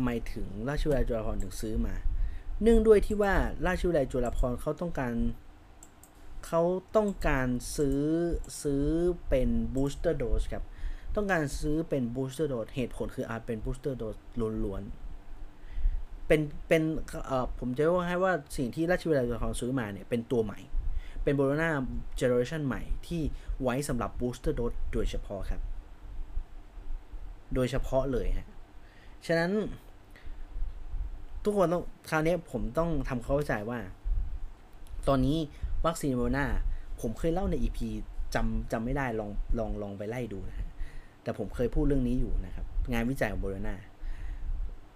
มถึงราชวิทยาลัยจุฬาภรณ์ถึงซื้อมาเนื่องด้วยที่ว่าราชวิทยาลัยจุฬาภรณ์เขาต้องการซื้อเป็นบูสเตอร์โดสครับต้องการซื้อเป็นบูสเตอร์โดสเหตุผลคืออาจเป็นบูสเตอร์โดสล้วนๆผมจะว่าให้ว่าสิ่งที่ราชวิทยาลัยจุฬาภรณ์ซื้อมาเนี่ยเป็นตัวใหม่เป็นโบโลนาเจเนอเรชั่นใหม่ที่ไว้สำหรับบูสเตอร์โดสโดยเฉพาะครับโดยเฉพาะเลยฮะฉะนั้นทุกคนต้องคราวนี้ผมต้องทำเข้าใจว่าตอนนี้วัคซีนโมเดอร์นาผมเคยเล่าใน EP จำไม่ได้ลองไปไล่ดูนะฮะแต่ผมเคยพูดเรื่องนี้อยู่นะครับงานวิจัยของโมเดอร์นา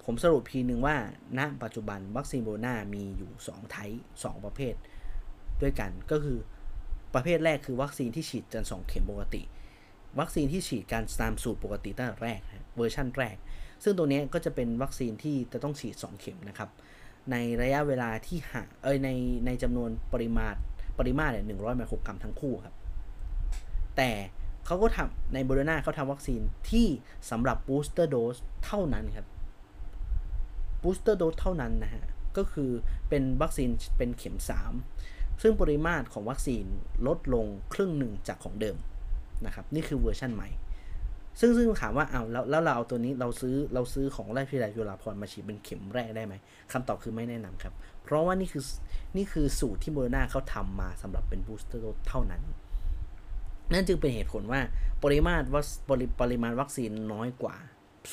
ผมสรุปทีนึงว่าณปัจจุบันวัคซีนโมเดอร์นามีอยู่2ไทป์2ประเภทด้วยกันก็คือประเภทแรกคือวัคซีนที่ฉีดกัน2เข็มปกติวัคซีนที่ฉีดกันตามสูตรปกติตั้งแต่แรกเวอร์ชั่นแรกซึ่งตัวนี้ก็จะเป็นวัคซีนที่จะต้องฉีด2เข็มนะครับในระยะเวลาที่ในจำนวนปริมาตรเนี่ย100ไมโครกรัมทั้งคู่ครับแต่เขาก็ทำในโมเดอร์นาเขาทำวัคซีนที่สำหรับบูสเตอร์โดสเท่านั้นครับบูสเตอร์โดสเท่านั้นนะฮะก็คือเป็นวัคซีนเป็นเข็ม3ซึ่งปริมาตรของวัคซีนลดลงครึ่งหนึ่งจากของเดิมนะครับนี่คือเวอร์ชั่นใหม่ซึ่งถามว่าเอาแล้วเราเอาตัวนี้เราซื้อของราชวิทยาลัยจุฬาภรณ์มาฉีดเป็นเข็มแรกได้ไหมคำตอบคือไม่แนะนำครับเพราะว่านี่คือสูตรที่โมเดอร์นาเขาทำมาสำหรับเป็นบูสเตอร์โดสเท่านั้นนั่นจึงเป็นเหตุผลว่าปริมาณวัคซีนน้อยกว่า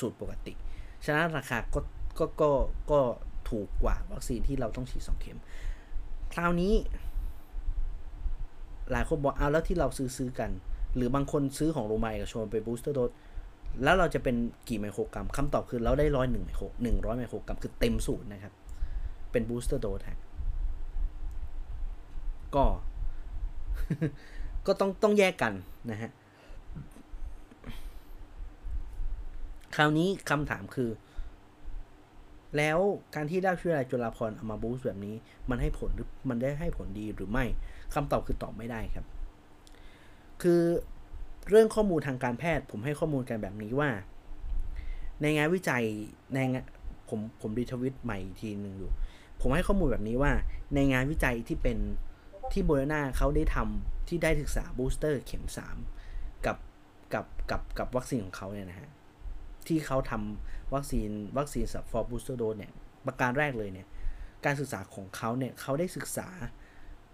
สูตรปกติฉะนั้นราคาก็ถูกกว่าวัคซีนที่เราต้องฉีด2เข็มคราวนี้หลายคนบอกเอาแล้วที่เราซื้อกันหรือบางคนซื้อของโรงพยาบาลเอกชนไปบูสเตอร์โดส แล้วเราจะเป็นกี่ไมโครกรัมคำตอบคือเราได้101 ไมโครกรัมคือเต็มสูตรนะครับเป็น booster dose ก็ ก็ต้องแยกกันนะฮะคราวนี้คำถามคือแล้วการที่ราชวิทยาลัยจุฬาภรณ์เอามาบูสต์แบบนี้มันให้ผลหรือมันได้ให้ผลดีหรือไม่คำตอบคือตอบไม่ได้ครับคือเรื่องข้อมูลทางการแพทย์ผมให้ข้อมูลกันแบบนี้ว่าในงานวิจัยในผมรีทวิตใหม่อีกทีนึงอยู่ผมให้ข้อมูลแบบนี้ว่าในงานวิจัยที่เป็นที่Modernaเขาได้ทำที่ได้ศึกษาบูสเตอร์เข็ม3กับวัคซีนของเขาเนี่ยนะฮะที่เขาทำวัคซีนสำหรับ for booster dose เนี่ยประการแรกเลยเนี่ยการศึกษาของเขาเนี่ยเขาได้ศึกษา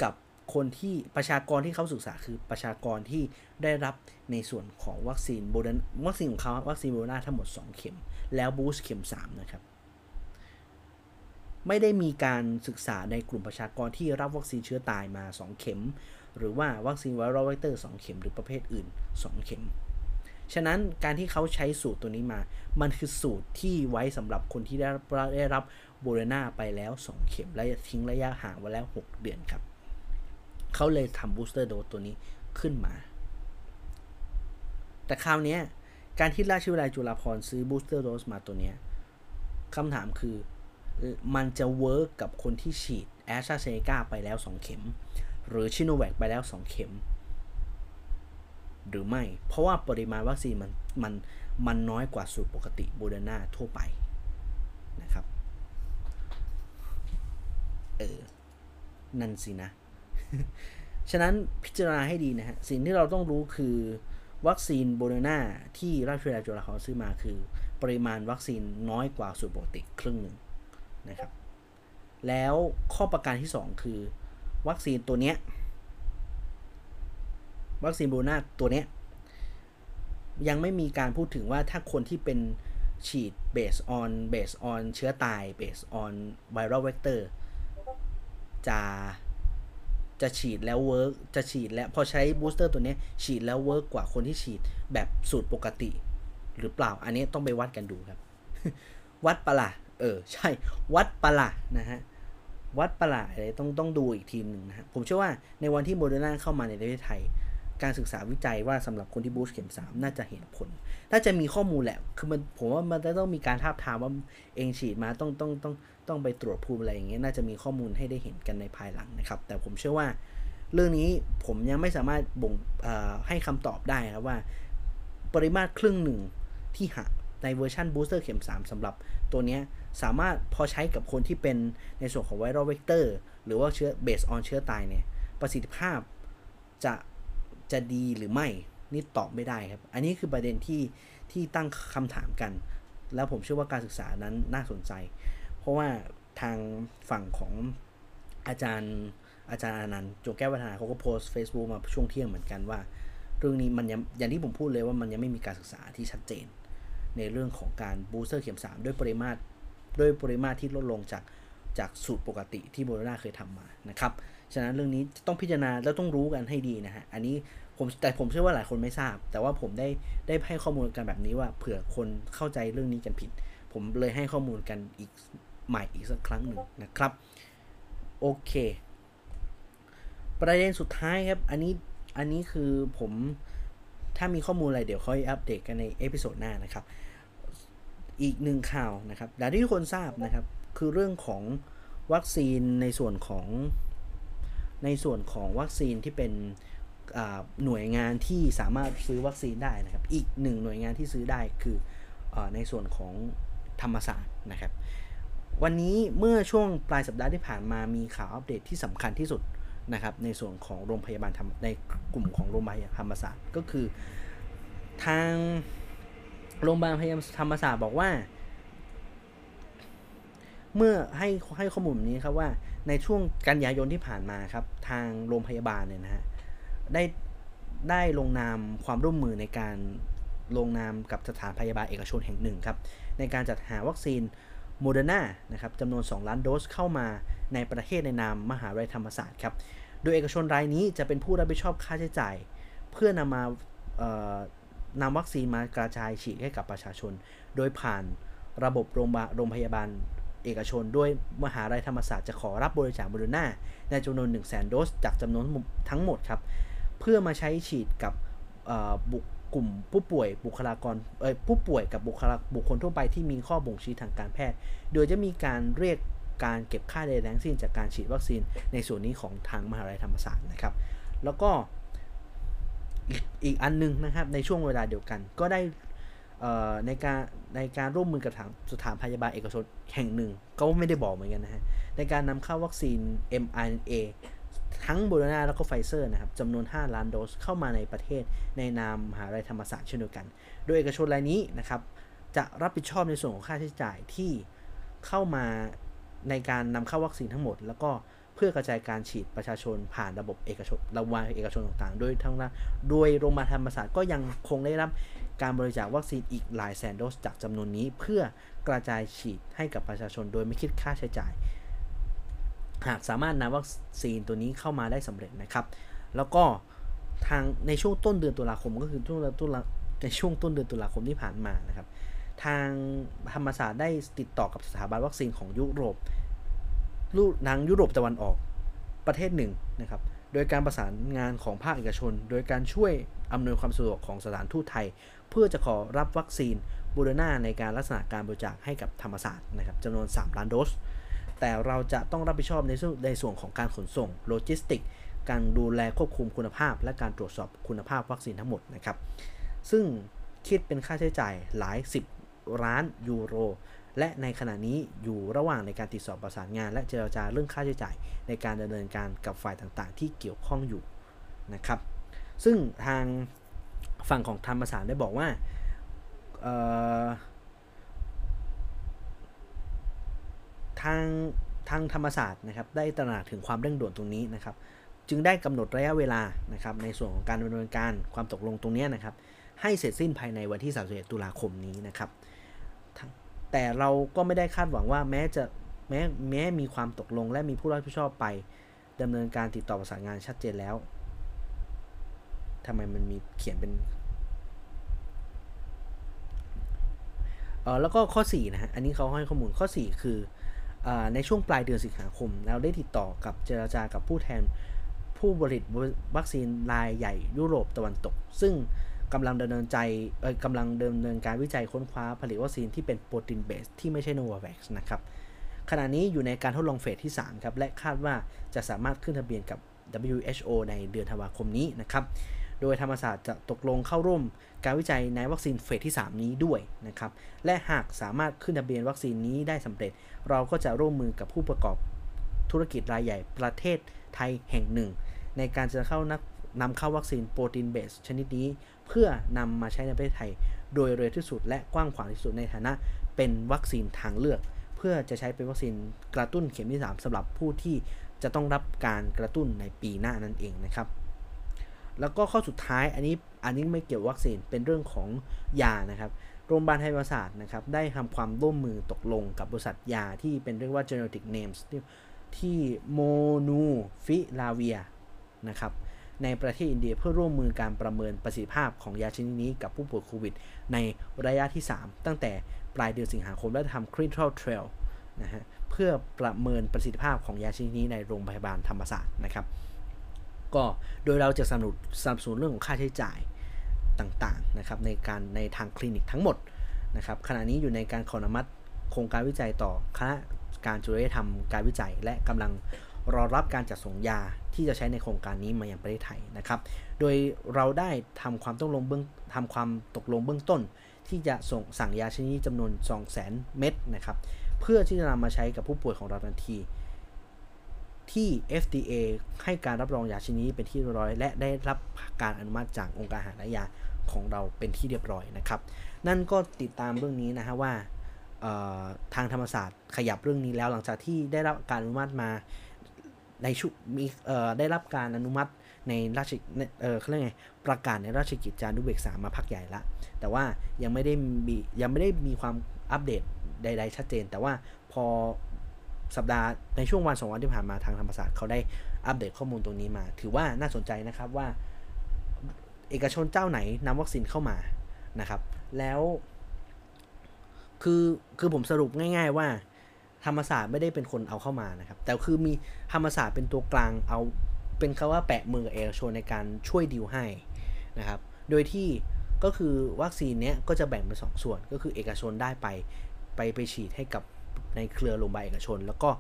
กับคนที่ประชากรที่เขาศึกษาคือประชากรที่ได้รับในส่วนของวัคซีนของเขาวัคซีนModernaทั้งหมด2เข็มแล้วบูสต์เข็ม3นะครับไม่ได้มีการศึกษาในกลุ่มประชากรที่รับวัคซีนเชื้อตายมา2เข็มหรือว่าวัคซีนไวรัลเวกเตอร์2เข็มหรือประเภทอื่น2เข็มฉะนั้นการที่เขาใช้สูตรตัวนี้มามันคือสูตรที่ไว้สำหรับคนที่ได้รับโบเดน่าไปแล้ว2เข็มและทิ้งระยะห่างไว้แล้ว6เดือนครับเขาเลยทำบูสเตอร์โดสตัวนี้ขึ้นมาแต่คราวนี้การที่ราชวิทยาลัยจุฬาภรณ์ซื้อบูสเตอร์โดสมาตัวนี้คำถามคือมันจะเวิร์กกับคนที่ฉีดแอสตราเซเนกาไปแล้ว2เข็มหรือชิโนแวคไปแล้ว2เข็มหรือไม่เพราะว่าปริมาณวัคซีนมันน้อยกว่าสูตรปกติโมเดอร์นาทั่วไปนะครับนั่นสินะ ฉะนั้นพิจารณาให้ดีนะฮะสิ่งที่เราต้องรู้คือวัคซีนโมเดอร์นาที่ราชวิทยาลัยจุฬาภรณ์ซื้อมาคือปริมาณวัคซีนน้อยกว่าสูตรปกติครึ่งหนึ่งนะครับแล้วข้อประการที่2คือวัคซีนตัวเนี้ยวัคซีนโบนาตัวเนี้ยยังไม่มีการพูดถึงว่าถ้าคนที่เป็นฉีดเบสออนเชื้อตายเบสออนไวรัลเวกเตอร์จะฉีดแล้วเวิร์กจะฉีดแล้วพอใช้บูสเตอร์ตัวเนี้ยฉีดแล้วเวิร์กกว่าคนที่ฉีดแบบสูตรปกติหรือเปล่าอันนี้ต้องไปวัดกันดูครับ วัดปะล่ะใช่วัดปะล่ะนะฮะวัดปะล่ะอะไรต้องดูอีกทีนึงนะฮะผมเชื่อว่าในวันที่โมเดอร์นาเข้ามาในประเทศไทยการศึกษาวิจัยว่าสำหรับคนที่บูสต์เข็ม3น่าจะเห็นผลน่าจะมีข้อมูลแหละคือมันผมว่ามันต้องมีการทาบทามว่าเองฉีดมาต้องไปตรวจภูมิอะไรอย่างเงี้ยน่าจะมีข้อมูลให้ได้เห็นกันในภายหลังนะครับแต่ผมเชื่อว่าเรื่องนี้ผมยังไม่สามารถบ่งให้คำตอบได้นะว่าปริมาตรครึ่งหนึ่งที่หาในเวอร์ชันบูสเตอร์เข็ม3สำหรับตัวเนี้ยสามารถพอใช้กับคนที่เป็นในส่วนของไวรัลเวกเตอร์หรือว่าเชื้อเบสออนเชื้อตายเนี่ยประสิทธิภาพจะดีหรือไม่นี่ตอบไม่ได้ครับอันนี้คือประเด็นที่ตั้งคำถามกันแล้วผมเชื่อว่าการศึกษานั้นน่าสนใจเพราะว่าทางฝั่งของอาจารย์อนันต์โจแก้ววัฒนาเขาก็โพสต์ Facebook มาช่วงเที่ยงเหมือนกันว่าเรื่องนี้มันอย่างที่ผมพูดเลยว่ามันยังไม่มีการศึกษาที่ชัดเจนในเรื่องของการบูสเตอร์เข็ม3ด้วยปริมาตรที่ลดลงจากสูตรปกติที่โมเดอร์นาเคยทำมานะครับฉะนั้นเรื่องนี้ต้องพิจารณาแล้วต้องรู้กันให้ดีนะฮะอันนี้แต่ผมเชื่อว่าหลายคนไม่ทราบแต่ว่าผมได้ให้ข้อมูลกันแบบนี้ว่าเผื่อคนเข้าใจเรื่องนี้กันผิดผมเลยให้ข้อมูลกันอีกสักครั้งหนึ่งนะครับโอเคประเด็นสุดท้ายครับอันนี้คือผมถ้ามีข้อมูลอะไรเดี๋ยวค่อยอัปเดตกันในเอพิโซดหน้านะครับอีกหนึ่งข่าวนะครับหลายที่ทุกคนทราบนะครับคือเรื่องของวัคซีนในส่วนของวัคซีนที่เป็นหน่วยงานที่สามารถซื้อวัคซีนได้นะครับอีกหนึ่งหน่วยงานที่ซื้อได้คือในส่วนของธรรมศาสตร์นะครับวันนี้เมื่อช่วงปลายสัปดาห์ที่ผ่านมามีข่าวอัปเดตที่สำคัญที่สุดนะครับในส่วนของโรงพยาบาลในกลุ่มของโรงพยาบาลธรรมศาสตร์ก็คือทางโรงพยาบาลธรรมศาสตร์บอกว่าเมื่อให้ข้อมูลนี้ครับว่าในช่วงกันยายนที่ผ่านมาครับทางโรงพยาบาลเนี่ยนะฮะได้ลงนามความร่วมมือในการลงนามกับสถานพยาบาลเอกชนแห่งหนึ่งครับในการจัดหาวัคซีนModernaนะครับจำนวน2 ล้านโดสเข้ามาในประเทศในนามมหาวิทยาลัยธรรมศาสตร์ครับโดยเอกชนรายนี้จะเป็นผู้รับผิดชอบค่าใช้จ่ายเพื่อนำมา นำวัคซีนมากระจายฉีดให้กับประชาชนโดยผ่านระบบโรงพยาบาลเอกชนด้วยมหาวิทยาลัยธรรมศาสตร์จะขอรับบริจาคModernaในจำนวน 100,000 โดสจากจำนวนทั้งหมดครับเพื่อมาใช้ฉีดกับกลุ่มผู้ป่วยผู้ป่วยกับบุคคลทั่วไปที่มีข้อบ่งชี้ทางการแพทย์โดยจะมีการเรียกการเก็บค่าใดทั้งสิ้นจากการฉีดวัคซีนในส่วนนี้ของทางมหาวิทยาลัยธรรมศาสตร์นะครับแล้วก็อีกอันนึงนะครับในช่วงเวลาเดียวกันก็ได้ในการร่วมมือกับทางสถานพยาบาลเอกชนแห่งหนึ่งก็ไม่ได้บอกเหมือนกันนะฮะในการนำเข้าวัคซีน mRNA ทั้งโมเดอร์นาแล้วก็ไฟเซอร์นะครับจำนวน 5 ล้านโดสเข้ามาในประเทศในนามมหาวิทยาลัยธรรมศาสตร์เช่นเดียวกันโดยเอกชนรายนี้นะครับจะรับผิดชอบในส่วนของค่าใช้จ่ายที่เข้ามาในการนำเข้าวัคซีนทั้งหมดแล้วก็เพื่อกระจายการฉีดประชาชนผ่านระบบเอกชนโรงพยาบาลเอกชนต่างๆโดยโรงพยาบาลธรรมศาสตร์ก็ยังคงได้รับการบริจาควัคซีนอีกหลายแสนโดสจากจำนวนนี้เพื่อกระจายฉีดให้กับประชาชนโดยไม่คิดค่าใช้จ่ายหากสามารถนำวัคซีนตัวนี้เข้ามาได้สำเร็จนะครับแล้วก็ทางในช่วงต้นเดือนตุลาคมก็คือในช่วงต้นเดือนตุลาคมที่ผ่านมานะครับทางธรรมศาสตร์ได้ติดต่อกับสถาบันวัคซีนของยุโรปตะวันออกประเทศหนึ่งนะครับโดยการประสานงานของภาคเอกชนโดยการช่วยอำนวยความสะดวกของสถานทูตไทยเพื่อจะขอรับวัคซีนโมเดอร์นาในการลักษณะการบริจาคให้กับธรรมศาสตร์นะครับจำนวน 3 ล้านโดสแต่เราจะต้องรับผิดชอบในส่วนของการขนส่งโลจิสติกการดูแลควบคุมคุณภาพและการตรวจสอบคุณภาพวัคซีนทั้งหมดนะครับซึ่งคิดเป็นค่าใช้จ่ายหลาย10ล้านยูโรและในขณะนี้อยู่ระหว่างในการติดต่อประสานงานและเจรจาเรื่องค่าใช้จ่ายในการดำเนินการกับฝ่ายต่างๆที่เกี่ยวข้องอยู่นะครับซึ่งทางฝั่งของธรรมศาสตร์ได้บอกว่าทางธรรมศาสตร์นะครับได้ตระหนักถึงความเร่งด่วนตรงนี้นะครับจึงได้กำหนดระยะเวลานะครับในส่วนของการดำเนินการความตกลงตรงนี้นะครับให้เสร็จสิ้นภายในวันที่31ตุลาคมนี้นะครับแต่เราก็ไม่ได้คาดหวังว่าแม้มีความตกลงและมีผู้รับผิดชอบไปดำเนินการติดต่อประสานงานชัดเจนแล้วทำไมมันมีเขียนเป็นแล้วก็ข้อ4นะฮะอันนี้เขาให้ข้อมูลข้อ4คือในช่วงปลายเดือนสิงหาคมเราได้ติดต่อกับเจรจากับผู้แทนผู้ผลิตวัคซีนรายใหญ่ยุโรปตะวันตกซึ่งกำลังดำเนินการวิจัยค้นคว้าผลิตวัคซีนที่เป็นโปรตีนเบสที่ไม่ใช่ Novavax นะครับขณะนี้อยู่ในการทดลองเฟสที่3ครับและคาดว่าจะสามารถขึ้นทะเบียนกับ WHO ในเดือนธันวาคมนี้นะครับโดยธรรมศาสตร์จะตกลงเข้าร่วมการวิจัยในวัคซีนเฟสที่3นี้ด้วยนะครับและหากสามารถขึ้นทะเบียนวัคซีนนี้ได้สำเร็จเราก็จะร่วมมือกับผู้ประกอบธุรกิจรายใหญ่ประเทศไทยแห่งหนึ่งในการจะนำเข้าวัคซีนโปรตีนเบสชนิดนี้เพื่อนำมาใช้ในประเทศไทยโดยเร็วที่สุดและกว้างขวางที่สุดในฐานะเป็นวัคซีนทางเลือกเพื่อจะใช้เป็นวัคซีนกระตุ้นเข็มที่3สำหรับผู้ที่จะต้องรับการกระตุ้นในปีหน้านั่นเองนะครับแล้วก็ข้อสุดท้ายอันนี้ไม่เกี่ยววัคซีนเป็นเรื่องของยานะครับโรงพยาบาลไทยประสาทนะครับได้ทำความร่วมมือตกลงกับบริษัทยาที่เป็นเรียกว่า generic names ที่โมนูฟิลาเวียนะครับในประเทศอินเดียเพื่อร่วมมือการประเมินประสิทธิภาพของยาชนิดนี้กับผู้ป่วยโควิดในระยะที่3ตั้งแต่ปลายเดือนสิงหาคมและทำ clinical trial นะฮะเพื่อประเมินประสิทธิภาพของยาชนิดนี้ในโรงพยาบาลธรรมศาสตร์นะครับก็โดยเราจะสนับสนุนเรื่องของค่าใช้จ่ายต่างๆนะครับในทางคลินิกทั้งหมดนะครับขณะนี้อยู่ในการขออนุมัติโครงการวิจัยต่อคณะการจริยธรรมการวิจัยและกำลังรอรับการจัดส่งยาที่จะใช้ในโครงการนี้มายังประเทศไทยนะครับโดยเราได้ทำความตกลงเบื้องต้นที่จะสั่งยาชนิดนี้จำนวน 200,000 เม็ดนะครับเพื่อที่จะนำมาใช้กับผู้ป่วยของเราทันทีที่ FDA ให้การรับรองยาชนิดนี้เป็นที่เรียบร้อยและได้รับการอนุมัติจากองค์การอาหารและยาของเราเป็นที่เรียบร้อยนะครับนั่นก็ติดตามเรื่องนี้นะฮะว่าทางธรรมศาสตร์ขยับเรื่องนี้แล้วหลังจากที่ได้รับการอนุมัติมาในชุดมีได้รับการอนุมัติในราชเขาเรียกไงประกาศในราชกิจจานุเบกษามาพักใหญ่ละแต่ว่ายังไม่ได้มีความอัปเดตใดๆชัดเจนแต่ว่าพอสัปดาห์ในช่วงวัน2วันที่ผ่านมาทางธรรมศาสตร์เขาได้อัปเดตข้อมูลตรงนี้มาถือว่าน่าสนใจนะครับว่าเอกชนเจ้าไหนนำวัคซีนเข้ามา นะครับแล้วคือผมสรุปง่ายๆว่าธรรมศาสตร์ไม่ได้เป็นคนเอาเข้ามานะครับแต่คือมีธรรมศาสตร์เป็นตัวกลางเอาเป็นคำว่าแปะมือเอกชนในการช่วยดีลให้นะครับโดยที่ก็คือวัคซีนเนี้ยก็จะแบ่งเป็น2 ส่วนก็คือเอกชนได้ไปฉีดให้กับในเครือโรงพยาบาลเอกชนแล้วก็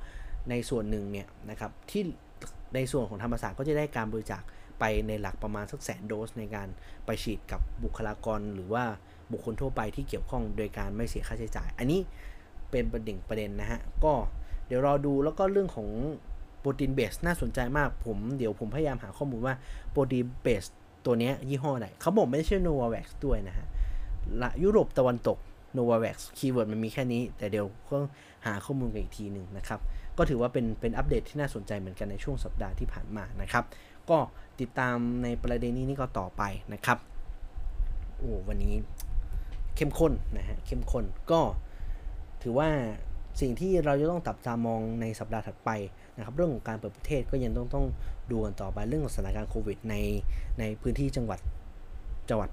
ในส่วนหนึ่งเนี่ยนะครับที่ในส่วนของธรรมศาสตร์ก็จะได้การบริจาคไปในหลักประมาณสัก100,000 โดสในการไปฉีดกับบุคลากรหรือว่าบุคคลทั่วไปที่เกี่ยวข้องโดยการไม่เสียค่าใช้จ่ายอันนี้เป็นประเด็นนะฮะก็เดี๋ยวรอดูแล้วก็เรื่องของโปรตีนเบสน่าสนใจมากเดี๋ยวผมพยายามหาข้อมูลว่าโปรตีนเบสตัวนี้ยี่ห้อไหนเขาบอกไม่ได้ชื่อ Novavax ด้วยนะฮะยุโรปตะวันตก Novavax คีย์เวิร์ดมันมีแค่นี้แต่เดี๋ยวก็หาข้อมูลกันอีกทีนึงนะครับก็ถือว่าเป็นอัปเดตที่น่าสนใจเหมือนกันในช่วงสัปดาห์ที่ผ่านมานะครับก็ติดตามในประเด็นนี้ก็ต่อไปนะครับโอ้วันนี้เข้มข้นนะฮะเข้มข้นก็ถือว่าสิ่งที่เราจะต้องจับตามองในสัปดาห์ถัดไปนะครับเรื่องของการเปิดประเทศก็ยังต้องดูกันต่อไปเรื่องของสถานการณ์โควิดในพื้นที่จังหวัด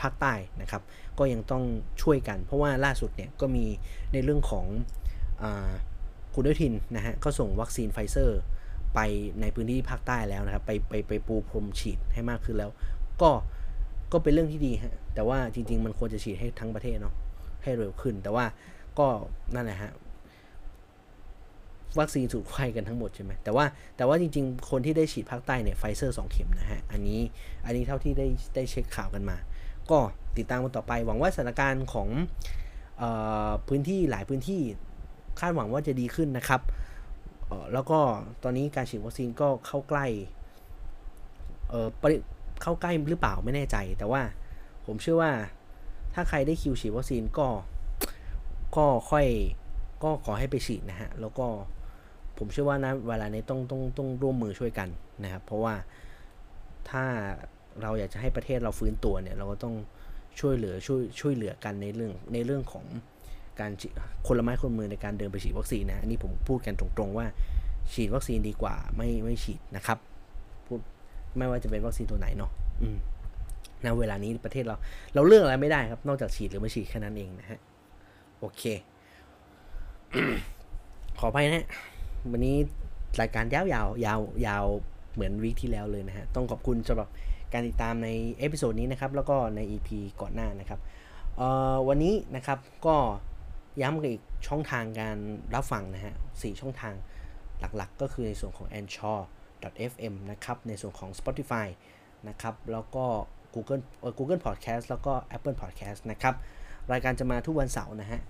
ภาคใต้นะครับก็ยังต้องช่วยกันเพราะว่าล่าสุดเนี่ยก็มีในเรื่องของคุณอนุทินนะฮะก็ส่งวัคซีนไฟเซอร์ไปในพื้นที่ภาคใต้แล้วนะครับไปปูพรมฉีดให้มากขึ้นแล้วก็เป็นเรื่องที่ดีฮะแต่ว่าจริงๆมันควรจะฉีดให้ทั้งประเทศเนาะให้เร็วขึ้นแต่ว่าก็นั่นแหละฮะวัคซีนสูตรไข้กันทั้งหมดใช่ไหมแต่ว่าจริงๆคนที่ได้ฉีดภาคใต้เนี่ยไฟเซอร์2 เข็มนะฮะอันนี้เท่าที่ได้เช็คข่าวกันมาก็ติดตามกันต่อไปหวังว่าสถานการณ์ของพื้นที่หลายพื้นที่คาดหวังว่าจะดีขึ้นนะครับแล้วก็ตอนนี้การฉีดวัคซีนก็เข้าใกล้หรือเปล่าไม่แน่ใจแต่ว่าผมเชื่อว่าถ้าใครได้คิวฉีดวัคซีนก็ค่อยก็ขอให้ไปฉีดนะฮะแล้วก็ผมเชื่อว่านะเวลานี้ต้องร่วมมือช่วยกันนะครับเพราะว่าถ้าเราอยากจะให้ประเทศเราฟื้นตัวเนี่ยเราก็ต้องช่วยเหลือกันในเรื่องของการคนละไม้คนละมือในการเดินไปฉีดวัคซีนนะอันนี้ผมพูดกันตรงๆว่าฉีดวัคซีนดีกว่าไม่ฉีดนะครับพูดไม่ว่าจะเป็นวัคซีนตัวไหนเนาะณเวลานี้ประเทศเราเลือกอะไรไม่ได้ครับนอกจากฉีดหรือไม่ฉีดแค่นั้นเองนะฮะโอเค ขออภัยนะฮะวันนี้รายการยาวเหมือนวีคที่แล้วเลยนะฮะต้องขอบคุณสำหรับการติดตามในเอพิโซดนี้นะครับแล้วก็ใน EP ก่อนหน้านะครับวันนี้นะครับก็ย้ำกันอีกช่องทางการรับฟังนะฮะ4 ช่องทางหลักๆก็คือในส่วนของ anchor.fm นะครับในส่วนของ Spotify นะครับแล้วก็ Google Podcast แล้วก็ Apple Podcast นะครับรายการจะมาทุกวันเสาร์นะฮะ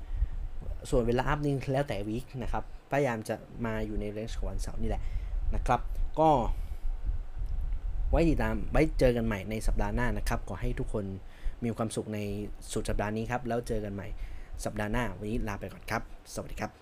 ส่วนเวลาอัพนี่แล้วแต่วีคนะครับพยายามจะมาอยู่ในเรนจ์ของวันเสาร์นี่แหละนะครับก็ไว้ติดตามไว้เจอกันใหม่ในสัปดาห์หน้านะครับขอให้ทุกคนมีความสุขในสุดสัปดาห์นี้ครับแล้วเจอกันใหม่สัปดาห์หน้าวันนี้ลาไปก่อนครับสวัสดีครับ